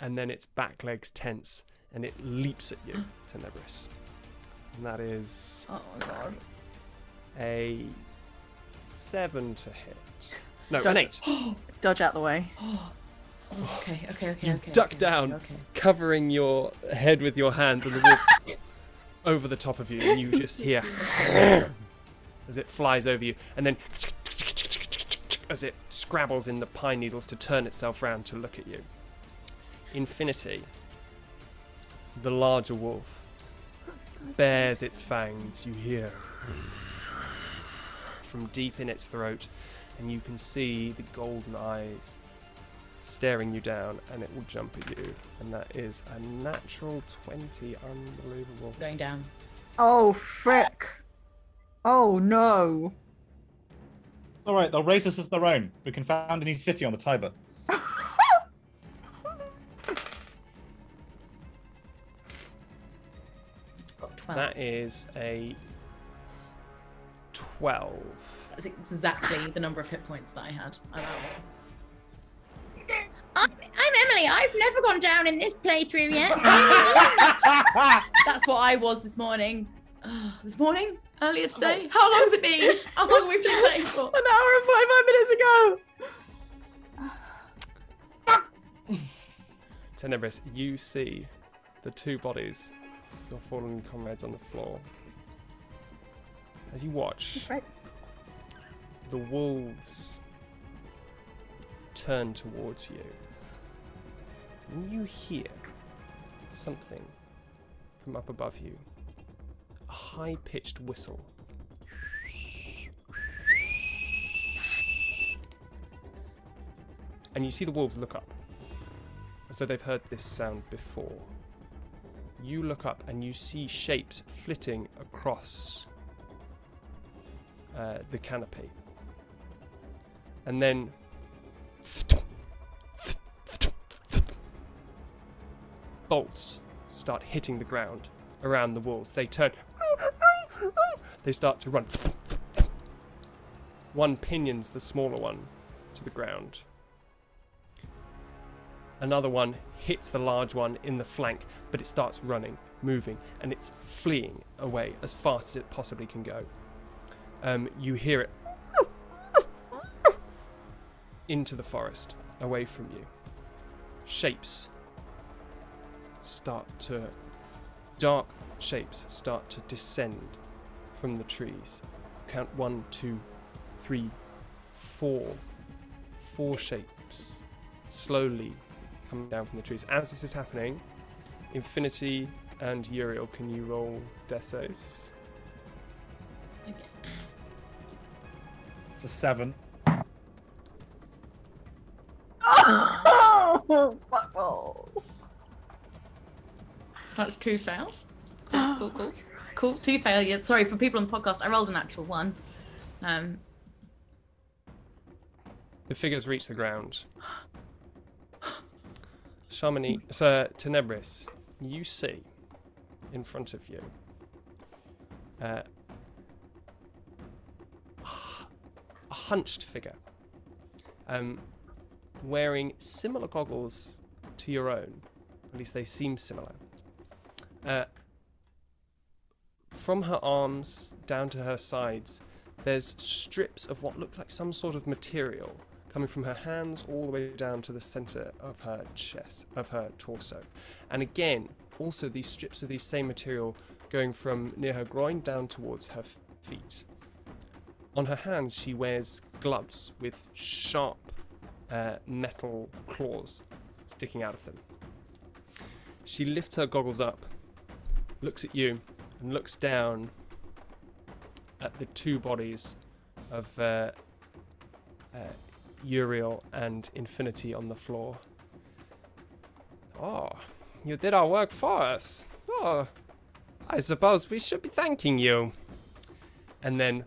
And then its back legs tense, and it leaps at you, Tenebris. And that is a 7 to hit. No, an 8. Dodge out the way. Okay. Duck down, covering your head with your hands, and the wolf over the top of you, and you just hear as it flies over you, and then as it scrabbles in the pine needles to turn itself round to look at you. Infinity, the larger wolf, bares its fangs. You hear from deep in its throat, and you can see the golden eyes staring you down, and it will jump at you, and that is a natural 20. Unbelievable. Going down. Oh frick. Oh no. All right, they'll raise us as their own. We can found a new city on the Tiber. That is a 12. That's exactly the number of hit points that I had. I love it. I'm Emily. I've never gone down in this playthrough yet. That's what I was this morning. This morning? Earlier today? How long has it been? How long have we been playing for? 1 hour and 5 minutes ago. Tenebris, you see the two bodies of your fallen comrades on the floor. As you watch, the wolves turn towards you, and you hear something from up above you, a high-pitched whistle. And you see the wolves look up, as though they've heard this sound before. You look up and you see shapes flitting across the canopy, and then bolts start hitting the ground around the walls. They turn. They start to run. One pinions the smaller one to the ground. Another one hits the large one in the flank, but it starts running, moving, and it's fleeing away as fast as it possibly can go. You hear it into the forest, away from you. Dark shapes start to descend from the trees. Count 1, 2, 3, 4. 4 shapes slowly coming down from the trees. As this is happening, Infinity and Uriel, can you roll death saves? Okay. That's a 7. Oh, buttholes. That's 2 fails. Cool, cool, cool. Cool, 2 failures. Sorry, for people on the podcast, I rolled a natural 1. The figures reach the ground. Charmini, Sir Tenebris, you see in front of you a hunched figure wearing similar goggles to your own, at least they seem similar. From her arms down to her sides, there's strips of what look like some sort of material coming from her hands all the way down to the center of her chest, of her torso. And again, also these strips of the same material going from near her groin down towards her feet. On her hands, she wears gloves with sharp metal claws sticking out of them. She lifts her goggles up, looks at you, and looks down at the 2 bodies of Uriel and Infinity on the floor. Oh, you did our work for us. Oh, I suppose we should be thanking you. And then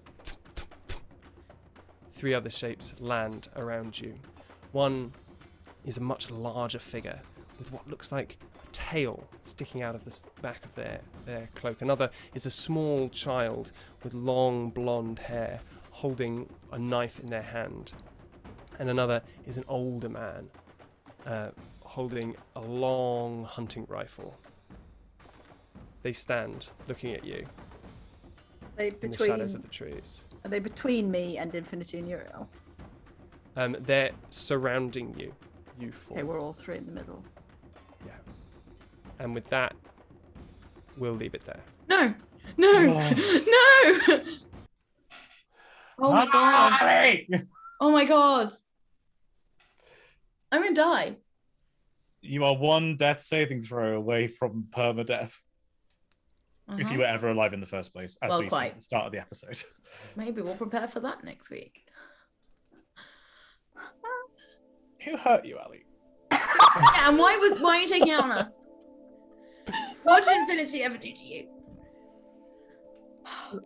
3 other shapes land around you. One is a much larger figure with what looks like a tail sticking out of the back of their cloak. Another is a small child with long blonde hair holding a knife in their hand. And another is an older man holding a long hunting rifle. They stand looking at you in the shadows of the trees. Are they between me and Infinity and Uriel? They're surrounding you, you 4. Okay, we're all 3 in the middle. Yeah. And with that, we'll leave it there. No! No! Oh. No! Oh my god! Oh my god! I'm gonna die. You are 1 death saving throw away from permadeath. If you were ever alive in the first place, as we said at the start of the episode. Maybe we'll prepare for that next week. Who hurt you, Ali? Yeah, and why are you taking it on us? What did Infinity ever do to you?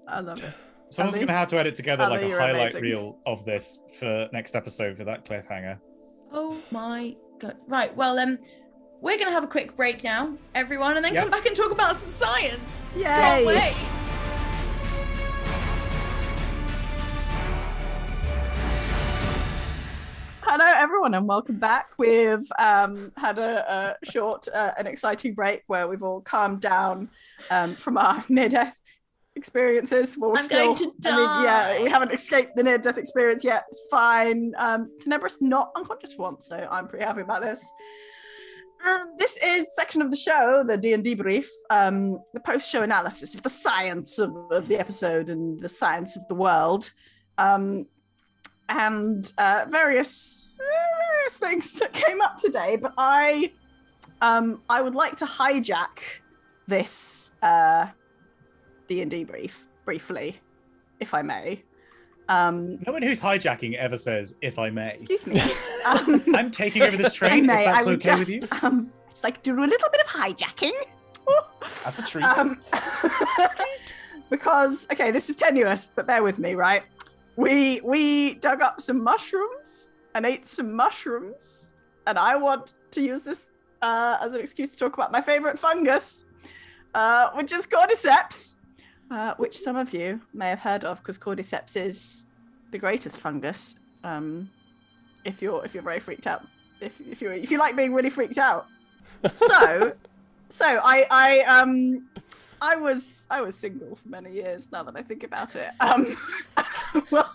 I love it. Someone's going to have to edit together like a highlight reel of this for next episode for that cliffhanger. Oh my god. Right, well, we're going to have a quick break now, everyone, and then come back and talk about some science. Yay! Can't wait. Hello, everyone, and welcome back. We've had a short and exciting break where we've all calmed down from our near-death experiences. Well, we're still going to die. We haven't escaped the near-death experience yet. It's fine. Tenebra's not unconscious once, so I'm pretty happy about this. This is section of the show, the D&D brief, the post-show analysis of the science of the episode and the science of the world, and various things that came up today. But I would like to hijack this D&D brief briefly, if I may. No one who's hijacking ever says, if I may. Excuse me. I'm taking over this train, if that's okay with you. Just like do a little bit of hijacking. That's a treat. Because, okay, this is tenuous, but bear with me, right? We dug up some mushrooms and ate some mushrooms, and I want to use this as an excuse to talk about my favorite fungus, which is cordyceps. Which some of you may have heard of, because cordyceps is the greatest fungus. If you're very freaked out, if you like being really freaked out. So I was single for many years. Now that I think about it, well,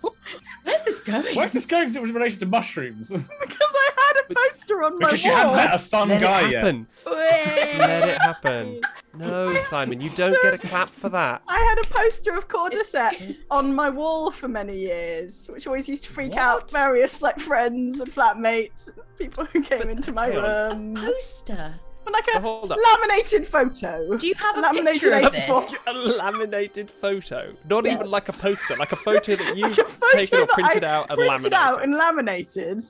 where's this going? Where's this going in relation to mushrooms? Because I had a poster on my wall. Because you haven't met a fun guy yet. Let it happen. No, Simon, you don't get a clap for that. I had a poster of cordyceps on my wall for many years, which always used to freak out various friends and flatmates, people who came into my room. A poster? Like a laminated photo. Do you have a picture of this? A laminated photo. Not even like a poster, like a photo that you've taken or printed out and laminated. Printed out and laminated.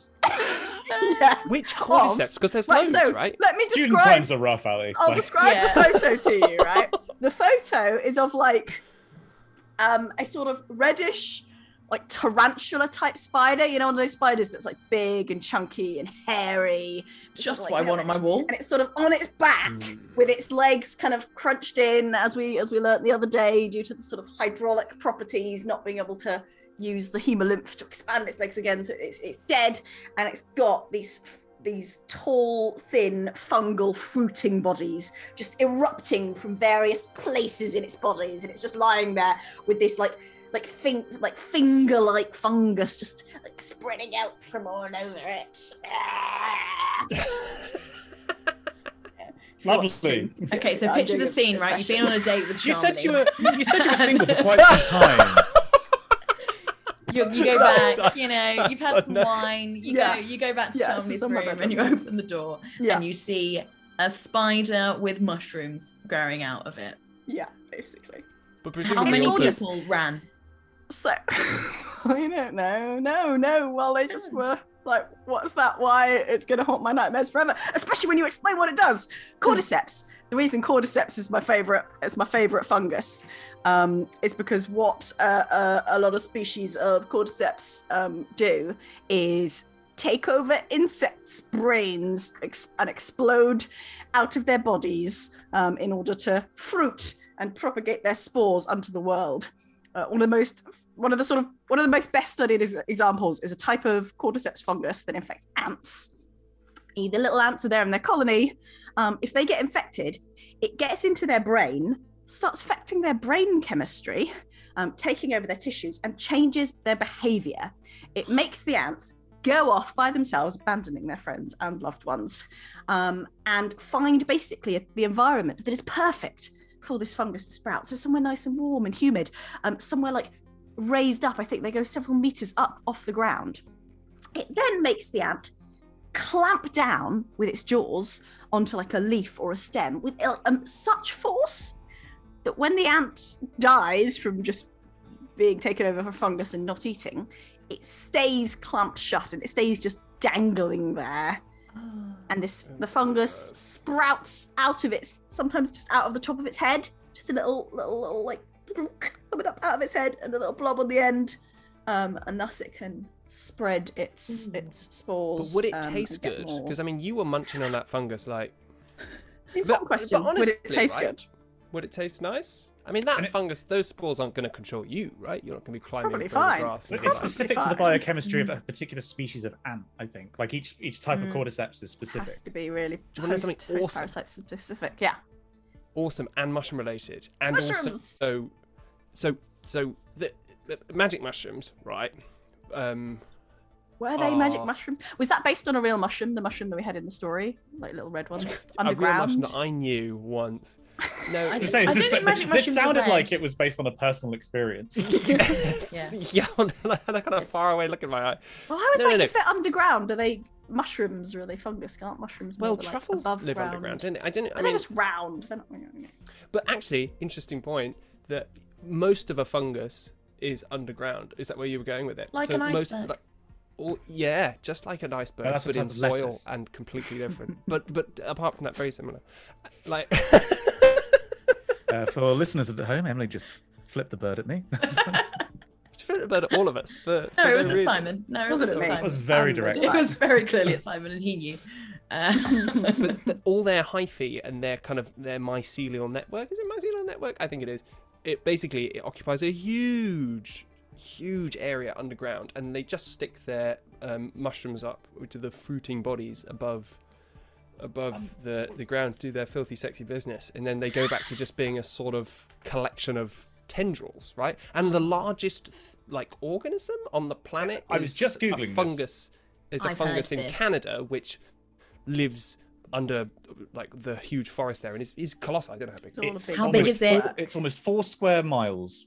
Yes. Which cordyceps? Because there's loads, right? Let me describe. Student times are rough, Ali. I'll describe the photo to you, right? The photo is of like a sort of reddish, like tarantula type spider, you know, one of those spiders that's like big and chunky and hairy. Just what I want on my wall. And it's sort of on its back with its legs kind of crunched in, as we learned the other day, due to the sort of hydraulic properties, not being able to use the hemolymph to expand its legs again. So it's dead, and it's got these tall, thin, fungal fruiting bodies just erupting from various places in its bodies. And it's just lying there with this like finger-like fungus just like spreading out from all over it. Ah! Lovely. Okay, so picture the scene, right? You've been on a date with Charmini. You said you were single for quite some time. You go back, you know, you've had some wine. You go back to Charmini's room and you open the door and you see a spider with mushrooms growing out of it. Yeah, basically. But presumably people ran. So, I don't know. No. Well, they just were like, what's that? Why it's going to haunt my nightmares forever, especially when you explain what it does. Cordyceps. The reason cordyceps is my favorite fungus is because what a lot of species of cordyceps do is take over insects' brains and explode out of their bodies in order to fruit and propagate their spores onto the world. One of the best studied examples is a type of cordyceps fungus that infects ants. The little ants are there in their colony. If they get infected, it gets into their brain, starts affecting their brain chemistry, taking over their tissues, and changes their behavior. It makes the ants go off by themselves, abandoning their friends and loved ones, and find basically the environment that is perfect for this fungus to sprout. So somewhere nice and warm and humid, somewhere like raised up. I think they go several meters up off the ground. It then makes the ant clamp down with its jaws onto like a leaf or a stem with such force that when the ant dies from just being taken over for fungus and not eating, it stays clamped shut and it stays just dangling there. And the fungus sprouts out of its, sometimes just out of the top of its head, just a little like coming up out of its head and a little blob on the end, and thus it can spread its spores. But would it taste good? Because I mean, you were munching on that fungus like. Important question. But honestly, would it taste good? Would it taste nice? I mean, that fungus, those spores aren't going to control you, right? You're not going to be climbing the grass. It's specific to the biochemistry of a particular species of ant, I think. Like each type of cordyceps is specific. It has to be really host parasite specific, yeah. Awesome and mushroom related, and mushrooms. Also so the magic mushrooms, right? Were they magic mushrooms? Was that based on a real mushroom? The mushroom that we had in the story, like little red ones underground. A real mushroom that I knew once. No, I don't think magic mushrooms. This sounded like it was based on a personal experience. yeah, I got a faraway look in my eye. Well, I was if they're underground, are they mushrooms? Or are they fungus? Aren't mushrooms? Well, truffles live underground, don't they? They're just round. They're not. But actually, interesting point that most of a fungus is underground. Is that where you were going with it? Like an iceberg. Yeah, just like an iceberg, but in soil lettuce. And completely different. but apart from that, very similar. Like for listeners at home, Emily just flipped the bird at me. She flipped the bird at all of us. But no, it wasn't Simon. No, it wasn't Simon. It was very direct. It was very clearly at Simon, and he knew. But all their hyphae and their kind of their mycelial network, is it mycelial network? I think it is. It basically occupies a huge area underground, and they just stick their mushrooms up, which are the fruiting bodies above the ground, do their filthy sexy business, and then they go back to just being a sort of collection of tendrils, right? And the largest like organism on the planet I was just googling fungus is a fungus in Canada, which lives under like the huge forest there, and is colossal. I don't know how big is it? It's almost 4 square miles.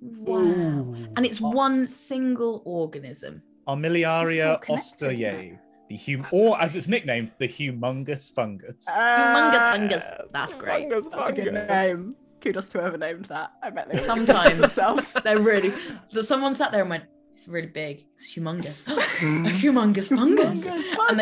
Wow. Ooh. And it's one single organism. Armillaria ostoyae. The or as it's nicknamed, the humongous fungus. Humongous fungus. That's great. That's fungus. A good name. Kudos to whoever named that. I bet they sometimes themselves. They're really. Someone sat there and went, "It's really big. It's humongous. A humongous fungus." And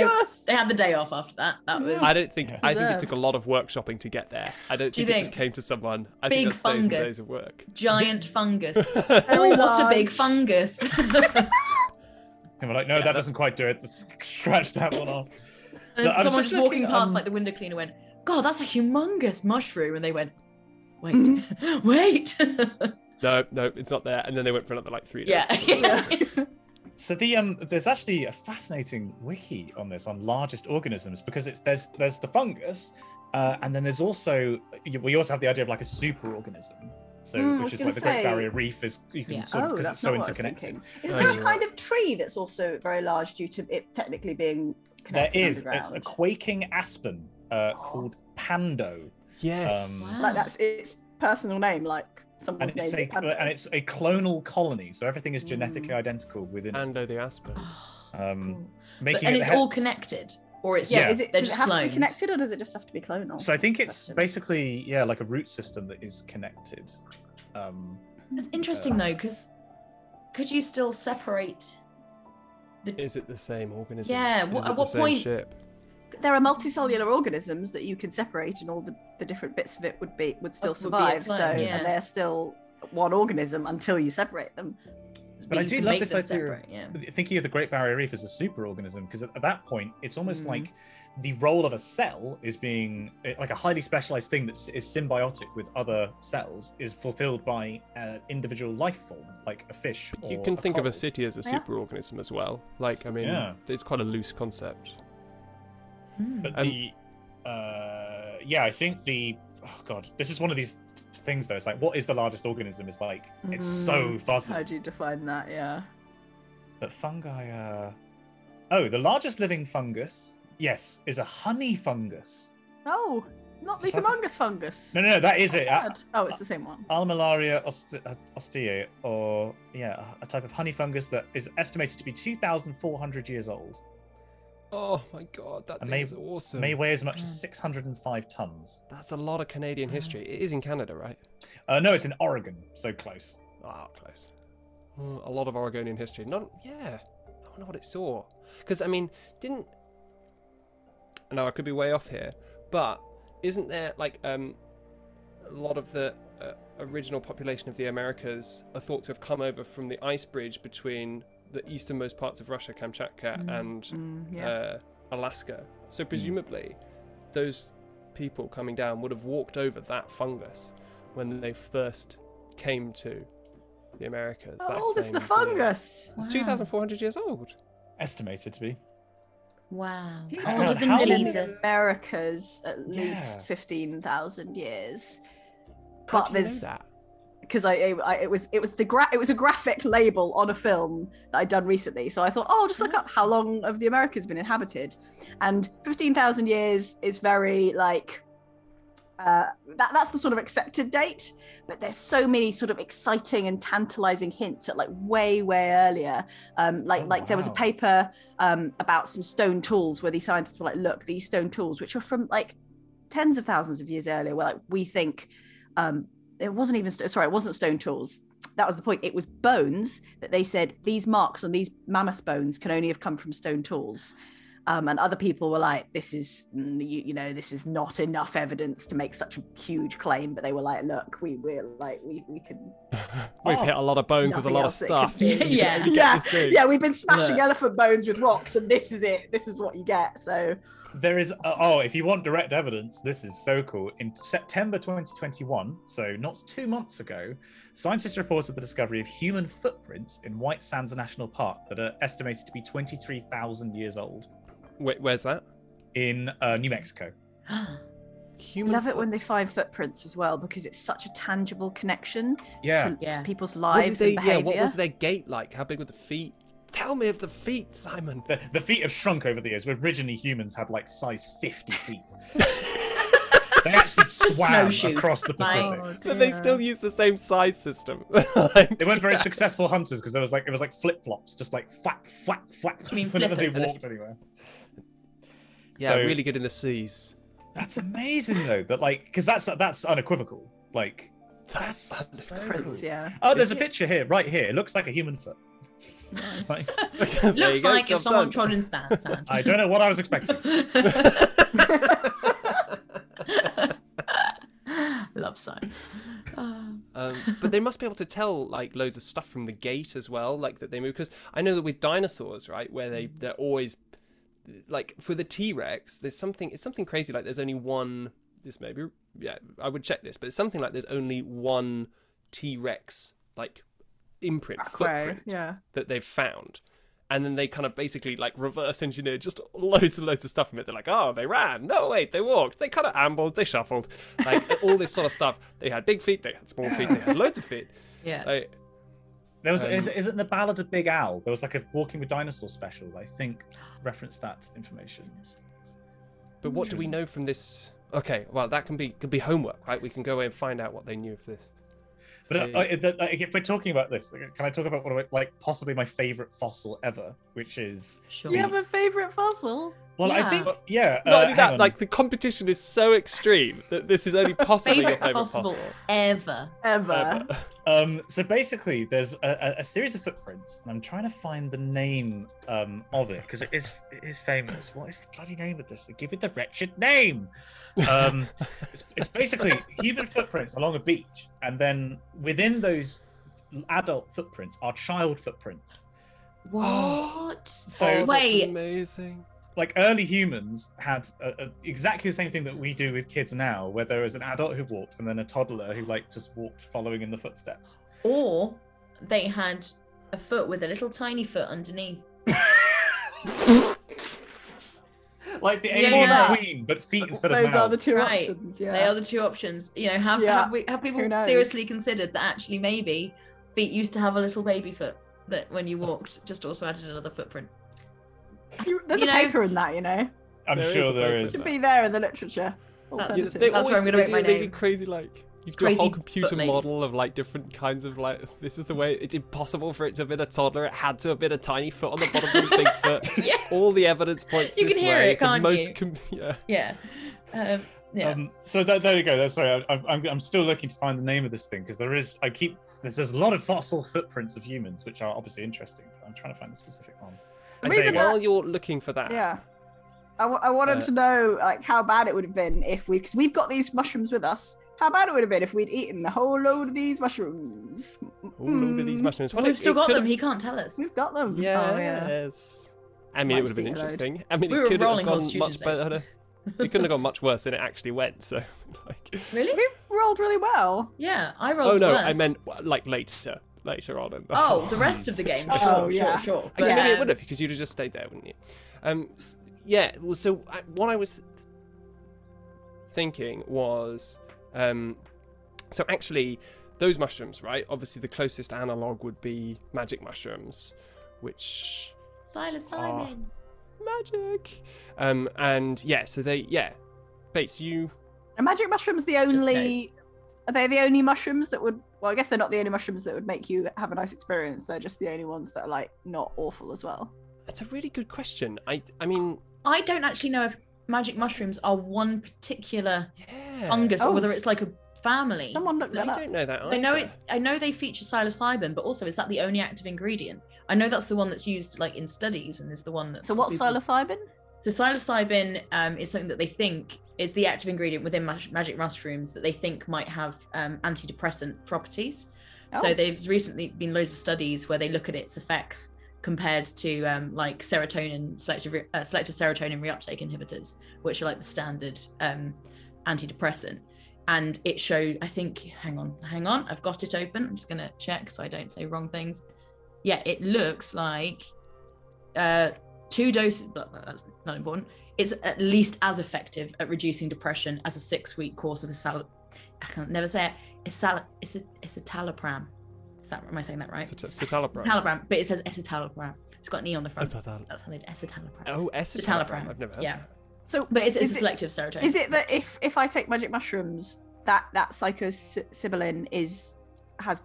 they had the day off after that. That was. I don't think. Deserved. I think it took a lot of workshopping to get there. I don't think it just came to someone. I big think that's fungus. Days of work. Giant fungus. Oh, what a big fungus. And we're like, no, that doesn't quite do it. Let's scratch that one off. And no, someone just walking past like the window cleaner went, "God, that's a humongous mushroom." And they went, "Wait, wait." No, it's not there. And then they went for another like 3 days. Yeah. So there's actually a fascinating wiki on this, on largest organisms, because there's the fungus, and then there's also, we also have the idea of like a superorganism. So, which is like the Great Barrier Reef is, you can sort of, because it's so interconnected. Isn't there a kind of tree that's also very large due to it technically being connected? There is. It's a quaking aspen called Pando. Yes. Like that's its personal name, like someone's name. And it's a clonal colony, so everything is genetically identical within Pando the aspen. Cool. And it's all connected. Or it's just, does it have cloned to be connected, or does it just have to be clonal? So I think it's basically, like a root system that is connected. It's interesting though, because could you still separate? Is it the same organism? Yeah. At what point? Ship? There are multicellular organisms that you can separate, and all the different bits of it would still survive. And they're still one organism until you separate them. But I do love this idea of thinking of the Great Barrier Reef as a superorganism, because at that point, it's almost like the role of a cell is being like a highly specialized thing that is symbiotic with other cells is fulfilled by an individual life form, like a fish. But you can think of a city as a superorganism as well. Like, I mean, it's quite a loose concept. But I think this is one of these things though. It's like, what is the largest organism? It's like, it's so fuzzy. How do you define that? Yeah. But fungi, the largest living fungus, yes, is a honey fungus. Oh, not the humongous fungus. No, that is it. It's the same one. Armillaria ostoyae, a type of honey fungus that is estimated to be 2,400 years old. Oh my god, that thing is awesome. May weigh as much as 605 tons. That's a lot of Canadian history. It is in Canada, right? No, it's in Oregon, so close. Ah, close. A lot of Oregonian history. I wonder what it saw. Because, I mean, I could be way off here, but isn't there, like, a lot of the original population of the Americas are thought to have come over from the ice bridge between the easternmost parts of Russia, Kamchatka and Alaska. So presumably those people coming down would have walked over that fungus when they first came to the Americas. How old is the fungus? It's 2,400 years old. Estimated to be. Wow. Older than Jesus. Americas at least 15,000 years. But there's that. Because it was a graphic label on a film that I'd done recently, so I thought, I'll just look up how long have the Americas been inhabited, and 15,000 years is very like that's the sort of accepted date. But there's so many sort of exciting and tantalizing hints at like way earlier. There was a paper about some stone tools where these scientists were like, look, these stone tools, which are from like tens of thousands of years earlier, where like we think. It wasn't stone tools. That was the point. It was bones that they said, these marks on these mammoth bones can only have come from stone tools. And other people were like, this is, this is not enough evidence to make such a huge claim. But they were like, look, we can. We've hit a lot of bones with a lot of stuff. We've been smashing elephant bones with rocks, and this is it. This is what you get. So. There is, if you want direct evidence, this is so cool. In September 2021, so not 2 months ago, scientists reported the discovery of human footprints in White Sands National Park that are estimated to be 23,000 years old. Wait, where's that? In New Mexico. Love it when they find footprints as well, because it's such a tangible connection to people's lives and behaviour. What was their gait like? How big were the feet? Tell me of the feet, Simon. The feet have shrunk over the years. Originally humans had like size 50 feet. They actually swam across the Pacific. Oh, but they still use the same size system. Like, they weren't very successful hunters because there was like, it was like flip-flops, just like flap, flap, flap. I mean, whenever they walked anywhere. Yeah, so, really good in the seas. That's amazing though, that like, because that's unequivocal. Like, that's so cool. Yeah. Oh, there's a picture here, right here. It looks like a human foot. Nice. Right. Looks like if someone trod in sand. I don't know what I was expecting. Love science. But they must be able to tell like loads of stuff from the gait as well, like that they move. Because I know that with dinosaurs, right, where they're always like for the T-Rex, there's something. It's something crazy. Like there's only one. This maybe. Yeah, I would check this. But it's something like there's only one T-Rex like footprint that they've found, and then they kind of basically like reverse engineered just loads and loads of stuff from it. They're like, oh, they ran, no wait, they walked, they kind of ambled, they shuffled, like all this sort of stuff. They had big feet, they had small feet, they had loads of feet. Yeah, like, there was isn't the Ballad of Big Al, there was like a Walking with Dinosaurs special I think referenced that information. But what do we know from this? Okay, well that can be homework, right? We can go away and find out what they knew of this. But if we're talking about this, can I talk about what like possibly my favorite fossil ever, which is... Sure. You have a favorite fossil? Well, yeah. I think, yeah. Not only that, like the competition is so extreme that this is only possibly your favorite fossil. Ever. So basically, there's a series of footprints, and I'm trying to find the name of it, because it is famous. What is the bloody name of this? They give it the wretched name. It's basically human footprints along a beach, and then within those adult footprints are child footprints. What? So that's amazing. Like early humans had exactly the same thing that we do with kids now, where there was an adult who walked and then a toddler who like just walked following in the footsteps. Or they had a foot with a little tiny foot underneath. Like the alien queen, but feet instead of mouths. Those are the two options. Yeah. They are the two options. You know, have people seriously considered that actually maybe feet used to have a little baby foot that when you walked just also added another footprint. There's a paper in that, you know. I'm sure there is. It should be there in the literature. That's where I'm going to make my name. Crazy, like you do a whole computer model of like different kinds of like. This is the way. It's impossible for it to have been a toddler. It had to have been a tiny foot on the bottom of a big foot. Yeah. All the evidence points. You can hear it, can't you? Yeah. Yeah. So there you go. Sorry, I'm still looking to find the name of this thing because there's a lot of fossil footprints of humans, which are obviously interesting. But I'm trying to find the specific one. While you're looking for that, yeah, I wanted to know like how bad it would have been if because we've got these mushrooms with us. How bad it would have been if we'd eaten a whole load of these mushrooms. Well, we've still got them. He can't tell us. We've got them. Yes. Oh, yeah. I mean, it would have been interesting. Load. I mean, it could have gone much better. It couldn't have gone much worse than it actually went. So, like, really, we rolled really well. Yeah, I rolled. Oh no, worse. I meant like later on. And the rest of the game. Sure. But, actually, maybe it would have, because you'd have just stayed there, wouldn't you? So what I was thinking was, so actually, those mushrooms, right? Obviously, the closest analogue would be magic mushrooms, which psilocybin. Magic. Bates, you... Are magic mushrooms the only... Are they the only mushrooms that would... Well, I guess they're not the only mushrooms that would make you have a nice experience. They're just the only ones that are, like, not awful as well. That's a really good question. I mean... I don't actually know if magic mushrooms are one particular fungus or whether it's, like, a family. Someone looked that up. I don't know that either. I know they feature psilocybin, but also, is that the only active ingredient? I know that's the one that's used, like, in studies and is the one that's... So what's psilocybin? So psilocybin is something that they think... It's the active ingredient within magic mushrooms that they think might have antidepressant properties. Oh. So there's recently been loads of studies where they look at its effects compared to like serotonin, selective serotonin reuptake inhibitors, which are like the standard antidepressant. And it showed, I think, hang on, I've got it open. I'm just going to check so I don't say wrong things. Yeah, it looks like two doses, but that's not important. It's at least as effective at reducing depression as a 6-week course of esitalopram. Am I saying that right? Esitalopram. But it says esitalopram. It's got an E on the front. That's how they do esitalopram. Oh, esitalopram. I've never heard of that. So, but is it selective serotonin? Is it that if I take magic mushrooms, that psilocybin has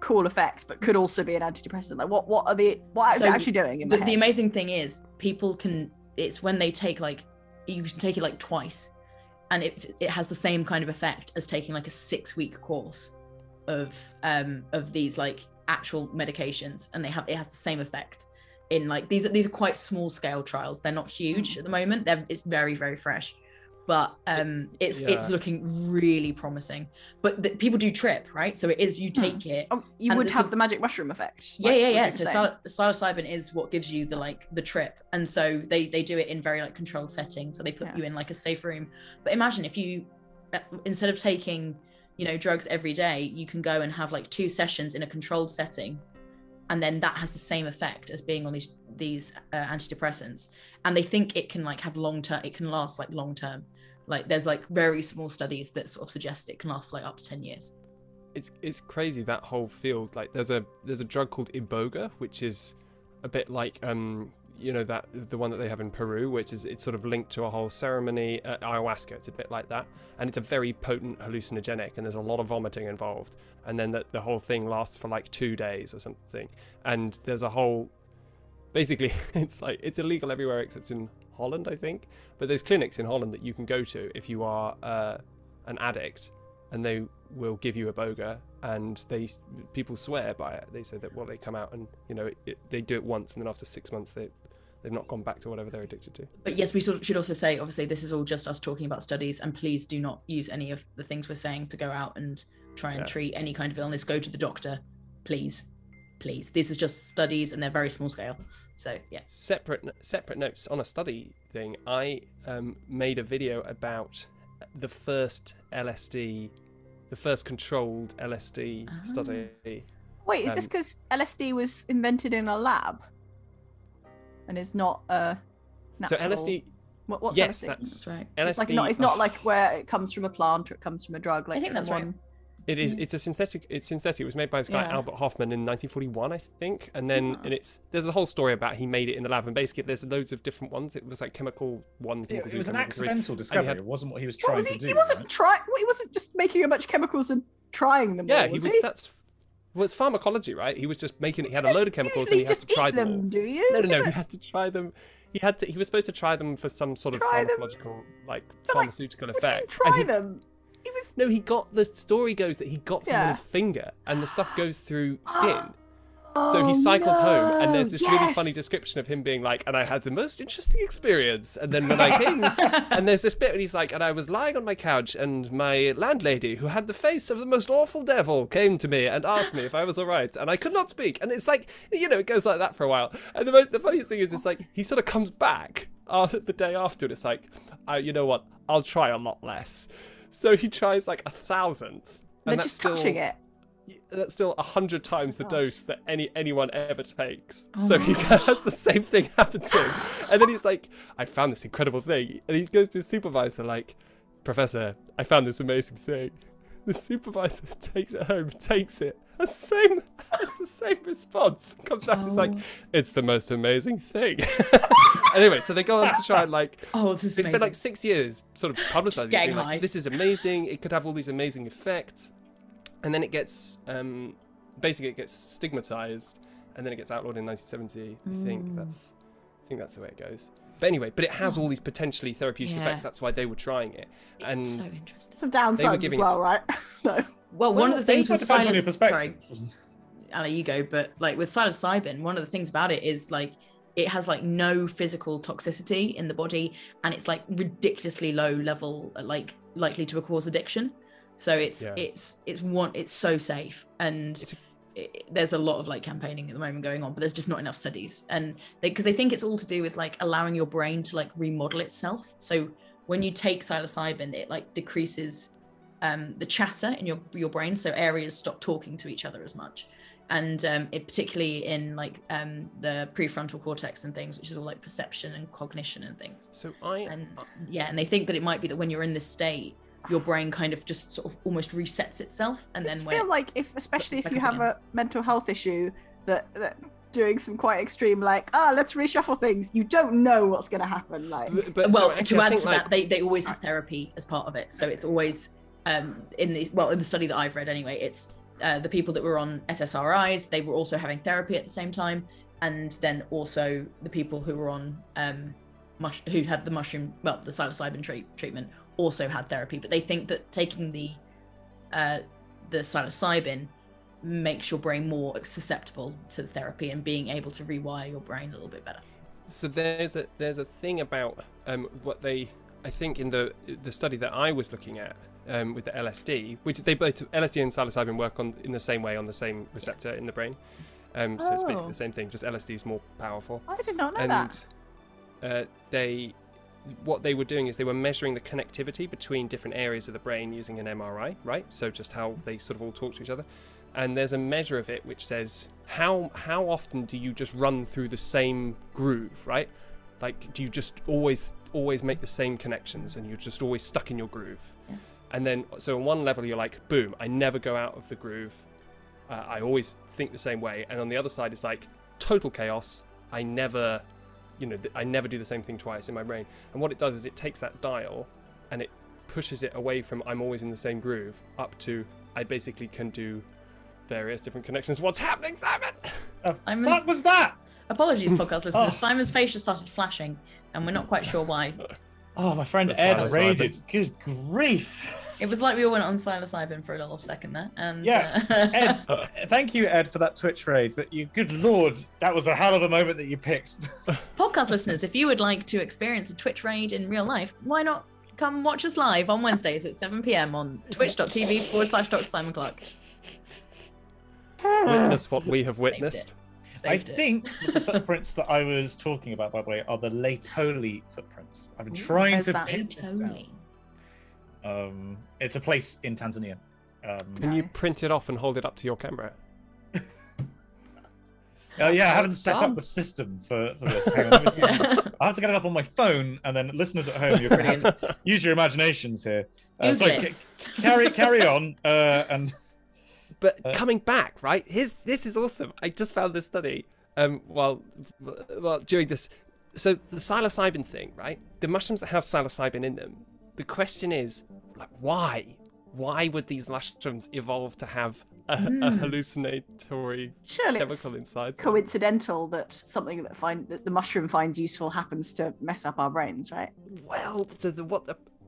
cool effects, but could also be an antidepressant? Like, what is it actually doing in my head? The amazing thing is, it's when they take, like, you can take it like twice, and it has the same kind of effect as taking like a 6-week course of these like actual medications, and it has the same effect. In like these are quite small scale trials. They're not huge at the moment. It's very, very fresh, but it's looking really promising. But people do trip, right? So it is, you take it. Oh, you would have the magic mushroom effect. Yeah, like, yeah. So psilocybin is what gives you the trip, and so they do it in very like controlled settings where they put you in like a safe room. But imagine if you instead of taking drugs every day, you can go and have like 2 sessions in a controlled setting. And then that has the same effect as being on these antidepressants, and they think it can like have it can last like long term. Like there's like very small studies that sort of suggest it can last for like up to 10 years. It's crazy, that whole field. Like there's a drug called Iboga, which is a bit like that the one that they have in Peru, which is it's sort of linked to a whole ceremony at ayahuasca. It's a bit like that, and it's a very potent hallucinogenic, and there's a lot of vomiting involved, and then the whole thing lasts for like 2 days or something. And there's a whole, basically it's like it's illegal everywhere except in Holland, I think, but there's clinics in Holland that you can go to if you are an addict, and they will give you Iboga, and people swear by it. They say that they come out and they do it once, and then after 6 months they've not gone back to whatever they're addicted to. But yes, we should also say, obviously, this is all just us talking about studies, and please do not use any of the things we're saying to go out and try and treat any kind of illness. Go to the doctor, please. Please. This is just studies, and they're very small scale. So, yeah. Separate notes on a study thing. I made a video about the first LSD, the first controlled LSD study. Wait, is this because LSD was invented in a lab? And is not natural. So LSD, what's yes, LSD? That's right. LSD, it's not like where it comes from a plant or it comes from a drug. Like I think that's right. It is. It's a synthetic. It's synthetic. It was made by this guy Albert Hofmann in 1941, I think. And then there's a whole story about he made it in the lab. And basically, there's loads of different ones. It was like chemical one. It was an accidental discovery. It wasn't what he was trying to do. He wasn't trying. He wasn't just making a bunch of chemicals and trying them. Yeah, all, was he? That's. Well, it's pharmacology, right? He was just making it. He had a load of chemicals, and he had to try them all. Do you? No. He had to try them. He was supposed to try them for some sort of pharmacological, like pharmaceutical effect. Try them. He was. No, he got. The story goes that he got someone's finger, and the stuff goes through skin. So he cycled home, and there's this really funny description of him being like, and I had the most interesting experience. And then when I came, and there's this bit where he's like, and I was lying on my couch, and my landlady, who had the face of the most awful devil, came to me and asked me if I was all right, and I could not speak. And it's like, it goes like that for a while. And the funniest thing is, it's like, he sort of comes back the day after, and it's like, you know what, I'll try a lot less. So he tries like 1,000th. They're just touching it. That's still 100 times the dose that anyone ever takes. Oh, so he has the same thing happen to him. And then he's like, I found this incredible thing. And he goes to his supervisor like, Professor, I found this amazing thing. The supervisor takes it home, takes it. Has the same response. Comes back and is like, it's the most amazing thing. Anyway, so they go on to try and like, they spent like 6 years sort of publicizing it. Like, this is amazing. It could have all these amazing effects. And then it gets, basically stigmatized, and then it gets outlawed in 1970. I think that's the way it goes. But anyway, it has all these potentially therapeutic effects. That's why they were trying it. And it's so interesting. Some downsides as well, right? No. Well, one of the things with psilocybin, Ali, you go, but like with psilocybin, one of the things about it is like it has like no physical toxicity in the body, and it's like ridiculously low level, like likely to cause addiction. So it's so safe, and there's a lot of like campaigning at the moment going on, but there's just not enough studies, and because they think it's all to do with like allowing your brain to like remodel itself. So when you take psilocybin, it like decreases the chatter in your brain, so areas stop talking to each other as much, and it particularly in like the prefrontal cortex and things, which is all like perception and cognition and things. And they think that it might be that when you're in this state, your brain kind of just sort of almost resets itself, and I just feel like especially if you have a mental health issue, that doing some quite extreme, like, let's reshuffle things. You don't know what's going to happen. Like, but, well, so actually, to add to that, they always have therapy as part of it. So it's always in the study that I've read anyway, it's the people that were on SSRIs, they were also having therapy at the same time, and then also the people who were on who had the mushroom, well, the psilocybin treatment, also had therapy. But they think that taking the psilocybin makes your brain more susceptible to the therapy and being able to rewire your brain a little bit better. So there's a thing about what they, I think, in the study that I was looking at with the LSD, which they both, LSD and psilocybin, work on in the same way on the same receptor in the brain. So it's basically the same thing, just LSD is more powerful. I did not know that. What they were doing is they were measuring the connectivity between different areas of the brain using an MRI, right? So just how they sort of all talk to each other. And there's a measure of it which says how often do you just run through the same groove, right? Like, do you just always make the same connections and you're just always stuck in your groove? Yeah. And then, so on one level you're like, boom, I never go out of the groove. I always think the same way. And on the other side it's like total chaos. I never do the same thing twice in my brain. And what it does is it takes that dial and it pushes it away from I'm always in the same groove up to I basically can do various different connections. What's happening, Simon? What was that? Apologies, podcast listeners. Oh. Simon's face just started flashing and we're not quite sure why. Oh, my friend Ed raided. Good grief. It was like we all went on psilocybin for a little second there. And, yeah. Ed, thank you, Ed, for that Twitch raid. But you, good Lord, that was a hell of a moment that you picked. Podcast listeners, if you would like to experience a Twitch raid in real life, why not come watch us live on Wednesdays at 7 PM on twitch.tv/Dr. Simon Clark. Witness what we have witnessed. Saved it. I think the footprints that I was talking about, by the way, are the Laetoli footprints. I've been trying to pin this down. It's a place in Tanzania. Can you print it off and hold it up to your camera? I haven't set up the system for this. Hang on, I have to get it up on my phone, and then listeners at home, you're going to have to use your imaginations here. Carry on, and. But coming back, right? This is awesome. I just found this study while doing this. So the psilocybin thing, right? The mushrooms that have psilocybin in them. The question is, like, why? Why would these mushrooms evolve to have a hallucinatory chemical inside? It's coincidental that something that the mushroom finds useful happens to mess up our brains, right? Well,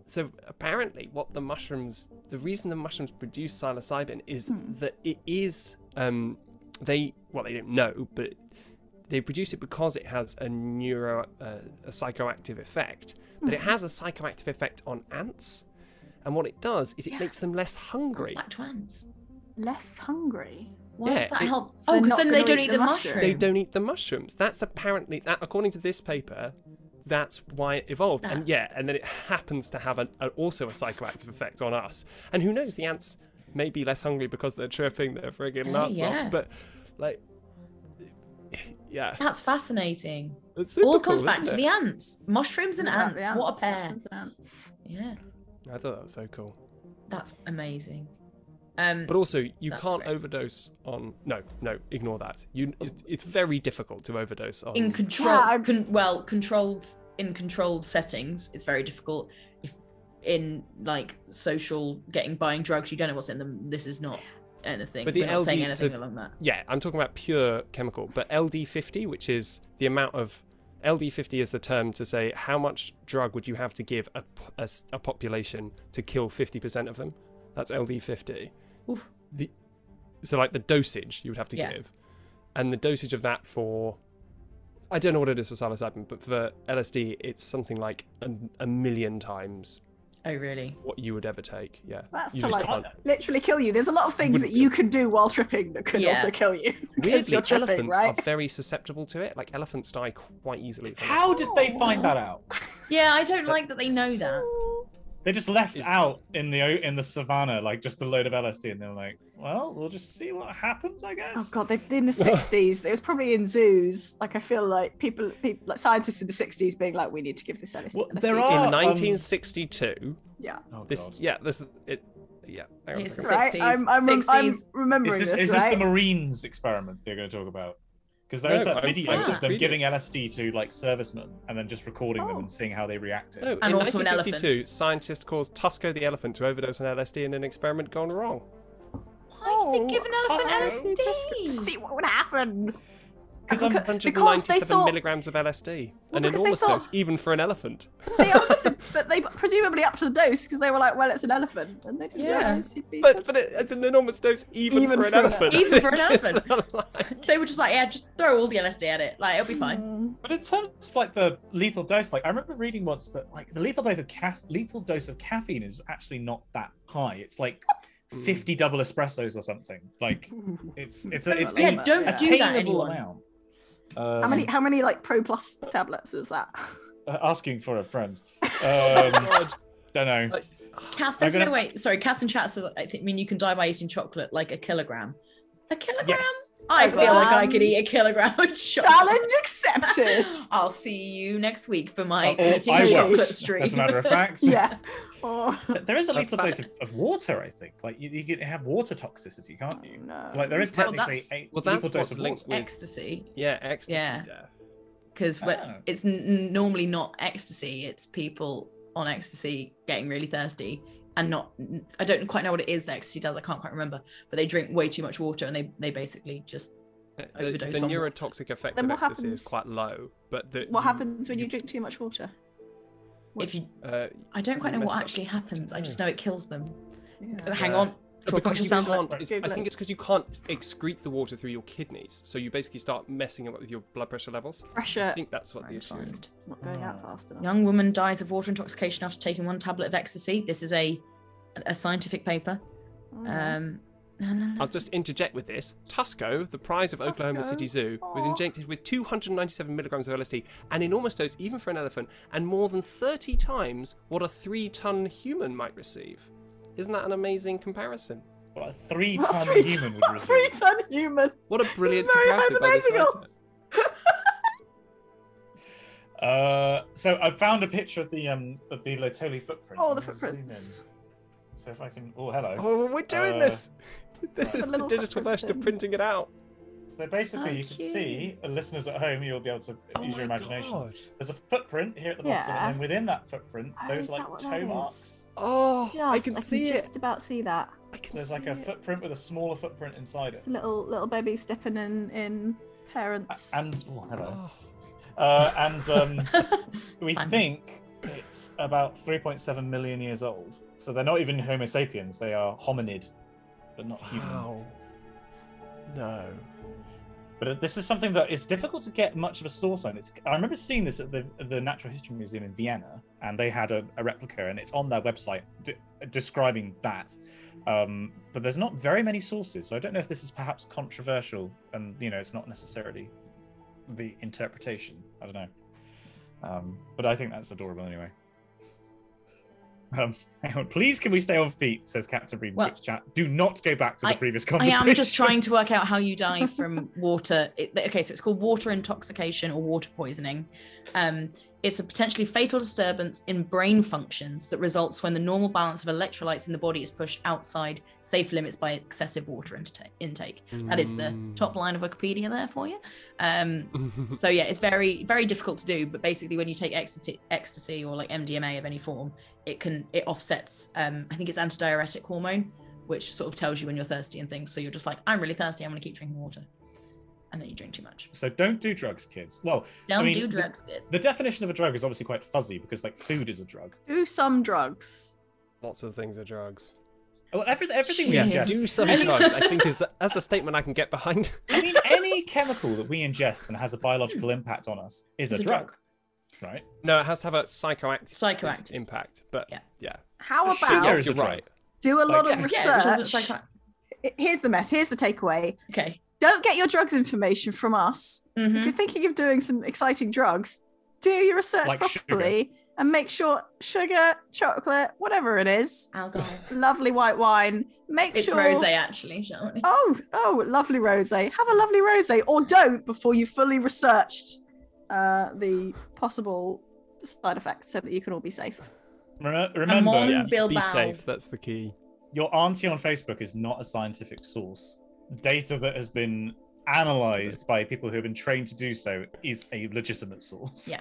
So apparently the reason the mushrooms produce psilocybin is that it is, they don't know, but they produce it because it has a psychoactive effect, but it has a psychoactive effect on ants. And what it does is it makes them less hungry. Black ants. Less hungry? Why does that help? Oh, because then they don't eat the mushroom. They don't eat the mushrooms. That's apparently, according to this paper, that's why it evolved. And and then it happens to have also a psychoactive effect on us. And who knows, the ants may be less hungry because they're tripping their friggin' nuts off. But that's fascinating. It's super cool, back to the ants. Mushrooms and ants. What a pair. Mushrooms and ants. Yeah. I thought that was so cool. That's amazing. But also, you can't overdose on... No, ignore that. It's very difficult to overdose on... In controlled settings, it's very difficult. If in, like, buying drugs, you don't know what's in them. This is not anything. But we're not saying anything along that. Yeah, I'm talking about pure chemical. But LD50, which is the amount of... LD50 is the term to say how much drug would you have to give a population to kill 50% of them. That's LD50. Oof. So like the dosage you would have to give. And the dosage of that for, I don't know what it is for psilocybin, but for LSD, it's something like a million times. Oh, really? What you would ever take, yeah. That's literally kill you. There's a lot of things that you can do while tripping that could also kill you. Weirdly, elephants are very susceptible to it. Like, elephants die quite easily. How did they find that out? Yeah, I don't like that they know that. They just left out in the savannah, like, just a load of LSD, and they're like, well, we'll just see what happens, I guess. Oh god, in the 60s, it was probably in zoos. Like, I feel like people like scientists in the 60s being like, we need to give this LSD. Well, there are in 1962. Yeah. Oh, this, yeah, this is it. Yeah. It's the 60s. Right? I'm remembering this. Is this the Marines experiment they're going to talk about? Because there's that video of them giving LSD to like servicemen and then just recording them and seeing how they reacted. No, and in also 1962, an scientists caused Tusco the elephant to overdose on LSD in an experiment gone wrong. Why did they give an elephant LSD? To see what would happen. Because 197 milligrams of LSD, an enormous dose, even for an elephant. But they presumably upped the dose because they were like, well, it's an elephant, and they didn't realize he'd be. But it's an enormous dose even for an elephant. Even for an elephant. They were just like, yeah, just throw all the LSD at it, like it'll be fine. But in terms of like the lethal dose, like I remember reading once that like the lethal dose of caffeine is actually not that high. It's like 50 double espressos or something. Like it's yeah, don't do that anymore. How many like Pro Plus tablets is that? Asking for a friend. Don't know. Cass in chat says you can die by eating chocolate, like a kilogram. A kilogram? Yes. I feel like I could eat a kilogram of chocolate. Challenge accepted. I'll see you next week for my eating chocolate stream. As a matter of fact. Yeah. There is a lethal dose of water, I think. Like you can have water toxicity, can't you? No. So like there is technically a lethal dose of water. Ecstasy. Yeah, ecstasy death. Because it's normally not ecstasy, it's people on ecstasy getting really thirsty and not, I don't quite know what it is that ecstasy does, I can't quite remember, but they drink way too much water and they basically just overdose. The neurotoxic effect of ecstasy is quite low. But what happens when you drink too much water? If you, I don't quite know what actually happens, I just know it kills them. Yeah. Hang on. I think it's because you can't excrete the water through your kidneys, so you basically start messing up with your blood pressure levels. I think that's what the issue is. It's not going out fast enough. Young woman dies of water intoxication after taking one tablet of ecstasy. This is a scientific paper. I'll just interject with this. Tusco, the prize of Oklahoma City Zoo, was injected with 297 milligrams of LSD, an enormous dose even for an elephant, and more than 30 times what a 3-ton human might receive. Isn't that an amazing comparison? What a 3-ton human would receive. 3-ton human. What a brilliant comparison by this writer. So I found a picture of the Laetoli footprints. Oh, the footprints. So if I can, hello. Oh, we're doing this. This is the digital version of printing it out. So basically, you can see, listeners at home, you'll be able to use your imagination. There's a footprint here at the bottom, and within that footprint, those like toe marks. Oh, yes, I can just about see that. There's a footprint with a smaller footprint inside it. Little baby stepping in parents. We think it's about 3.7 million years old. So they're not even Homo sapiens. They are hominid, but not human. Wow. No. But this is something that it's difficult to get much of a source on. I remember seeing this at the Natural History Museum in Vienna, and they had a replica, and it's on their website describing that. But there's not very many sources, so I don't know if this is perhaps controversial, and it's not necessarily the interpretation. I don't know. But I think that's adorable anyway. Hang on. Please, can we stay on feet? Says Captain Bream. Well, chat. Do not go back to the previous conversation. I am just trying to work out how you die from water. So it's called water intoxication or water poisoning. It's a potentially fatal disturbance in brain functions that results when the normal balance of electrolytes in the body is pushed outside safe limits by excessive water intake. That is the top line of Wikipedia there for you. So yeah, it's very, very difficult to do, but basically when you take ecstasy or like MDMA of any form, it offsets, I think it's antidiuretic hormone, which sort of tells you when you're thirsty and things. So you're just like, I'm really thirsty, I'm gonna keep drinking water. And then you drink too much. So don't do drugs, kids. Well, do drugs, kids. The definition of a drug is obviously quite fuzzy because, like, food is a drug. Do some drugs. Lots of things are drugs. Well, everything we ingest. Do some drugs, I think, is as a statement I can get behind. I mean, any chemical that we ingest and has a biological impact on us is a drug. Right? No, it has to have a psychoactive impact. But yeah. How about you're right? Do a lot of research. Here's the mess. Here's the takeaway. Okay. Don't get your drugs information from us. Mm-hmm. If you're thinking of doing some exciting drugs, do your research properly and make sure sugar, chocolate, whatever it is, alcohol, lovely white wine. It's rosé, actually, shall we? Oh, lovely rosé. Have a lovely rosé, or don't before you fully researched the possible side effects, so that you can all be safe. Remember, be safe. That's the key. Your auntie on Facebook is not a scientific source. Data that has been analyzed by people who have been trained to do so is a legitimate source. Yeah.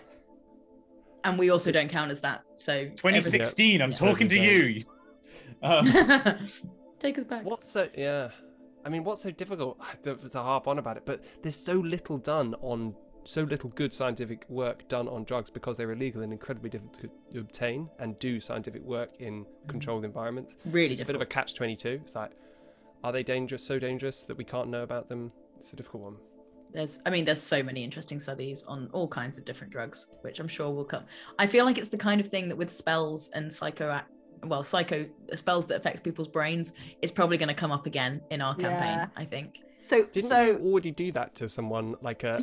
And we also don't count as that. So 2016, I'm talking to you. Take us back. I mean, what's so difficult to harp on about it, but there's so little done on, so little good scientific work done on drugs because they're illegal and incredibly difficult to obtain and do scientific work in controlled environments. Really it's difficult. A bit of a catch-22. It's like, are they dangerous, so dangerous that we can't know about them? It's a difficult one. There's so many interesting studies on all kinds of different drugs, which I'm sure will come. I feel like it's the kind of thing that with spells and psycho spells that affect people's brains, it's probably going to come up again in our campaign, I think. So didn't you already do that to someone? Like you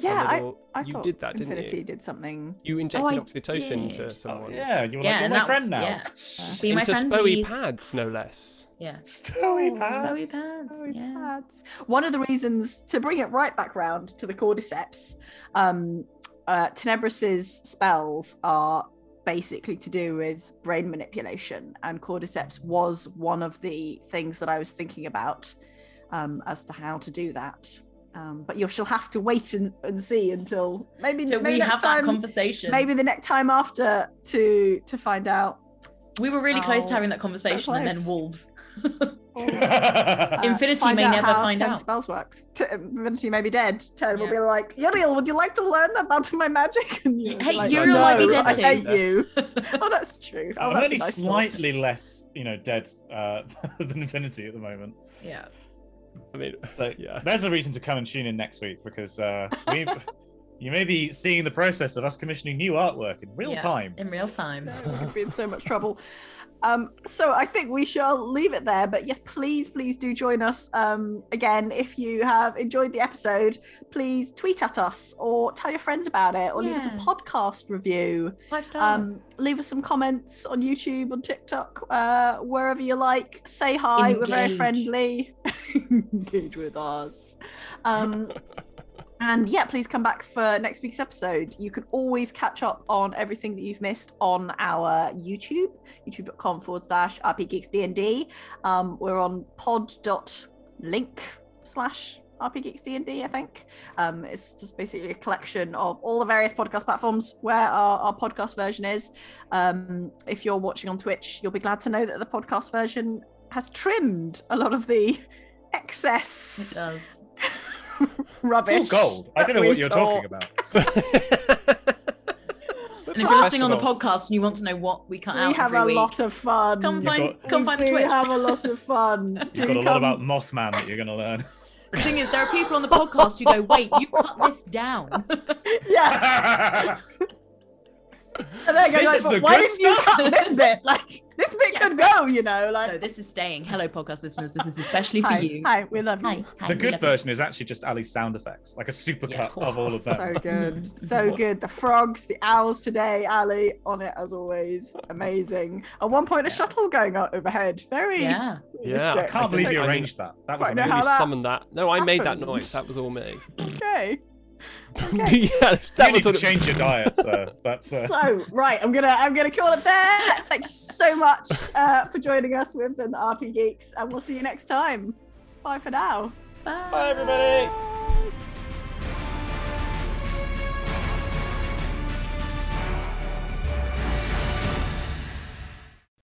did that, didn't you? Infinity did something. You injected oxytocin to someone. You were like, you're my friend now. Yeah. Be my friend, please. Into Stowy pads, no less. Yeah. Stowy pads. One of the reasons, to bring it right back round to the cordyceps, Tenebris's spells are basically to do with brain manipulation, and cordyceps was one of the things that I was thinking about. As to how to do that, but you'll have to wait and see until maybe we have that conversation. Maybe the next time after to find out. We were really close to having that conversation, and then wolves. Infinity may never find out. Spells works. Infinity may be dead. Ten will be like, Uriel, would you like to learn about my magic? And you hey, like, Uriel might be dead too. I hate you. Oh, that's true. Oh, I'm only nice slightly less, dead than Infinity at the moment. Yeah. There's a reason to come and tune in next week because you may be seeing the process of us commissioning new artwork in real time. In real time. No, we could be in so much trouble. So I think we shall leave it there. But yes, please do join us again. If you have enjoyed the episode, please tweet at us or tell your friends about it or leave us a podcast review. 5 stars. Leave us some comments on YouTube, on TikTok, wherever you like. Say hi. Engage. We're very friendly. Engage with us. And please come back for next week's episode. You can always catch up on everything that you've missed on our YouTube, youtube.com/RPGeeksDND. We're on pod.link/RPGeeksDND, I think. It's just basically a collection of all the various podcast platforms where our podcast version is. If you're watching on Twitch, you'll be glad to know that the podcast version has trimmed a lot of the excess. It does. Rubbish. It's all gold. I don't know what you're talking about. And if you're listening on the podcast and you want to know what we cut out every week, we have a lot of fun. Come find the Twitch. We have a lot of fun. You've got a lot about Mothman that you're going to learn. The thing is, there are people on the podcast who go, wait, you cut this down. Yeah. And they go, why didn't you cut this bit? Like, this bit could go, No, this is staying. Hello, podcast listeners. This is especially for you. Hi, we love you. The good version is actually just Ali's sound effects, like a supercut of all of them. So good. So good. The frogs, the owls today, Ali, on it as always. Amazing. At one point, a shuttle going overhead. Very. Yeah. Yeah. I can't believe you arranged that. That was amazing. You summoned that. No, I made that noise. That was all me. Okay. You need to change your diet, so that's so right. I'm gonna call it there. Thank you so much for joining us with the RP Geeks, and we'll see you next time. Bye for now. Bye everybody.